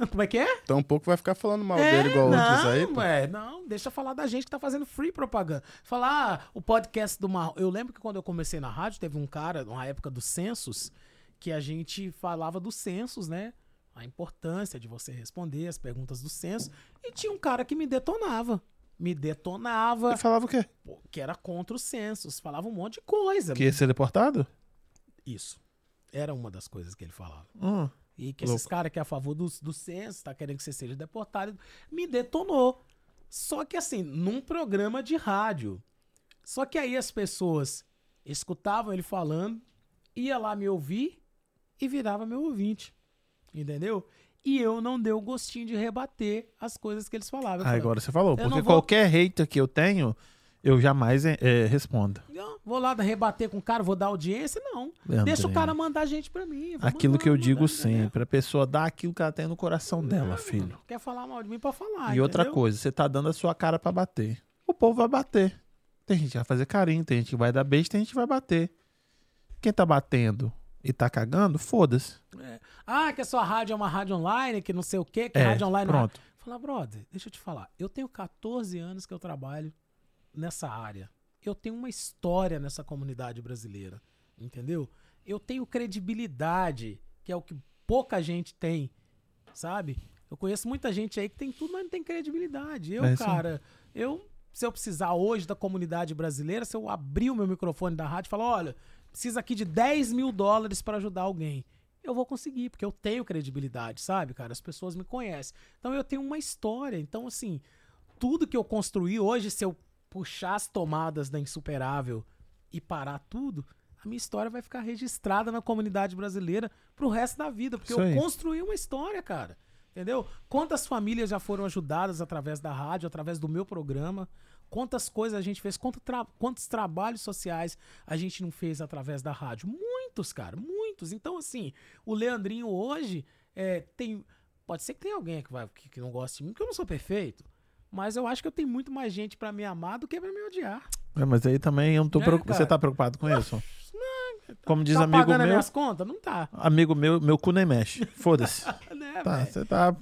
Como é que é? Então um pouco vai ficar falando mal dele igual outros aí. Pô. Não, deixa eu falar da gente que tá fazendo free propaganda. Falar o podcast do Marrom. Eu lembro que quando eu comecei na rádio, teve um cara, na época do Census, que a gente falava do Census, né? A importância de você responder as perguntas do Census. E tinha um cara que me detonava. E falava o quê? Pô, que era contra o Census. Falava um monte de coisa. Que ia ser deportado? Isso. Era uma das coisas que ele falava. E que esses caras que é a favor do Census, tá querendo que você seja deportado, me detonou. Só que assim, num programa de rádio. Só que aí as pessoas escutavam ele falando, ia lá me ouvir e virava meu ouvinte, entendeu? E eu não dei o gostinho de rebater as coisas que eles falavam. Ah, agora você falou, porque qualquer hater que eu tenho, eu jamais respondo. Não, vou lá rebater com o cara, vou dar audiência, não. Leandrinho, deixa o cara mandar gente pra mim. Aquilo mandar, que eu digo sempre, a pessoa dá aquilo que ela tem no coração dela, filho. Quer falar mal de mim pra falar, entendeu? Outra coisa, você tá dando a sua cara pra bater. O povo vai bater. Tem gente que vai fazer carinho, tem gente que vai dar beijo, tem gente que vai bater. Quem tá batendo e tá cagando, foda-se. É. Ah, que a sua rádio é uma rádio online, que não sei o quê, que é rádio online... Pronto. Não... Fala, brother, deixa eu te falar. Eu tenho 14 anos que eu trabalho nessa área. Eu tenho uma história nessa comunidade brasileira, entendeu? Eu tenho credibilidade, que é o que pouca gente tem, sabe? Eu conheço muita gente aí que tem tudo, mas não tem credibilidade. Eu, se eu precisar hoje da comunidade brasileira, se eu abrir o meu microfone da rádio e falar, olha... Precisa aqui de $10 mil para ajudar alguém. Eu vou conseguir, porque eu tenho credibilidade, sabe, cara? As pessoas me conhecem. Então eu tenho uma história. Então, assim, tudo que eu construí hoje, se eu puxar as tomadas da Insuperável e parar tudo, a minha história vai ficar registrada na comunidade brasileira pro resto da vida. Porque eu construí uma história, cara. Entendeu? Quantas famílias já foram ajudadas através da rádio, através do meu programa. Quantas coisas a gente fez, quantos trabalhos sociais a gente não fez através da rádio? Muitos, cara, muitos. Então, assim, o Leandrinho hoje tem... Pode ser que tenha alguém que não goste de mim, porque eu não sou perfeito, mas eu acho que eu tenho muito mais gente pra me amar do que pra me odiar. É, mas aí também eu não tô preocupado. Você tá preocupado com isso? Não, como diz amigo meu... Tá pagando minhas contas? Não tá. Amigo meu, meu cu nem mexe. Foda-se.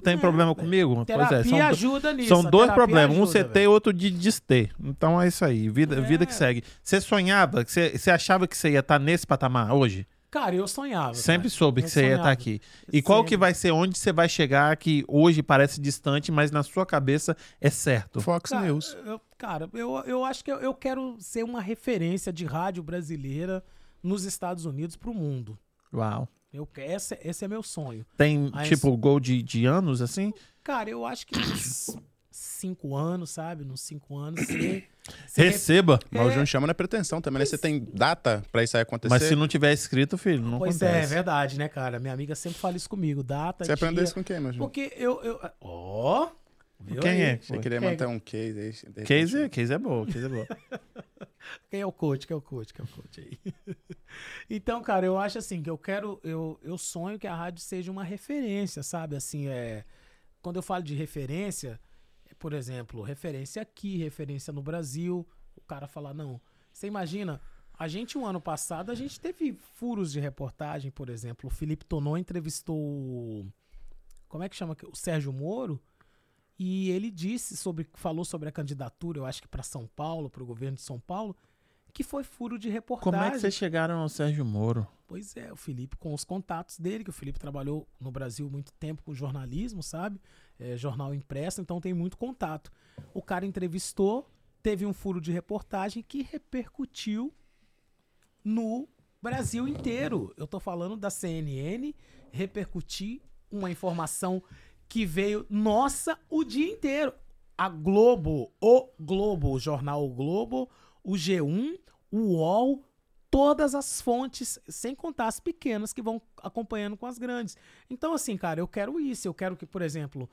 Tem problema comigo? Terapia pois ajuda nisso. São dois problemas. Um você tem, outro de dester. Então é isso aí. Vida que segue. Você sonhava? Você achava que você ia estar nesse patamar hoje? Cara, eu sonhava. Sempre soube que você ia estar aqui. E qual que vai ser, onde você vai chegar que hoje parece distante, mas na sua cabeça é certo? Fox News. Cara, eu acho que eu quero ser uma referência de rádio brasileira nos Estados Unidos pro mundo. Uau. Esse é meu sonho. Tem, gol de anos, assim? Cara, eu acho que uns 5 anos, sabe? Nos 5 anos, você receba. Mas o João chama na pretensão também, né? Você tem data pra isso aí acontecer? Mas se não tiver escrito, filho, não acontece. Pois é verdade, né, cara? Minha amiga sempre fala isso comigo. Data, você aprendeu isso com quem, meu João? Porque eu... Ó... Quem é? Você queria manter um case aí. Case é boa, case é boa. Quem é o coach? Quem é o coach aí? Então, cara, eu acho assim, que eu quero... Eu sonho que a rádio seja uma referência, sabe? Assim, quando eu falo de referência, por exemplo, referência aqui, referência no Brasil, o cara falar, não, você imagina, o ano passado, a gente teve furos de reportagem, por exemplo, o Felipe Tonon entrevistou, como é que chama? O Sérgio Moro. E ele falou sobre a candidatura, eu acho que para São Paulo, para o governo de São Paulo, que foi furo de reportagem. Como é que vocês chegaram ao Sérgio Moro? Pois é, o Felipe, com os contatos dele, que o Felipe trabalhou no Brasil muito tempo com jornalismo, sabe? Jornal impresso, então tem muito contato. O cara entrevistou, teve um furo de reportagem que repercutiu no Brasil inteiro. Eu tô falando da CNN repercutir uma informação... que veio, o dia inteiro. A Globo, o jornal O Globo, o G1, o UOL, todas as fontes, sem contar as pequenas que vão acompanhando com as grandes. Então, assim, cara, eu quero isso. Eu quero que, por exemplo,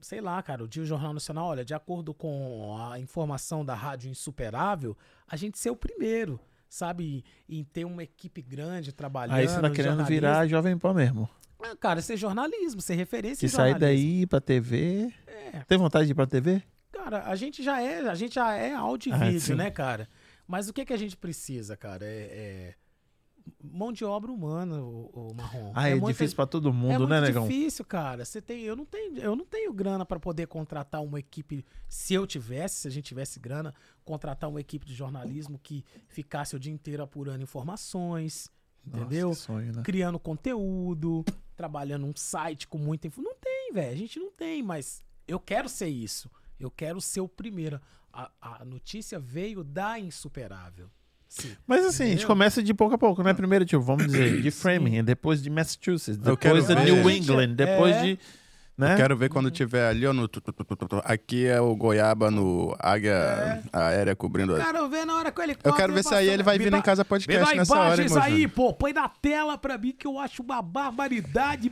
sei lá, cara, o Jornal Nacional, olha, de acordo com a informação da Rádio Insuperável, a gente ser o primeiro, sabe? E ter uma equipe grande trabalhando. Aí você tá querendo virar Jovem Pan mesmo. Cara, isso é jornalismo, isso é referência. E sair daí pra TV. Tem vontade de ir pra TV? Cara, a gente já é áudio e vídeo, sim, né, cara? Mas o que a gente precisa, cara? Mão de obra humana, o Marrom. Ah, difícil pra todo mundo, né, Negão? É difícil, cara. Eu não tenho grana pra poder contratar uma equipe. Se a gente tivesse grana, contratar uma equipe de jornalismo que ficasse o dia inteiro apurando informações. Entendeu? Nossa, que sonho, né? Criando conteúdo, trabalhando um site com muita informação. Não tem, velho. A gente não tem, mas eu quero ser isso. Eu quero ser o primeiro. A notícia veio da Insuperável. Sim. Mas assim, entendeu? A gente começa de pouco a pouco, né? Primeiro, tipo, vamos dizer, de Framingham, depois de Massachusetts, depois de New England, depois de... né? Eu quero ver quando tiver ali, ó, no... Aqui é o Goiaba no Águia Aérea cobrindo... Eu quero ver na hora que ele... Eu quero ver se aí ele vai vir em Casa Podcast nessa hora, hein, aí, pô, põe na tela pra mim que eu acho uma barbaridade.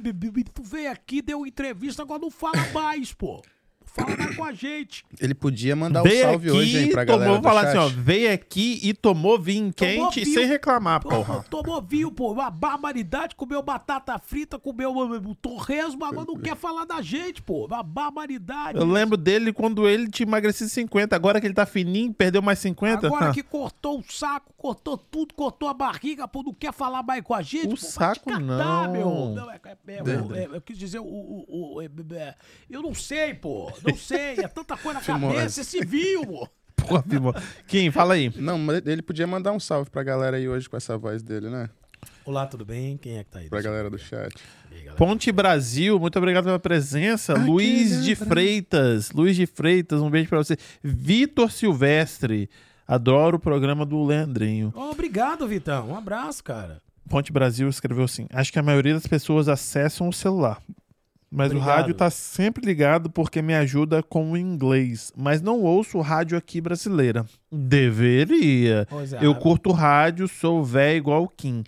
Tu veio aqui, deu entrevista, agora não fala mais, pô. Fala com a gente. Ele podia mandar um salve aqui, hoje, hein, pra galera do chat. Falar assim, ó, veio aqui e tomou vinho quente vinho, sem reclamar, porra. Tomou vinho, pô, uma barbaridade, comeu batata frita, comeu torresmo, agora não quer falar da gente, pô, uma barbaridade. Eu lembro dele quando ele tinha emagrecido 50, agora que ele tá fininho, perdeu mais 50. Agora que cortou o saco, cortou tudo, cortou a barriga, pô, não quer falar mais com a gente. O saco catar, não. Não, eu quis dizer, eu não sei, pô. Não sei, é tanta coisa na cabeça, esse viu, pô. Porra, Kim, fala aí. Não, mas ele podia mandar um salve pra galera aí hoje com essa voz dele, né? Olá, tudo bem? Quem é que tá aí? Pra galera do chat. Aí, galera. Ponte Brasil, muito obrigado pela presença. Luiz de Freitas, um beijo pra você. Vitor Silvestre, adoro o programa do Leandrinho. Oh, obrigado, Vitão, um abraço, cara. Ponte Brasil escreveu assim, acho que a maioria das pessoas acessam o celular. Mas obrigado. O rádio tá sempre ligado porque me ajuda com o inglês. Mas não ouço rádio aqui brasileira. Deveria. É, eu curto rádio, sou véio igual o Kim.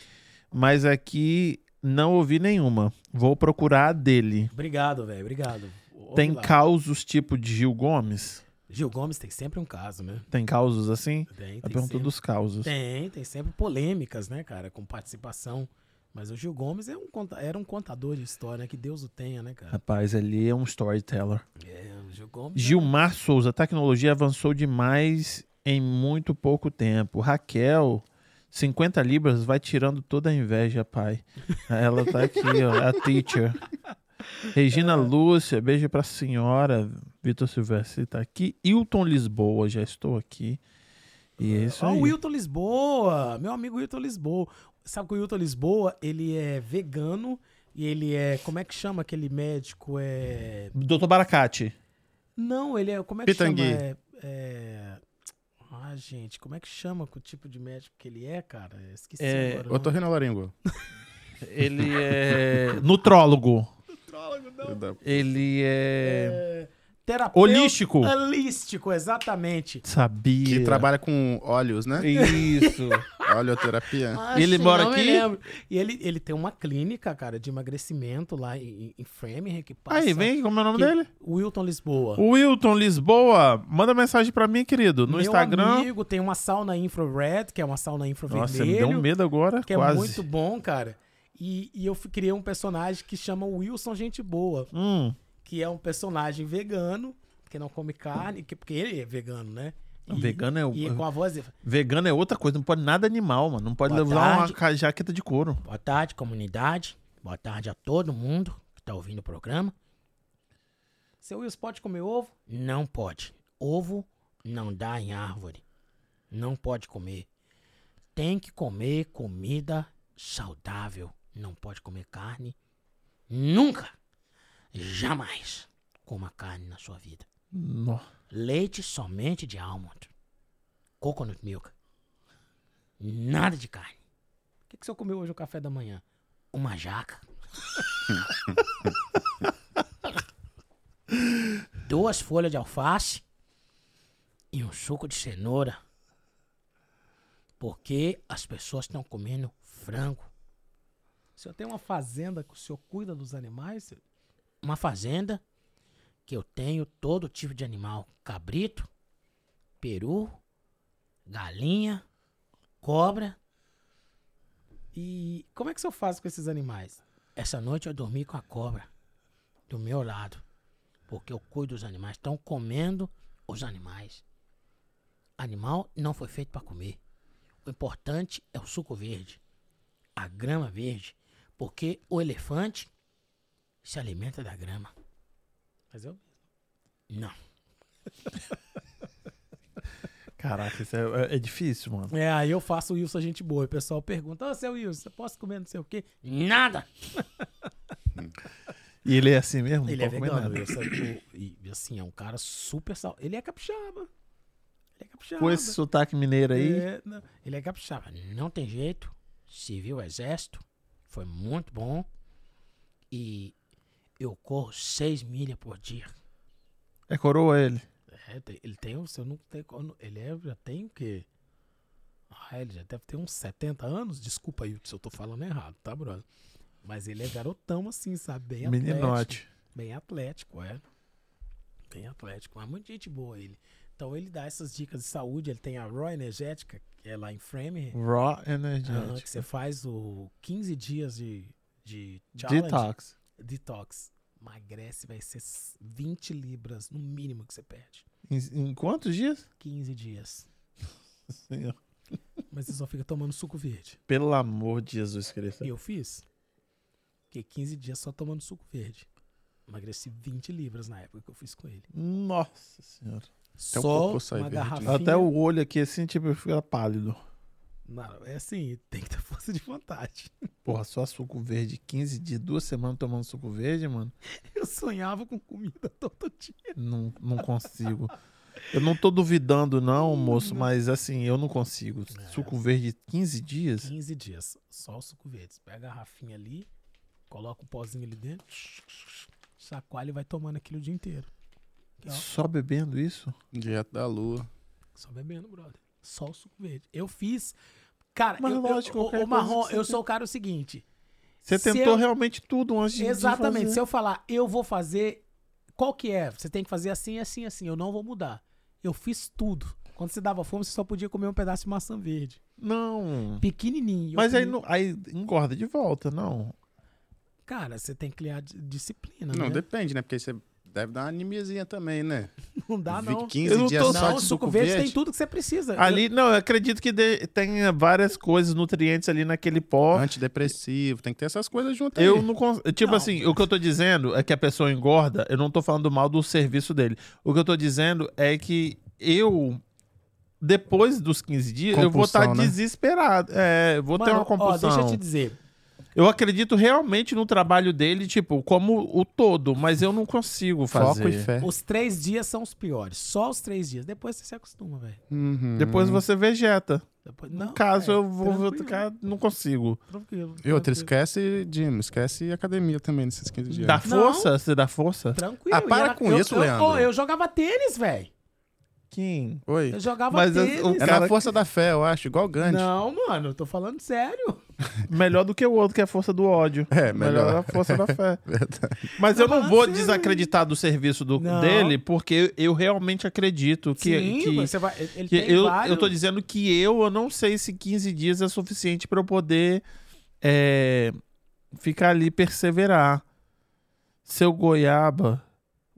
Mas aqui não ouvi nenhuma. Vou procurar a dele. Obrigado, velho. Obrigado. Ouve tem lá. Causos tipo de Gil Gomes? Gil Gomes tem sempre um caso, né? Tem causos assim? Tem. A pergunta dos causos. Tem sempre polêmicas, né, cara? Com participação. Mas o Gil Gomes era um contador de história, que Deus o tenha, né, cara? Rapaz, ele é um storyteller. É, o Gil Gomes... Gilmar Souza, a tecnologia avançou demais em muito pouco tempo. Raquel, 50 libras, vai tirando toda a inveja, pai. Ela tá aqui, ó, a teacher. Regina Lúcia, beijo pra senhora. Vitor Silvestre tá aqui. Hilton Lisboa, já estou aqui. E é isso aí. Ó, o Hilton Lisboa, meu amigo Hilton Lisboa. Sabe que o Hilton Lisboa, ele é vegano e ele é... Como é que chama aquele médico? É... Doutor Baracate. Não, ele é... Como é que Pitangui. Chama? Ah, gente, como é que chama o tipo de médico que ele é, cara? Esqueci agora. Otorrinolaringo. Ele é... Nutrólogo. Nutrólogo, não. Ele é... Terapeuta holístico. Holístico, exatamente. Sabia. Que trabalha com óleos, né? Isso. Oleoterapia. Ah, ele mora aqui. E ele tem uma clínica, cara, de emagrecimento lá em Framingham. Que passa. Aí, vem, como é o nome dele? Wilton Lisboa. Wilton Lisboa, manda mensagem pra mim, querido, no meu Instagram. Meu amigo, tem uma sauna infrared, que é uma sauna infravermelho. Nossa, me deu um medo agora, que quase. É muito bom, cara. E eu criei um personagem que chama Wilson Gente Boa. Que é um personagem vegano, que não come carne, porque ele é vegano, né? Não, vegano é... E com a voz... Vegano é outra coisa, não pode nada animal, mano. Não pode levar uma jaqueta de couro. Boa tarde, comunidade. Boa tarde a todo mundo que tá ouvindo o programa. Seu Wilson, pode comer ovo? Não pode. Ovo não dá em árvore. Não pode comer. Tem que comer comida saudável. Não pode comer carne. Nunca! Jamais coma carne na sua vida. Não. Leite somente de almond. Coconut milk. Nada de carne. O que você comeu hoje no café da manhã? Uma jaca. 2 folhas de alface e um suco de cenoura. Porque as pessoas estão comendo frango. O senhor tem uma fazenda que o senhor cuida dos animais, senhor? Uma fazenda que eu tenho todo tipo de animal. Cabrito, peru, galinha, cobra. E como é que o senhor faz com esses animais? Essa noite eu dormi com a cobra do meu lado, porque eu cuido dos animais. Estão comendo os animais. Animal não foi feito para comer. O importante é o suco verde, a grama verde, porque o elefante... se alimenta da grama. Mas eu não. Caraca, isso é difícil, mano. É, aí eu faço o Wilson Gente Boa. E o pessoal pergunta, ô, seu Wilson, posso comer não sei o quê? Nada! E ele é assim mesmo? Ele é vegano. E assim, é um cara super saudável. Ele é capixaba. Com esse sotaque mineiro aí? Ele é capixaba. Não tem jeito. Serviu o exército. Foi muito bom. E Eu corro 6 milhas por dia. É coroa ele? É, ele tem, se eu não tenho, ele é, já tem o quê? Ah, ele já deve ter uns 70 anos. Desculpa aí se eu tô falando errado, tá, brother? Mas ele é garotão assim, sabe? Bem meninote. Atlético. Bem atlético, é. Bem atlético, mas muita gente boa ele. Então ele dá essas dicas de saúde. Ele tem a Raw Energética, que é lá em Framingham. Raw Energética. Que você faz o 15 dias de challenge. Detox. Detox. Emagrece, vai ser 20 libras no mínimo que você perde. Em quantos dias? 15 dias. Senhor. Mas você só fica tomando suco verde. Pelo amor de Jesus Cristo. E eu fiz. Fiquei 15 dias só tomando suco verde. Emagreci 20 libras na época que eu fiz com ele. Nossa Senhora. Até só uma garrafinha. Até o olho aqui, assim, tipo, fica pálido. Não, é assim, tem que ter força de vontade. Porra, só suco verde, 15 dias, 2 semanas tomando suco verde, mano. Eu sonhava com comida todo dia. Não consigo. Eu não tô duvidando, não, moço, mas assim, eu não consigo. É. Suco verde, 15 dias? 15 dias, só o suco verde. Pega a garrafinha ali, coloca o pozinho ali dentro, chacoalha e vai tomando aquilo o dia inteiro. Aqui, só bebendo isso? Dieta da lua. Só bebendo, brother. Só o suco verde. Eu fiz. Cara, mas lógico, o marrom, eu sou o cara o seguinte. Você tentou realmente tudo antes de fazer. Exatamente. Se eu falar, eu vou fazer, qual que é? Você tem que fazer assim, assim, assim. Eu não vou mudar. Eu fiz tudo. Quando você dava fome, você só podia comer um pedaço de maçã verde. Não. Pequenininho. Mas aí engorda de volta, não? Cara, você tem que criar disciplina, né? Não, depende, né? Porque você... Deve dar uma anemiazinha também, né? Não dá, não. 15 eu não dias tô, só não, de suco verde tem tudo que você precisa. Ali, não, eu acredito que tenha várias coisas, nutrientes ali naquele pó. Antidepressivo, tem que ter essas coisas junto aí. Eu não consigo. Tipo não, assim, mas... o que eu tô dizendo é que a pessoa engorda, eu não tô falando mal do serviço dele. O que eu tô dizendo é que eu, depois dos 15 dias, compulsão, eu vou estar desesperado. É, vou ter uma compulsão. Ó, deixa eu te dizer. Eu acredito realmente no trabalho dele, tipo, como o todo, mas eu não consigo fazer. Foco e fé. Os 3 dias são os piores, só os 3 dias. Depois você se acostuma, velho. Uhum. Depois você vegeta. Depois... Não, no caso, véio, eu vou ficar, não consigo. Tranquilo. E outra, esquece gym, esquece academia também nesses 15 dias. Dá força? Não. Você dá força? Tranquilo. Ah, para com isso, Leandro. Eu jogava tênis, velho. Quem? Oi. Eu jogava tênis. Era a força da fé, eu acho, igual o Gandhi. Não, mano, eu tô falando sério. Melhor do que o outro, que é a força do ódio. É, melhor a força da fé. Mas eu não vou desacreditar do serviço dele, porque eu realmente acredito que... Sim, você vai... Ele tem vários... Eu tô dizendo que eu não sei se 15 dias é suficiente pra eu poder ficar ali, perseverar. Seu Goiaba...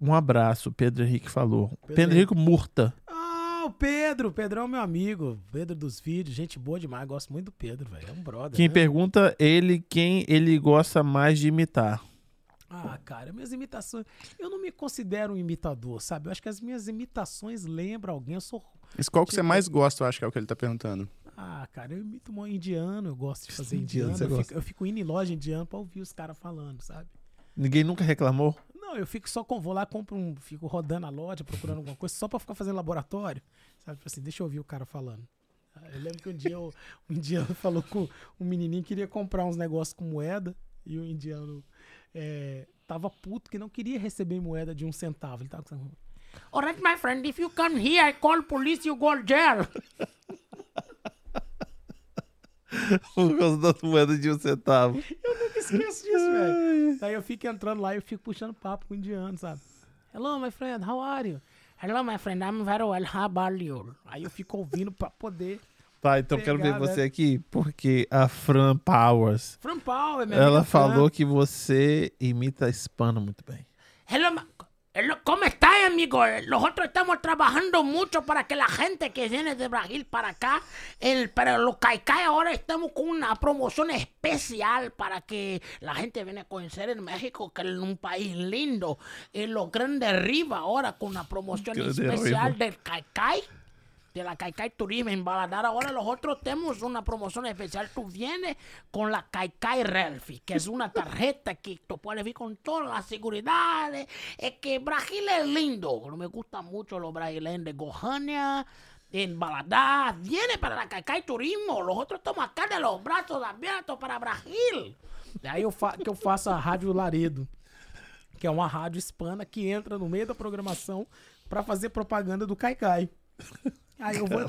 Um abraço, Pedro Henrique falou. Pedro Henrique Murta. Ah, o Pedro. O Pedrão é meu amigo. Pedro dos vídeos. Gente boa demais. Gosto muito do Pedro, velho. É um brother. Quem pergunta ele quem ele gosta mais de imitar. Ah, cara, minhas imitações... Eu não me considero um imitador, sabe? Eu acho que as minhas imitações lembram alguém. Eu sou... Mas qual que você mais gosta, eu acho que é o que ele tá perguntando. Ah, cara, eu imito um indiano. Eu gosto de fazer indiano. Eu fico indo em loja indiana pra ouvir os caras falando, sabe? Ninguém nunca reclamou? Não, eu fico só vou lá, fico rodando a loja, procurando alguma coisa, só pra ficar fazendo laboratório. Sabe, tipo assim, deixa eu ouvir o cara falando. Eu lembro que um indiano falou com um menininho que queria comprar uns negócios com moeda, e o indiano tava puto, que não queria receber moeda de 1 centavo. Ele tava com... Alright, my friend, if you come here, I call police, you go to jail. Por causa das moedas de 1 centavo. Eu nunca esqueço disso, velho. Daí eu fico entrando lá e eu fico puxando papo com o indiano, sabe? Hello, my friend, how are you? Hello, my friend, I'm very well, how about you? Aí eu fico ouvindo pra poder... Tá, então quero ver você aqui, porque a Fran Powers... Fran Powers, minha amiga Fran. Falou que você imita hispano muito bem. Hello, como está, amigo? Nosotros estamos trabajando mucho para que la gente que viene de Brasil para acá, para los caicai ahora estamos con una promoción especial para que la gente venga a conocer en México, que es un país lindo. Los grandes rivas ahora con una promoción especial del caicai. De la Caicai Turismo en Valadares. Ahora nosotros tenemos una promoción especial. Tú vienes con la Caicai Relfi, que es una tarjeta que tú puedes ver con todas las seguridades. Es que Brasil es lindo. Me gustan mucho los brasileños de Goiânia, en Valadares. Viene para la Caicai Turismo. Nosotros estamos acá de los brazos abiertos para Brasil. De ahí que eu faço a Rádio Laredo. que é uma rádio hispana que entra no meio da programação pra fazer propaganda do Caicai. Aí eu vou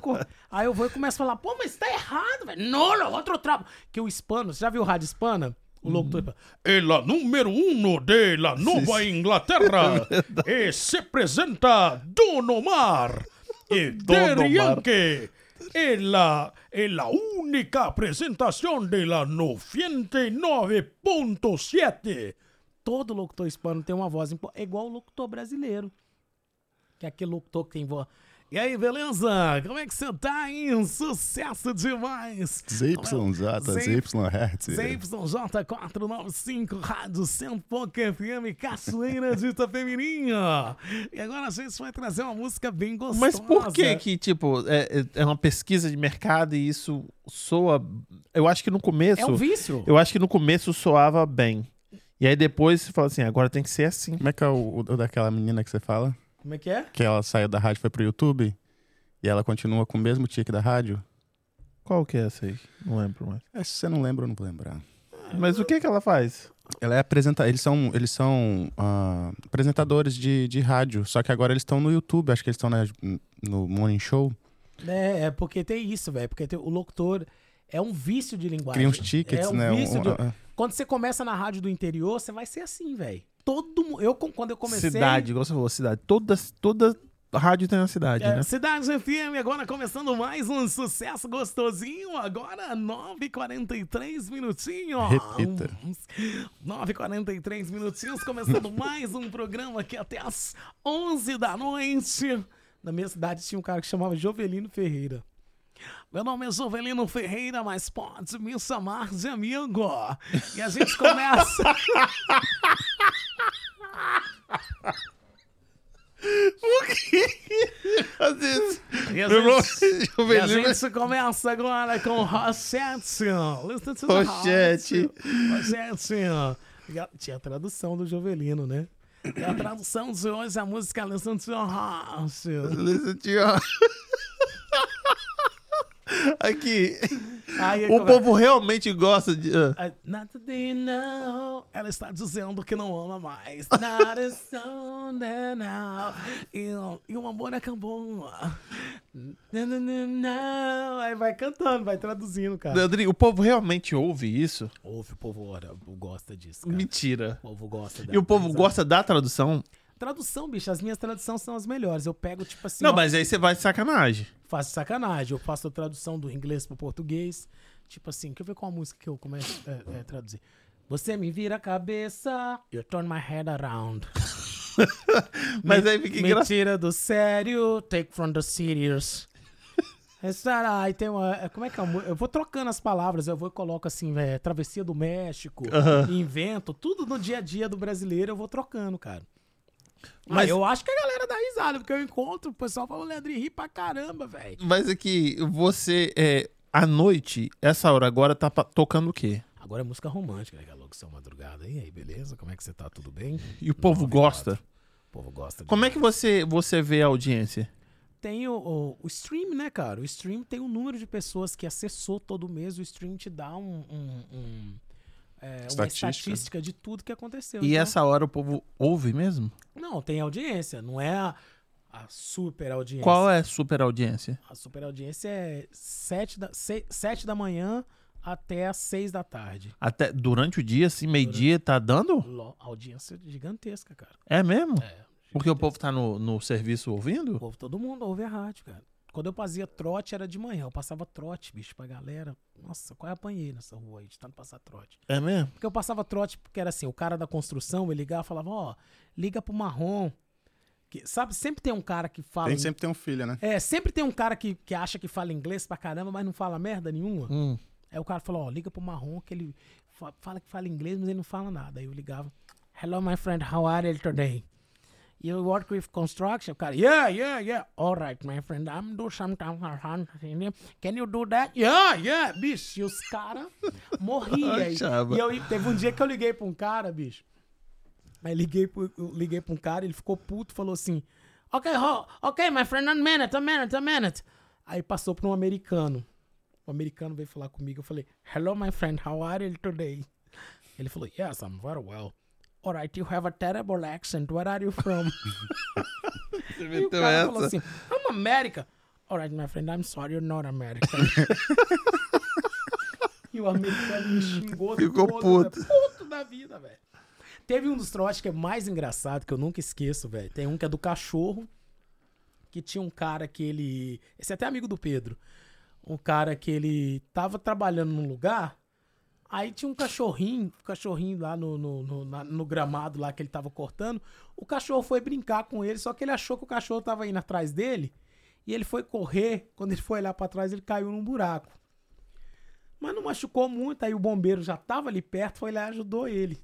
e começo a falar, pô, mas tá errado, velho. Não, outro trapo. Que o hispano, você já viu rádio hispana? O locutor fala, número uno de la Nova Inglaterra e se presenta Dono Mar e Derianque. É la única apresentação de la 99.7. Todo locutor hispano tem uma voz é igual o locutor brasileiro. Que é aquele locutor que tem voz. E aí, beleza? Como é que você tá, hein? Sucesso demais! ZYJ495, Rádio Centoca FM, Cachoeira de Itapemirinha. E agora a gente vai trazer uma música bem gostosa. Mas por que que, tipo, é uma pesquisa de mercado e isso soa... Eu acho que no começo... É um vício. Eu acho que no começo soava bem. E aí depois você fala assim, agora tem que ser assim. Como é que é o daquela menina que você fala? Como é que é? Que ela saiu da rádio, foi pro YouTube e ela continua com o mesmo tique da rádio. Qual que é essa aí? Não lembro mais. Se você não lembra, eu não vou lembrar. Mas o que ela faz? Ela é apresentadora. Eles são apresentadores de rádio, só que agora eles estão no YouTube. Acho que eles estão no Morning Show. É porque tem isso, velho. Porque o locutor é um vício de linguagem. Cria uns tickets, né? Quando você começa na rádio do interior, você vai ser assim, velho. Quando eu comecei... Cidade, igual você falou, cidade. Toda rádio tem na cidade, né? Cidade FM, agora começando mais um sucesso gostosinho. Agora, 9h43 minutinhos. Repita. 9h43 minutinhos, começando mais um programa aqui até as 11 da noite. Na minha cidade tinha um cara que chamava Jovelino Ferreira. Meu nome é Jovelino Ferreira, mas pode me chamar de amigo. E a gente começa... Por que? E a gente começa agora com Rochette. Rochette. Tinha a tradução do Jovelino, né? E a tradução de hoje é a música Listen to Your Heart. Listen to Your Heart. Aqui. O povo realmente gosta de... Ela está dizendo que não ama mais. E o amor acabou. Aí vai cantando, vai traduzindo, cara. Leandrinho, o povo realmente ouve isso? Ouve, o povo gosta disso, cara. Mentira. O povo gosta da... E o povo gosta da tradução? Tradução, bicho, as minhas traduções são as melhores. Eu pego, tipo assim... Não, mas aí você vai de sacanagem. Faço sacanagem. Eu faço a tradução do inglês pro português. Tipo assim, deixa eu ver qual a música que eu começo a traduzir. Você me vira a cabeça, you turn my head around. Mas aí fica engraçado. Mentira do sério, take from the serious. Aí tem uma... Como é que é? Eu vou trocando as palavras, eu vou e coloco assim, velho, travessia do México, invento, tudo no dia a dia do brasileiro eu vou trocando, cara. Mas eu acho que a galera dá risada, porque eu encontro o pessoal falando, Leandrinho, ri pra caramba, velho. Mas é que você, à noite, essa hora agora, tá tocando o quê? Agora é música romântica, né, galera? Que são madrugada. E aí, beleza? Como é que você tá? Tudo bem? E o povo gosta? O povo gosta. Como é que você vê a audiência? Tem o stream, né, cara? O stream tem um número de pessoas que acessou todo mês. O stream te dá uma estatística de tudo que aconteceu. E então, essa hora o povo ouve mesmo? Não, tem audiência. Não é a super audiência. Qual é a super audiência? A super audiência é 7 da manhã até as 6 da tarde. Até durante o dia, assim, meio-dia, tá dando? Audiência gigantesca, cara. É mesmo? É. Porque o povo tá no serviço ouvindo? O povo, todo mundo ouve a rádio, cara. Quando eu fazia trote, era de manhã. Eu passava trote, bicho, pra galera. Nossa, quase apanhei nessa rua aí, de tanto passar trote. É mesmo? Porque eu passava trote, porque era assim, o cara da construção, ele ligava e falava, liga pro Marrom. Que, sabe, sempre tem um cara que fala... Sempre tem um filho, né? Sempre tem um cara que acha que fala inglês pra caramba, mas não fala merda nenhuma. Aí o cara falou, liga pro Marrom, que ele fala que fala inglês, mas ele não fala nada. Aí eu ligava, hello, my friend, how are you today? You work with construction? Cara, yeah. All right, my friend, I'm do sometimes. Can you do that? Yeah, bicho. E os caras morriam. Teve um dia que eu liguei pra um cara, bicho. Aí liguei pra um cara, ele ficou puto, falou assim, ok, my friend, a minute. Aí passou pra um americano. O americano veio falar comigo, eu falei, hello, my friend, how are you today? Ele falou, yes, I'm very well. All right, you have a terrible accent. Where are you from? Você e o cara falou assim, I'm America. All right, my friend, I'm sorry, you're not American. E o americano me xingou. Ficou puto. Puto da vida, velho. Teve um dos trotes que é mais engraçado, que eu nunca esqueço, velho. Tem um que é do cachorro, que tinha um cara que ele... Esse é até amigo do Pedro. Um cara que ele tava trabalhando num lugar... Aí tinha um cachorrinho lá no gramado lá que ele tava cortando. O cachorro foi brincar com ele, só que ele achou que o cachorro tava indo atrás dele. E ele foi correr. Quando ele foi olhar pra trás, ele caiu num buraco. Mas não machucou muito. Aí o bombeiro já tava ali perto, foi lá e ajudou ele.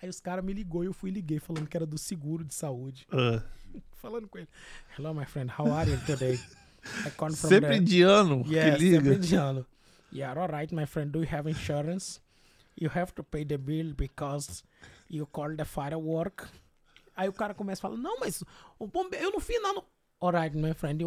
Aí os caras me ligou e eu fui e liguei, falando que era do seguro de saúde. Falando com ele. Hello, my friend. How are you today? Sempre indiano que liga. Sempre indiano. Yeah, all right, my friend. Do you have insurance? You have to pay the bill because you called the firework. Aí o cara começa a falar, não, mas o bombeiro, eu não fiz nada. All right, my friend,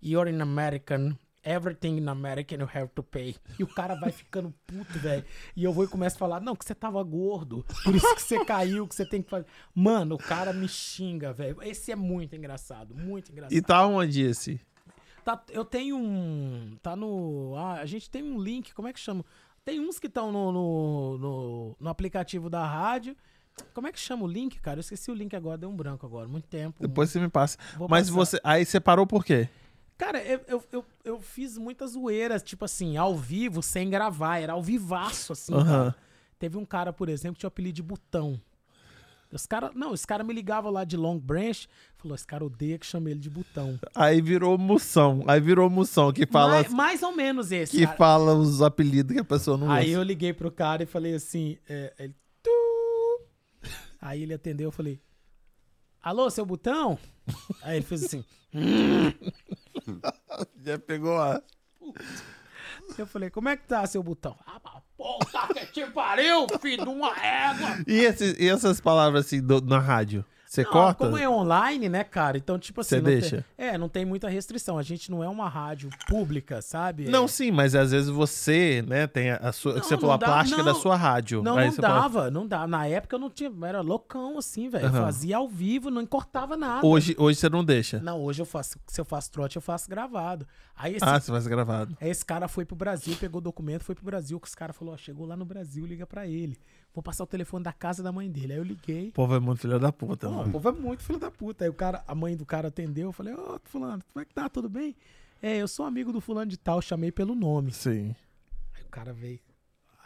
you're in American. Everything in American you have to pay. E o cara vai ficando puto, velho. E eu vou e começo a falar, não, que você tava gordo. Por isso que você caiu, que você tem que fazer. Mano, o cara me xinga, velho. Esse é muito engraçado, muito engraçado. E tá onde esse? Tá, eu tenho um... Tá no... Ah, a gente tem um link, como é que chama? Tem uns que estão no aplicativo da rádio. Como é que chama o link, cara? Eu esqueci o link agora, deu um branco agora, muito tempo. Depois você me passa. Mas você... Aí você parou por quê? Cara, eu fiz muitas zoeiras, tipo assim, ao vivo, sem gravar. Era ao vivaço, assim, cara. Teve um cara, por exemplo, que tinha o apelido de Botão. Esse cara me ligava lá de Long Branch, falou, esse cara odeia que chama ele de Botão. Aí virou moção, que fala... Mais ou menos esse, que cara. Fala os apelidos que a pessoa não usa. Aí eu liguei pro cara e falei assim, Aí ele atendeu, eu falei, alô, seu Botão? Aí ele fez assim... Já pegou a... Eu falei, como é que tá, seu Botão? Ah, puta que te pariu, filho de uma égua! E essas palavras assim na rádio? Você corta? Como é online, né, cara? Então, tipo assim... Você deixa? Não tem muita restrição. A gente não é uma rádio pública, sabe? Não, sim, mas às vezes você, né, tem a sua... Não, você falou a plástica da sua rádio. Não dava. Na época eu não tinha... Era loucão, assim, velho. Eu fazia ao vivo, não cortava nada. Hoje você não deixa? Não, hoje eu faço... Se eu faço trote, eu faço gravado. Você faz gravado. Aí esse cara foi pro Brasil, pegou o documento, foi pro Brasil, que os caras falaram, chegou lá no Brasil, liga pra ele. Vou passar o telefone da casa da mãe dele. Aí eu liguei. O povo é muito filho da puta, mano. O povo é muito filho da puta. Aí a mãe do cara atendeu. Eu falei, ô, fulano, como é que tá? Tudo bem? Eu sou amigo do fulano de tal. Chamei pelo nome. Sim. Aí o cara veio.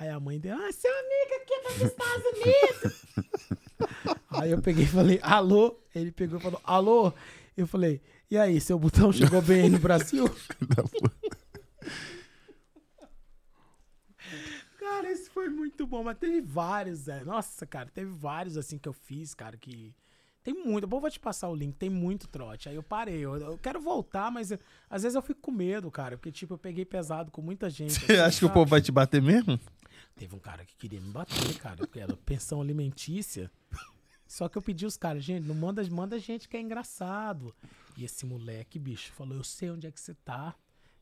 Aí a mãe dele, ah, seu amigo aqui tá nos Estados Unidos. Aí eu peguei e falei, alô? Ele pegou e falou, alô? Eu falei, e aí, seu Botão chegou bem aí no Brasil? Da puta. Cara, esse foi muito bom, mas teve vários, velho. Nossa, cara, teve vários, assim, que eu fiz, cara, que... Tem muito, bom, vou te passar o link, tem muito trote. Aí eu parei, eu quero voltar, mas às vezes eu fico com medo, cara, porque, tipo, eu peguei pesado com muita gente. Você assim, acha que o povo vai te bater mesmo? Teve um cara que queria me bater, cara, porque era pensão alimentícia. Só que eu pedi os caras, gente, não manda gente que é engraçado. E esse moleque, bicho, falou, eu sei onde é que você tá,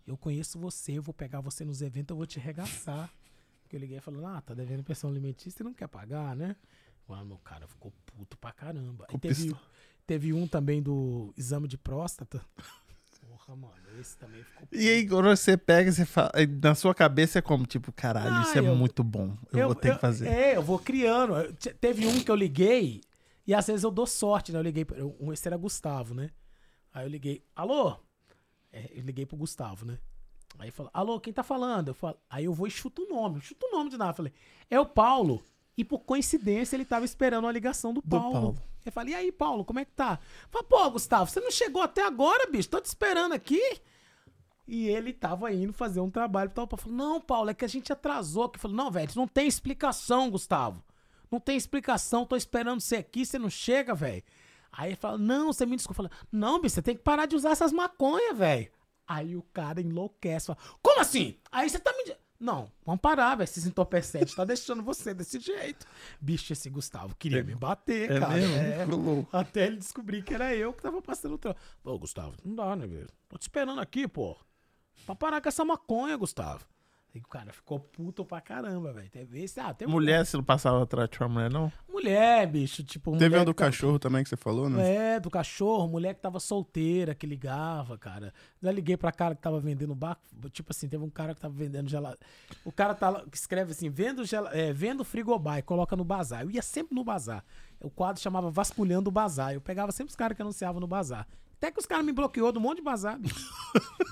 eu conheço você, eu vou pegar você nos eventos, eu vou te arregaçar. Que eu liguei e falei, tá devendo pensão alimentícia e não quer pagar, né? Uau, meu cara ficou puto pra caramba. E teve um também do exame de próstata. Porra, mano, esse também ficou puto. E aí, quando você pega, você fala, na sua cabeça é como, tipo, caralho, isso é muito bom. Eu vou ter que fazer. Eu vou criando. Teve um que eu liguei e às vezes eu dou sorte, né? Eu liguei, esse era Gusttavo, né? Aí eu liguei, alô? Eu liguei pro Gusttavo, né? Aí fala, alô, quem tá falando? Eu falo, aí eu vou e chuto o nome de nada. Eu falei, é o Paulo. E por coincidência ele tava esperando a ligação do Paulo. Eu falei, e aí, Paulo, como é que tá? Eu falei, pô, Gusttavo, você não chegou até agora, bicho? Tô te esperando aqui. E ele tava indo fazer um trabalho. Eu falei, não, Paulo, é que a gente atrasou. Eu falei, não, velho, não tem explicação, Gusttavo. Não tem explicação, tô esperando você aqui, você não chega, velho. Aí ele fala, não, você me desculpa. Eu falei, não, bicho, você tem que parar de usar essas maconhas, velho. Aí o cara enlouquece, fala, como assim? Aí você tá me... Não, vamos parar, velho, esses entorpecentes, tá deixando você desse jeito. Bicho, esse Gusttavo queria me bater, cara. Mesmo? Até ele descobrir que era eu que tava passando o troço. Pô, Gusttavo, não dá, né, velho? Tô te esperando aqui, pô. Pra parar com essa maconha, Gusttavo. E o cara ficou puto pra caramba, velho. Mulher, você não passava atrás de uma mulher, não? Mulher, bicho, tipo... Teve um do cachorro também que você falou, né? É, do cachorro, mulher que tava solteira, que ligava, cara. Já liguei pra cara que tava vendendo barco, tipo assim, teve um cara que tava vendendo geladeira. O cara tá, escreve assim, vendo frigobar e coloca no bazar. Eu ia sempre no bazar. O quadro chamava Vasculhando o Bazar. Eu pegava sempre os caras que anunciavam no bazar. Até que os caras me bloqueou de um monte de bazar, bicho.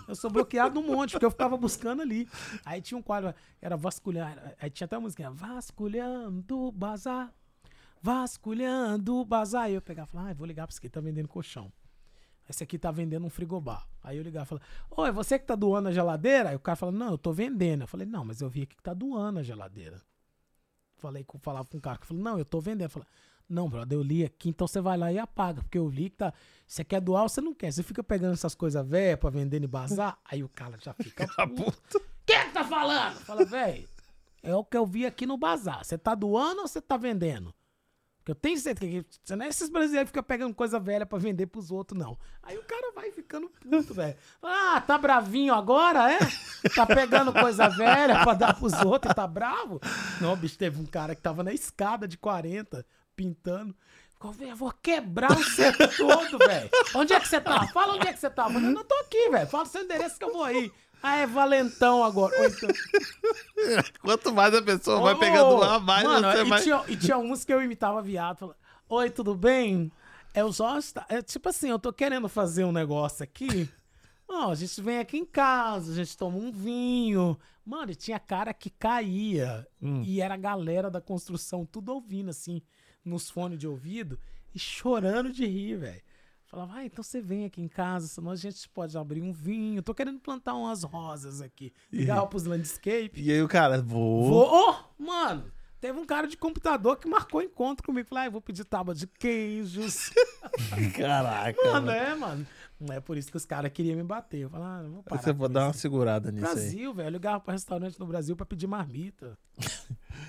Eu sou bloqueado de um monte, porque eu ficava buscando ali. Aí tinha um quadro, era vasculhar. Aí tinha até uma musiquinha, Vasculhando o Bazar. Vasculhando o Bazar. Aí eu pegava e falava, vou ligar pra esse aqui, tá vendendo colchão. Esse aqui tá vendendo um frigobar. Aí eu ligava e falava, é você que tá doando a geladeira? Aí o cara falava, não, eu tô vendendo. Eu falei, não, mas eu vi aqui que tá doando a geladeira. Falava com o cara, que falou, não, eu tô vendendo. Eu falei, não, brother, eu li aqui, então você vai lá e apaga, porque eu li que tá... Você quer doar ou você não quer? Você fica pegando essas coisas velhas pra vender e bazar, aí o cara já fica... puto. Quem é que tá falando? Fala, velho, é o que eu vi aqui no bazar. Você tá doando ou você tá vendendo? Porque eu tenho certeza que você não é esses brasileiros que ficam pegando coisa velha pra vender pros outros, não. Aí o cara vai ficando puto, velho. Ah, tá bravinho agora, é? Tá pegando coisa velha pra dar pros outros e tá bravo? Não, bicho, teve um cara que tava na escada de 40... pintando. Eu vou quebrar o setor todo, velho. Onde é que você tá? Fala onde é que você tá. Eu não tô aqui, velho. Fala o seu endereço que eu vou aí. Ah, é valentão agora. Então... Quanto mais a pessoa vai pegando lá, mais... Mano, você vai... tinha uns que eu imitava viado. Falava, oi, tudo bem? Tipo assim, eu tô querendo fazer um negócio aqui. Não, a gente vem aqui em casa, a gente toma um vinho. Mano, e tinha cara que caía. E era a galera da construção tudo ouvindo, assim, nos fones de ouvido e chorando de rir, velho. Falava, então você vem aqui em casa, senão a gente pode abrir um vinho. Tô querendo plantar umas rosas aqui. Ligar pros landscape. E aí o cara, mano, teve um cara de computador que marcou encontro comigo. Falei, eu vou pedir tábua de queijos. Caraca. Mano. Não é por isso que os caras queriam me bater. Eu falei, não vou parar. Você vai dar uma segurada nisso aí. Brasil, velho. Eu ligava pra restaurante no Brasil pra pedir marmita.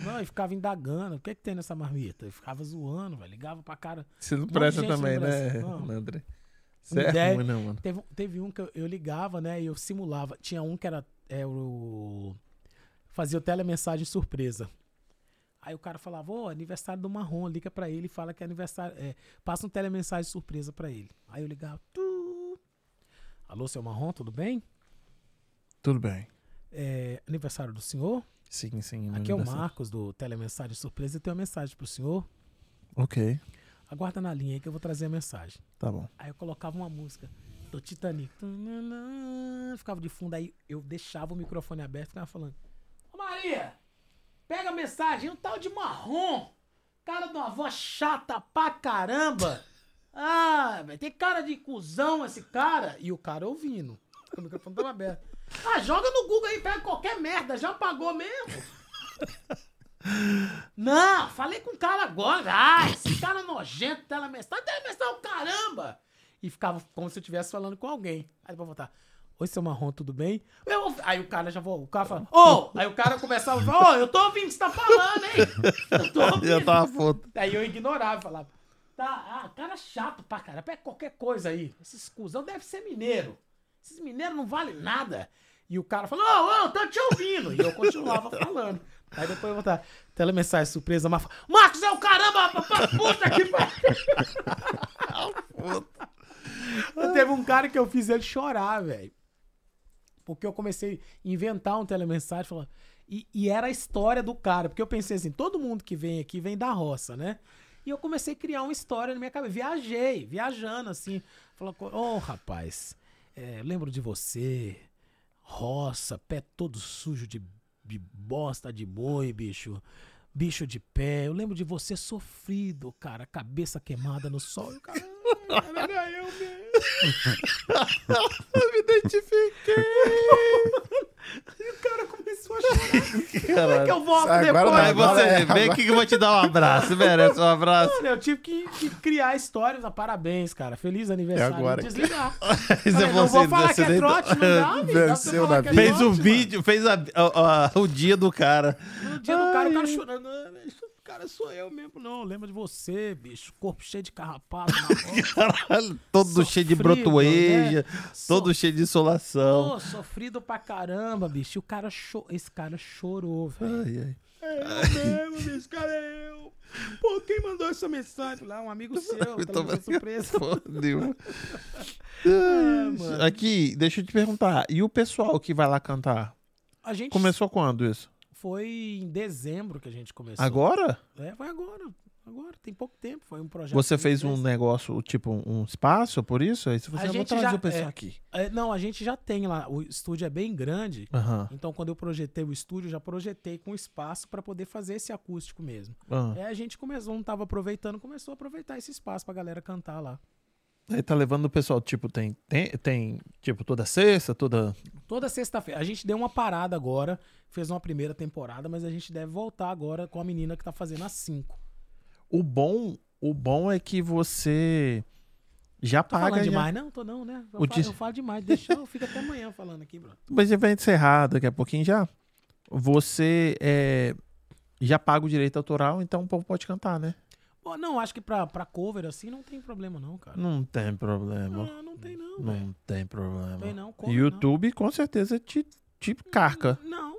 Não, e ficava indagando. O que é que tem nessa marmita? Eu ficava zoando, velho. Ligava pra cara. Você não presta também, né, Leandro? Você é ruim, não, mano. Teve um que eu ligava, né, e eu simulava. Tinha um que era fazia o telemessagem surpresa. Aí o cara falava, aniversário do Marrom, liga pra ele e fala que é aniversário. Passa um telemessagem surpresa pra ele. Aí eu ligava, alô, seu Marrom, tudo bem? Tudo bem. Aniversário do senhor? Sim. Aqui é o Marcos do telemessagem surpresa e tem uma mensagem pro senhor. Ok. Aguarda na linha aí que eu vou trazer a mensagem. Tá bom. Aí eu colocava uma música do Titanic. Ficava de fundo, aí eu deixava o microfone aberto e ficava falando, ô Maria, pega a mensagem, um tal de Marrom, cara de uma avó chata pra caramba. Ah, velho, tem cara de cuzão esse cara. E o cara ouvindo. O microfone tava aberto. Ah, joga no Google aí, pega qualquer merda, já pagou mesmo? Não, falei com o cara agora. Ah, esse cara nojento, telemestral, caramba. E ficava como se eu estivesse falando com alguém. Aí depois voltar. Oi, seu Marrom, tudo bem? Aí o cara já voltou. O cara fala, Aí o cara começava a falar, eu tô ouvindo o que você tá falando, hein? Eu tô ouvindo. Eu tava foda. Aí eu ignorava e falava, cara chato pra caramba, pega qualquer coisa aí. Esse escusão deve ser mineiro. Esses mineiros não valem nada. E o cara falou, tô te ouvindo. E eu continuava falando. Aí depois eu voltava, telemessagem surpresa, Marcos é o caramba, puta que pariu. Teve um cara que eu fiz ele chorar, velho. Porque eu comecei a inventar um telemensagem falando, e era a história do cara. Porque eu pensei assim, todo mundo que vem aqui vem da roça, né? E eu comecei a criar uma história na minha cabeça. Viajando assim. Falando, rapaz, lembro de você. Roça, pé todo sujo de bosta de boi, bicho. Bicho de pé. Eu lembro de você sofrido, cara. Cabeça queimada no sol. E o cara... Era eu mesmo. Eu me identifiquei. E o cara começou a chorar. Como é que eu volto depois? Aí você vem aqui que eu vou te dar um abraço. Merece um abraço. Mano, eu tive que criar histórias. Parabéns, cara. Feliz aniversário. E agora? Desligar. Não vou falar que é trote, não dá, amigo. Fez o vídeo, fez o dia do cara. O dia do cara, o cara chorando. cara, sou eu mesmo, não. Lembra de você, bicho. Corpo cheio de carrapato. Caralho, todo sofrido, cheio de brotoeja, né? Todo cheio de insolação. Pô, sofrido pra caramba, bicho. E o cara esse cara chorou, velho. É eu mesmo, bicho, cara, é eu. Pô, quem mandou essa mensagem? Lá, um amigo seu, tá levando surpresa. Fodeu. É, aqui, deixa eu te perguntar. E o pessoal que vai lá cantar? A gente... Começou quando isso? Foi em dezembro que a gente começou. Agora? É, foi agora, tem pouco tempo, foi um projeto. Você fez um negócio, tipo um espaço, por isso? Aí você vai trazer o pessoal aqui. Não, a gente já tem lá, o estúdio é bem grande, uhum. Então quando eu projetei o estúdio, já projetei com espaço para poder fazer esse acústico mesmo. Uhum. Aí a gente começou, não tava aproveitando, começou a aproveitar esse espaço pra galera cantar lá. Aí tá levando o pessoal, tipo, tem tipo, Toda sexta-feira. A gente deu uma parada agora, fez uma primeira temporada, mas a gente deve voltar agora com a menina que tá fazendo as 5. O bom é que você já tô paga... Não demais, não? Tô não, né? Eu falo demais, deixa eu fico até amanhã falando aqui, bro. Mas já vai encerrar daqui a pouquinho já. Você já paga o direito autoral, então o povo pode cantar, né? Não, acho que pra cover assim não tem problema não, cara. Não tem problema. Ah, não tem não, velho. Não tem problema. Tem não, cover, YouTube não. Com certeza te carca. Não.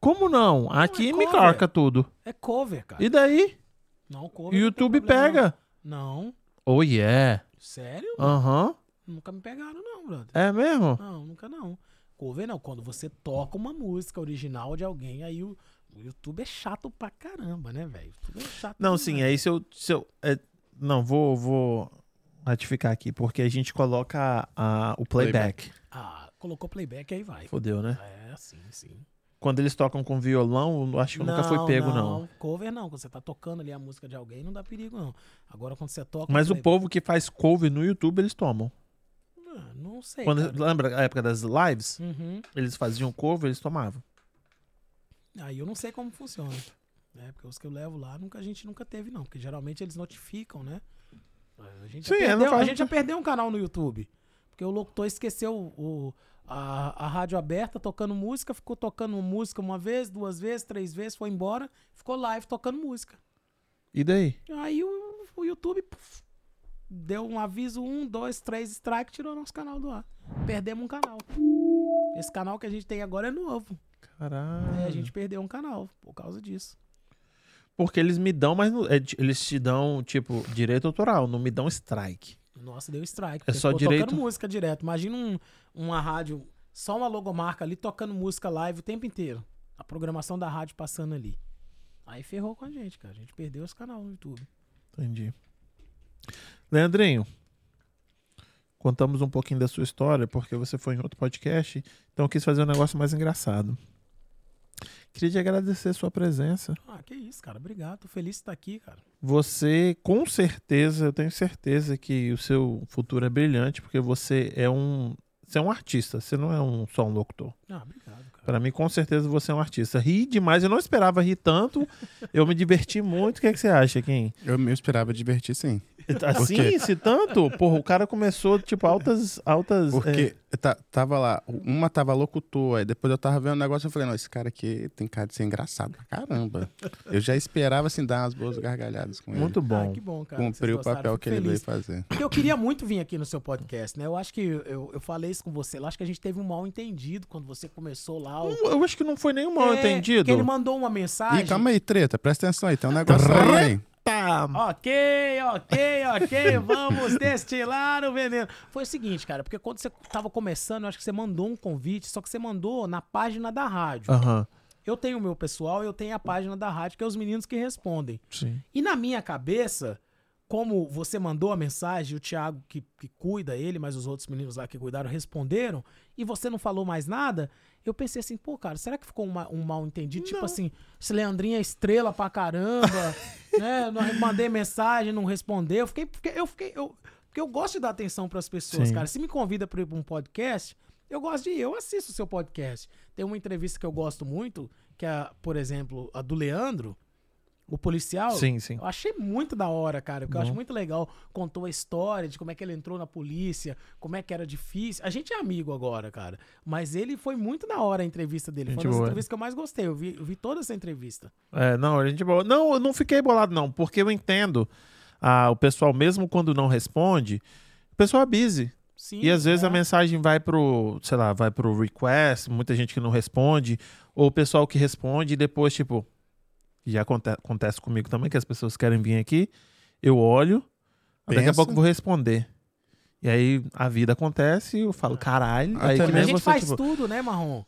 Como não? Não aqui me carca tudo. É cover, cara. E daí? Não, cover. YouTube não pega. Não. Oh, yeah. Sério? Aham. Nunca me pegaram não, brother. É mesmo? Não, nunca não. Cover não. Quando você toca uma música original de alguém, aí o YouTube é chato pra caramba, né, velho? YouTube é chato. Não, sim, aí se eu não, vou ratificar aqui, porque a gente coloca o playback. Ah, colocou playback, aí vai. Fodeu, né? É, sim. Quando eles tocam com violão, acho que nunca foi pego, não. Cover não, quando você tá tocando ali a música de alguém, não dá perigo, não. Agora, quando você toca... Mas o povo que faz cover no YouTube, eles tomam. Não sei, quando, lembra a época das lives? Uhum. Eles faziam cover, eles tomavam. Aí eu não sei como funciona, né? Porque os que eu levo lá, a gente nunca teve, não. Porque geralmente eles notificam, né? A gente já perdeu um canal no YouTube. Porque o locutor esqueceu a rádio aberta tocando música, ficou tocando música uma vez, duas vezes, três vezes, foi embora, ficou live tocando música. E daí? Aí o YouTube deu um aviso, 1, 2, 3, strike, tirou nosso canal do ar. Perdemos um canal. Esse canal que a gente tem agora é novo. Caralho. É, a gente perdeu um canal por causa disso. Porque eles me dão, mas eles te dão, tipo, direito autoral, não me dão strike. Nossa, deu strike. É só direito... tocando música direto. Imagina uma rádio, só uma logomarca ali, tocando música live o tempo inteiro. A programação da rádio passando ali. Aí ferrou com a gente, cara. A gente perdeu esse canal no YouTube. Entendi. Leandrinho, contamos um pouquinho da sua história, porque você foi em outro podcast, então eu quis fazer um negócio mais engraçado. Queria te agradecer a sua presença. Ah, que isso, cara. Obrigado. Tô feliz de estar aqui, cara. Você, com certeza, eu tenho certeza que o seu futuro é brilhante, porque você é um artista, você não é só um locutor. Ah, obrigado, cara. Pra mim, com certeza, você é um artista. Ri demais, eu não esperava rir tanto, eu me diverti muito. O que você acha, Kim? Eu esperava divertir, sim. Assim, se tanto? Porra, o cara começou, tipo, altas... Porque tava lá, uma tava locutor, aí depois eu tava vendo o negócio e eu falei, não, esse cara aqui tem cara de ser engraçado pra caramba. Eu já esperava, assim, dar umas boas gargalhadas com ele. Muito bom. Ah, que bom, cara. Cumpriu o papel que ele veio fazer. Eu queria muito vir aqui no seu podcast, né? Eu acho que eu falei isso com você lá, acho que a gente teve um mal-entendido quando você começou lá. Eu acho que não foi nenhum mal-entendido. Porque ele mandou uma mensagem... Ih, calma aí, treta, presta atenção aí, tem um negócio aí, hein? Ok, vamos destilar o veneno. Foi o seguinte, cara, porque quando você tava começando, eu acho que você mandou um convite, só que você mandou na página da rádio. Uhum. Eu tenho o meu pessoal, eu tenho a página da rádio, que é os meninos que respondem. Sim. E na minha cabeça, como você mandou a mensagem, o Thiago que cuida ele, mas os outros meninos lá que cuidaram responderam, e você não falou mais nada... Eu pensei assim, pô, cara, será que ficou um mal entendido? Não. Tipo assim, esse Leandrinho é estrela pra caramba, né? Eu mandei mensagem, não respondeu. Porque eu gosto de dar atenção pras pessoas, sim, cara. Se me convida pra ir pra um podcast, eu gosto de ir. Eu assisto o seu podcast. Tem uma entrevista que eu gosto muito, que é, por exemplo, a do Leandro. O policial, sim, sim. Eu achei muito da hora, cara, porque eu acho muito legal. Contou a história de como é que ele entrou na polícia, como é que era difícil. A gente é amigo agora, cara, mas ele foi muito da hora a entrevista dele. Foi uma das entrevistas que eu mais gostei, eu vi toda essa entrevista. É, não, a gente... Não, eu não fiquei bolado não, porque eu entendo o pessoal, mesmo quando não responde, o pessoal é busy. Sim, e às vezes a mensagem vai pro, sei lá, vai pro request, muita gente que não responde, ou o pessoal que responde e depois, tipo... Já acontece comigo também, que as pessoas querem vir aqui, eu olho, daqui a pouco eu vou responder. E aí a vida acontece, eu falo, caralho. Aí que nem a gente faz tipo... tudo, né, Marrom?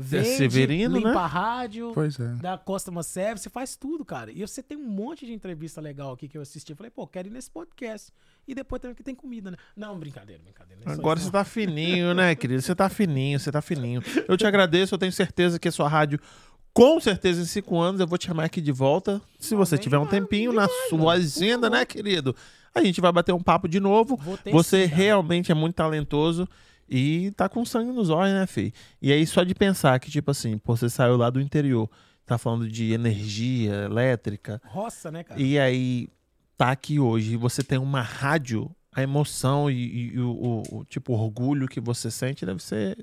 Vende, Severino, limpa, né? A rádio, pois é. Dá customer service, faz tudo, cara. E você tem um monte de entrevista legal aqui que eu assisti. Eu falei, pô, quero ir nesse podcast. E depois também que tem comida, né? Não, brincadeira. Agora você tá fininho, né, querido? Você tá fininho. Eu te agradeço, eu tenho certeza que a sua rádio... Com certeza, em 5 anos, eu vou te chamar aqui de volta. Se você tiver um tempinho na sua agenda, né, querido? A gente vai bater um papo de novo. Você realmente é muito talentoso e tá com sangue nos olhos, né, filho? E aí, só de pensar que, tipo assim, você saiu lá do interior, tá falando de energia elétrica. Roça, né, cara? E aí, tá aqui hoje. Você tem uma rádio, a emoção e o orgulho que você sente deve ser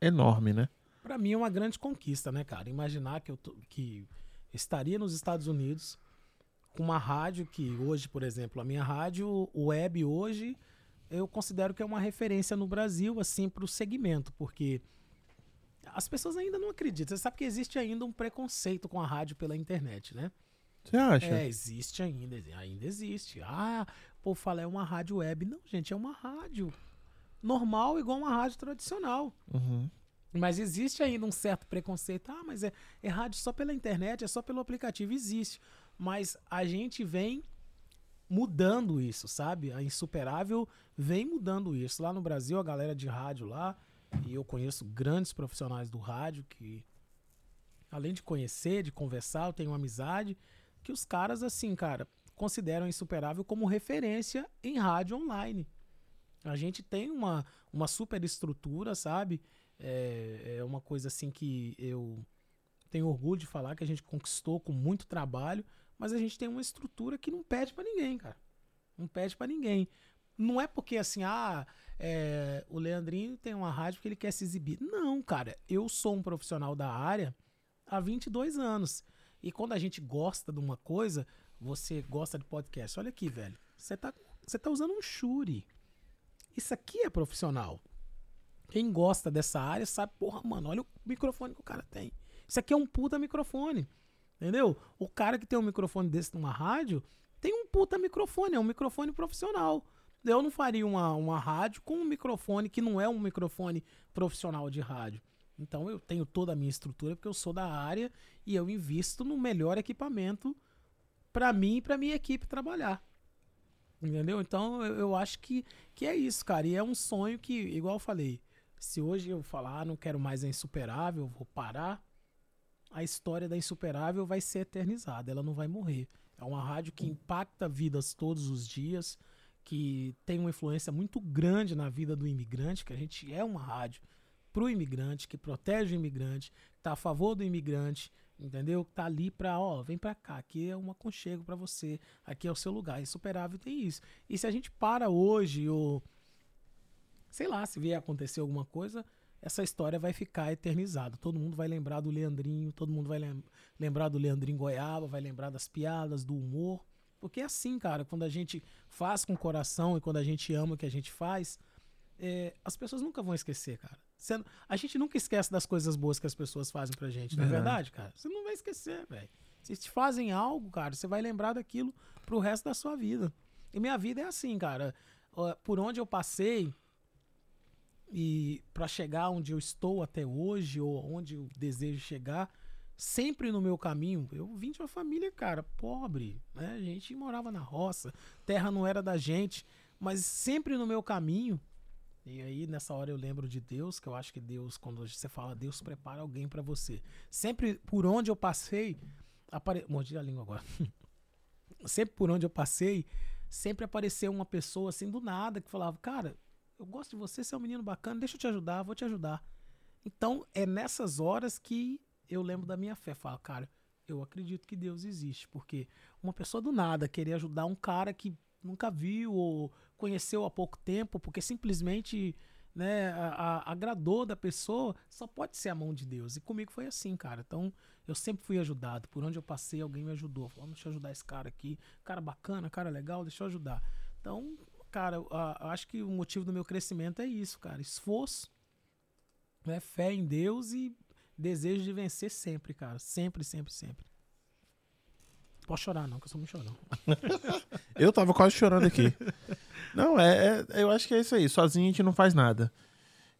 enorme, né? Pra mim é uma grande conquista, né, cara? Imaginar que eu estaria nos Estados Unidos com uma rádio que hoje, por exemplo, a minha rádio web hoje, eu considero que é uma referência no Brasil, assim, pro segmento, porque as pessoas ainda não acreditam. Você sabe que existe ainda um preconceito com a rádio pela internet, né? Você acha? É, existe ainda existe. Ah, pô, fala, é uma rádio web. Não, gente, é uma rádio normal, igual uma rádio tradicional. Uhum. Mas existe ainda um certo preconceito. Ah, mas é rádio só pela internet, é só pelo aplicativo. Existe. Mas a gente vem mudando isso, sabe? A Insuperável vem mudando isso. Lá no Brasil, a galera de rádio lá, e eu conheço grandes profissionais do rádio que, além de conhecer, de conversar, eu tenho uma amizade, que os caras, assim, cara, consideram a Insuperável como referência em rádio online. A gente tem uma super estrutura, sabe? É uma coisa assim que eu tenho orgulho de falar, que a gente conquistou com muito trabalho, mas a gente tem uma estrutura que não pede pra ninguém, cara. Não pede pra ninguém. Não é porque assim, o Leandrinho tem uma rádio porque ele quer se exibir. Não, cara. Eu sou um profissional da área há 22 anos. E quando a gente gosta de uma coisa, você gosta de podcast. Olha aqui, velho. Você tá usando um Shure. Isso aqui é profissional. Quem gosta dessa área sabe, porra, mano, olha o microfone que o cara tem. Isso aqui é um puta microfone, entendeu? O cara que tem um microfone desse numa rádio, tem um puta microfone, é um microfone profissional. Eu não faria uma rádio com um microfone que não é um microfone profissional de rádio. Então eu tenho toda a minha estrutura, porque eu sou da área e eu invisto no melhor equipamento pra mim e pra minha equipe trabalhar. Entendeu? Então eu acho que é isso, cara. E é um sonho que, igual eu falei, se hoje eu falar, não quero mais a Insuperável, vou parar, a história da Insuperável vai ser eternizada, ela não vai morrer. É uma rádio que impacta vidas todos os dias, que tem uma influência muito grande na vida do imigrante, que a gente é uma rádio pro imigrante, que protege o imigrante, que tá a favor do imigrante, entendeu? Tá ali pra, vem pra cá, aqui é um aconchego pra você, aqui é o seu lugar. Insuperável tem isso. E se a gente para hoje, sei lá, se vier acontecer alguma coisa, essa história vai ficar eternizada. Todo mundo vai lembrar do Leandrinho, todo mundo vai lembrar do Leandrinho Goiaba, vai lembrar das piadas, do humor. Porque é assim, cara, quando a gente faz com o coração e quando a gente ama o que a gente faz, as pessoas nunca vão esquecer, cara. A gente nunca esquece das coisas boas que as pessoas fazem pra gente, não é verdade, cara? Você não vai esquecer, velho. Se te fazem algo, cara, você vai lembrar daquilo pro resto da sua vida. E minha vida é assim, cara. Por onde eu passei, e para chegar onde eu estou até hoje, ou onde eu desejo chegar, sempre no meu caminho, eu vim de uma família, cara, pobre, né? A gente morava na roça, terra não era da gente, mas sempre no meu caminho. E aí nessa hora eu lembro de Deus, que eu acho que Deus, quando você fala Deus, prepara alguém para você. Sempre por onde eu passei, mordi a língua agora. Sempre por onde eu passei, sempre apareceu uma pessoa assim do nada que falava, cara, eu gosto de você é um menino bacana, deixa eu te ajudar, vou te ajudar. Então, é nessas horas que eu lembro da minha fé. Falo, cara, eu acredito que Deus existe, porque uma pessoa do nada querer ajudar um cara que nunca viu ou conheceu há pouco tempo, porque simplesmente, né, agradou da pessoa, só pode ser a mão de Deus. E comigo foi assim, cara. Então, eu sempre fui ajudado. Por onde eu passei, alguém me ajudou. Falou, deixa eu ajudar esse cara aqui. Cara bacana, cara legal, deixa eu ajudar. Então, cara, eu acho que o motivo do meu crescimento é isso, cara. Esforço, né, fé em Deus e desejo de vencer sempre, cara. Sempre, sempre, sempre. Pode chorar não, que eu sou muito chorão. Eu tava quase chorando aqui. Não, eu acho que é isso aí. Sozinho a gente não faz nada.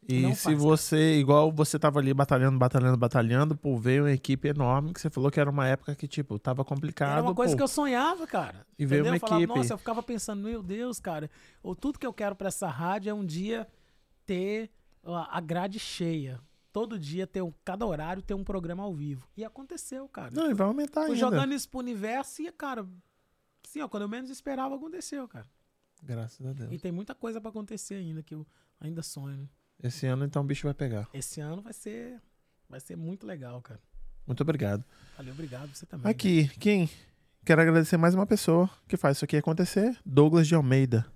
E não se faz, você, cara. Igual você tava ali batalhando, pô, veio uma equipe enorme que você falou que era uma época que, tipo, tava complicado. Era uma coisa que eu sonhava, cara. E veio uma equipe. Falava, nossa, eu ficava pensando, meu Deus, cara, ou tudo que eu quero pra essa rádio é um dia ter a grade cheia. Todo dia, cada horário, ter um programa ao vivo. E aconteceu, cara. Não, e vai aumentar ainda. Fui jogando isso pro universo e, cara, assim, ó, quando eu menos esperava, aconteceu, cara. Graças a Deus. E tem muita coisa pra acontecer ainda, que eu ainda sonho, né? Esse ano, então, o bicho vai pegar. Esse ano vai ser muito legal, cara. Muito obrigado. Valeu, obrigado. Você também. Aqui, cara. Kim, quero agradecer mais uma pessoa que faz isso aqui acontecer. Douglas de Almeida,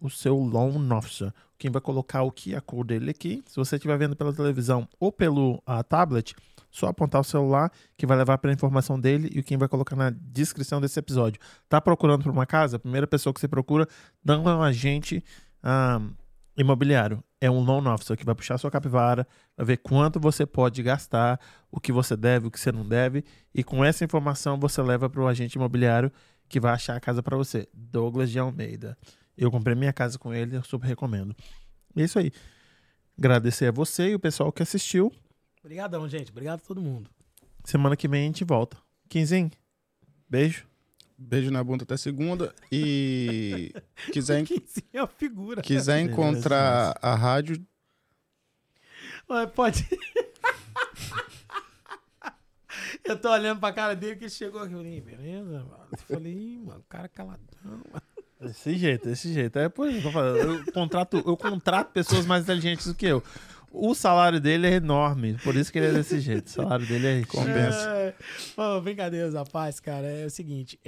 o seu Loan Officer. Quem vai colocar o QR Code dele aqui. Se você estiver vendo pela televisão ou pelo tablet, só apontar o celular que vai levar para a informação dele e o Kim vai colocar na descrição desse episódio. Tá procurando por uma casa? A primeira pessoa que você procura não é um agente imobiliário. É um Loan Officer que vai puxar sua capivara, vai ver quanto você pode gastar, o que você deve, o que você não deve. E com essa informação você leva para o agente imobiliário que vai achar a casa para você. Douglas de Almeida. Eu comprei minha casa com ele, eu super recomendo. É isso aí. Agradecer a você e o pessoal que assistiu. Obrigadão, gente. Obrigado a todo mundo. Semana que vem a gente volta. Quinzinho, beijo. Beijo na bunda até segunda. E quiser, é uma figura, quiser encontrar a rádio... Pode... Eu tô olhando pra cara dele que ele chegou aqui. Eu falei, beleza, mano. Eu falei, mano, o cara caladão, mano. Desse jeito. É por isso que eu falo. Eu contrato pessoas mais inteligentes do que eu. O salário dele é enorme, por isso que ele é desse jeito. O salário dele é compensa. Mano, brincadeiras à paz, cara. É o seguinte,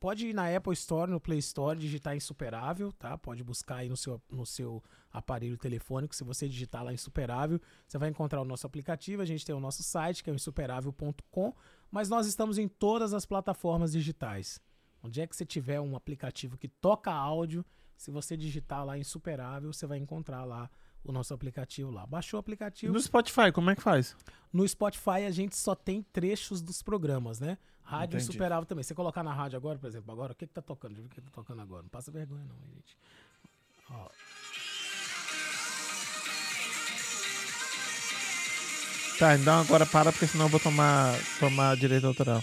pode ir na Apple Store, no Play Store, digitar Insuperável, tá? Pode buscar aí no seu aparelho telefônico. Se você digitar lá Insuperável, você vai encontrar o nosso aplicativo. A gente tem o nosso site, que é o insuperável.com, mas nós estamos em todas as plataformas digitais. Onde é que você tiver um aplicativo que toca áudio, se você digitar lá Insuperável, você vai encontrar lá o nosso aplicativo lá. Baixou o aplicativo. No Spotify, como é que faz? No Spotify a gente só tem trechos dos programas, né? Rádio Insuperável também. Você colocar na rádio agora, por exemplo, agora, o que tá tocando? O que tá tocando agora? Não passa vergonha não, gente. Ó. Tá, então agora para, porque senão eu vou tomar direito autoral.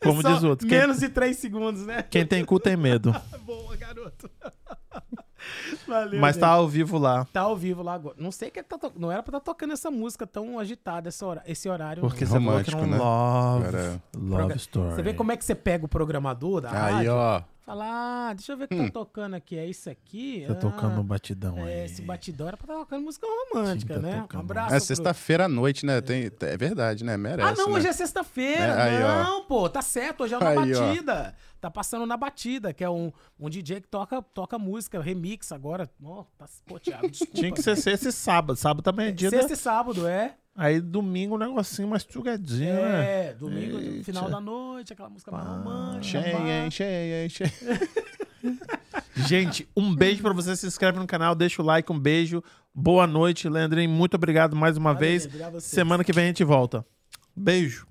Como só diz outro. Menos de 3 segundos, né? Quem tem cu tem medo. Boa, garoto. Valeu. Mas gente. Tá ao vivo lá. Tá ao vivo lá agora. Não sei o que tá tocando. Não era pra estar tocando essa música tão agitada esse horário. Porque não. Você romântico, né? Love Story. Você vê como é que você pega o programador da rádio. Aí, ó. Fala, deixa eu ver o que tá tocando aqui. É isso aqui? Tá tocando um batidão aí. Esse batidão era pra estar tocando música romântica, sim, tá, né? Um abraço. É sexta-feira à noite, né? É verdade, né? Merece, não, né? Hoje é sexta-feira. Aí, não, ó. Pô, tá certo. Hoje é uma batida. Ó. Tá passando na batida, que é um DJ que toca música, remix agora. Oh, pô, Thiago, desculpa. Tinha que ser sexta e sábado. Sábado também é dia. Sexta e sábado, é. Aí domingo um negocinho mais trugadinho, né? É, domingo, eita. Final da noite, aquela música mais romântica. Cheia. Gente, um beijo pra você. Se inscreve no canal, deixa o like, um beijo. Boa noite, Leandrinho. Muito obrigado mais uma vez. Semana que vem a gente volta. Beijo.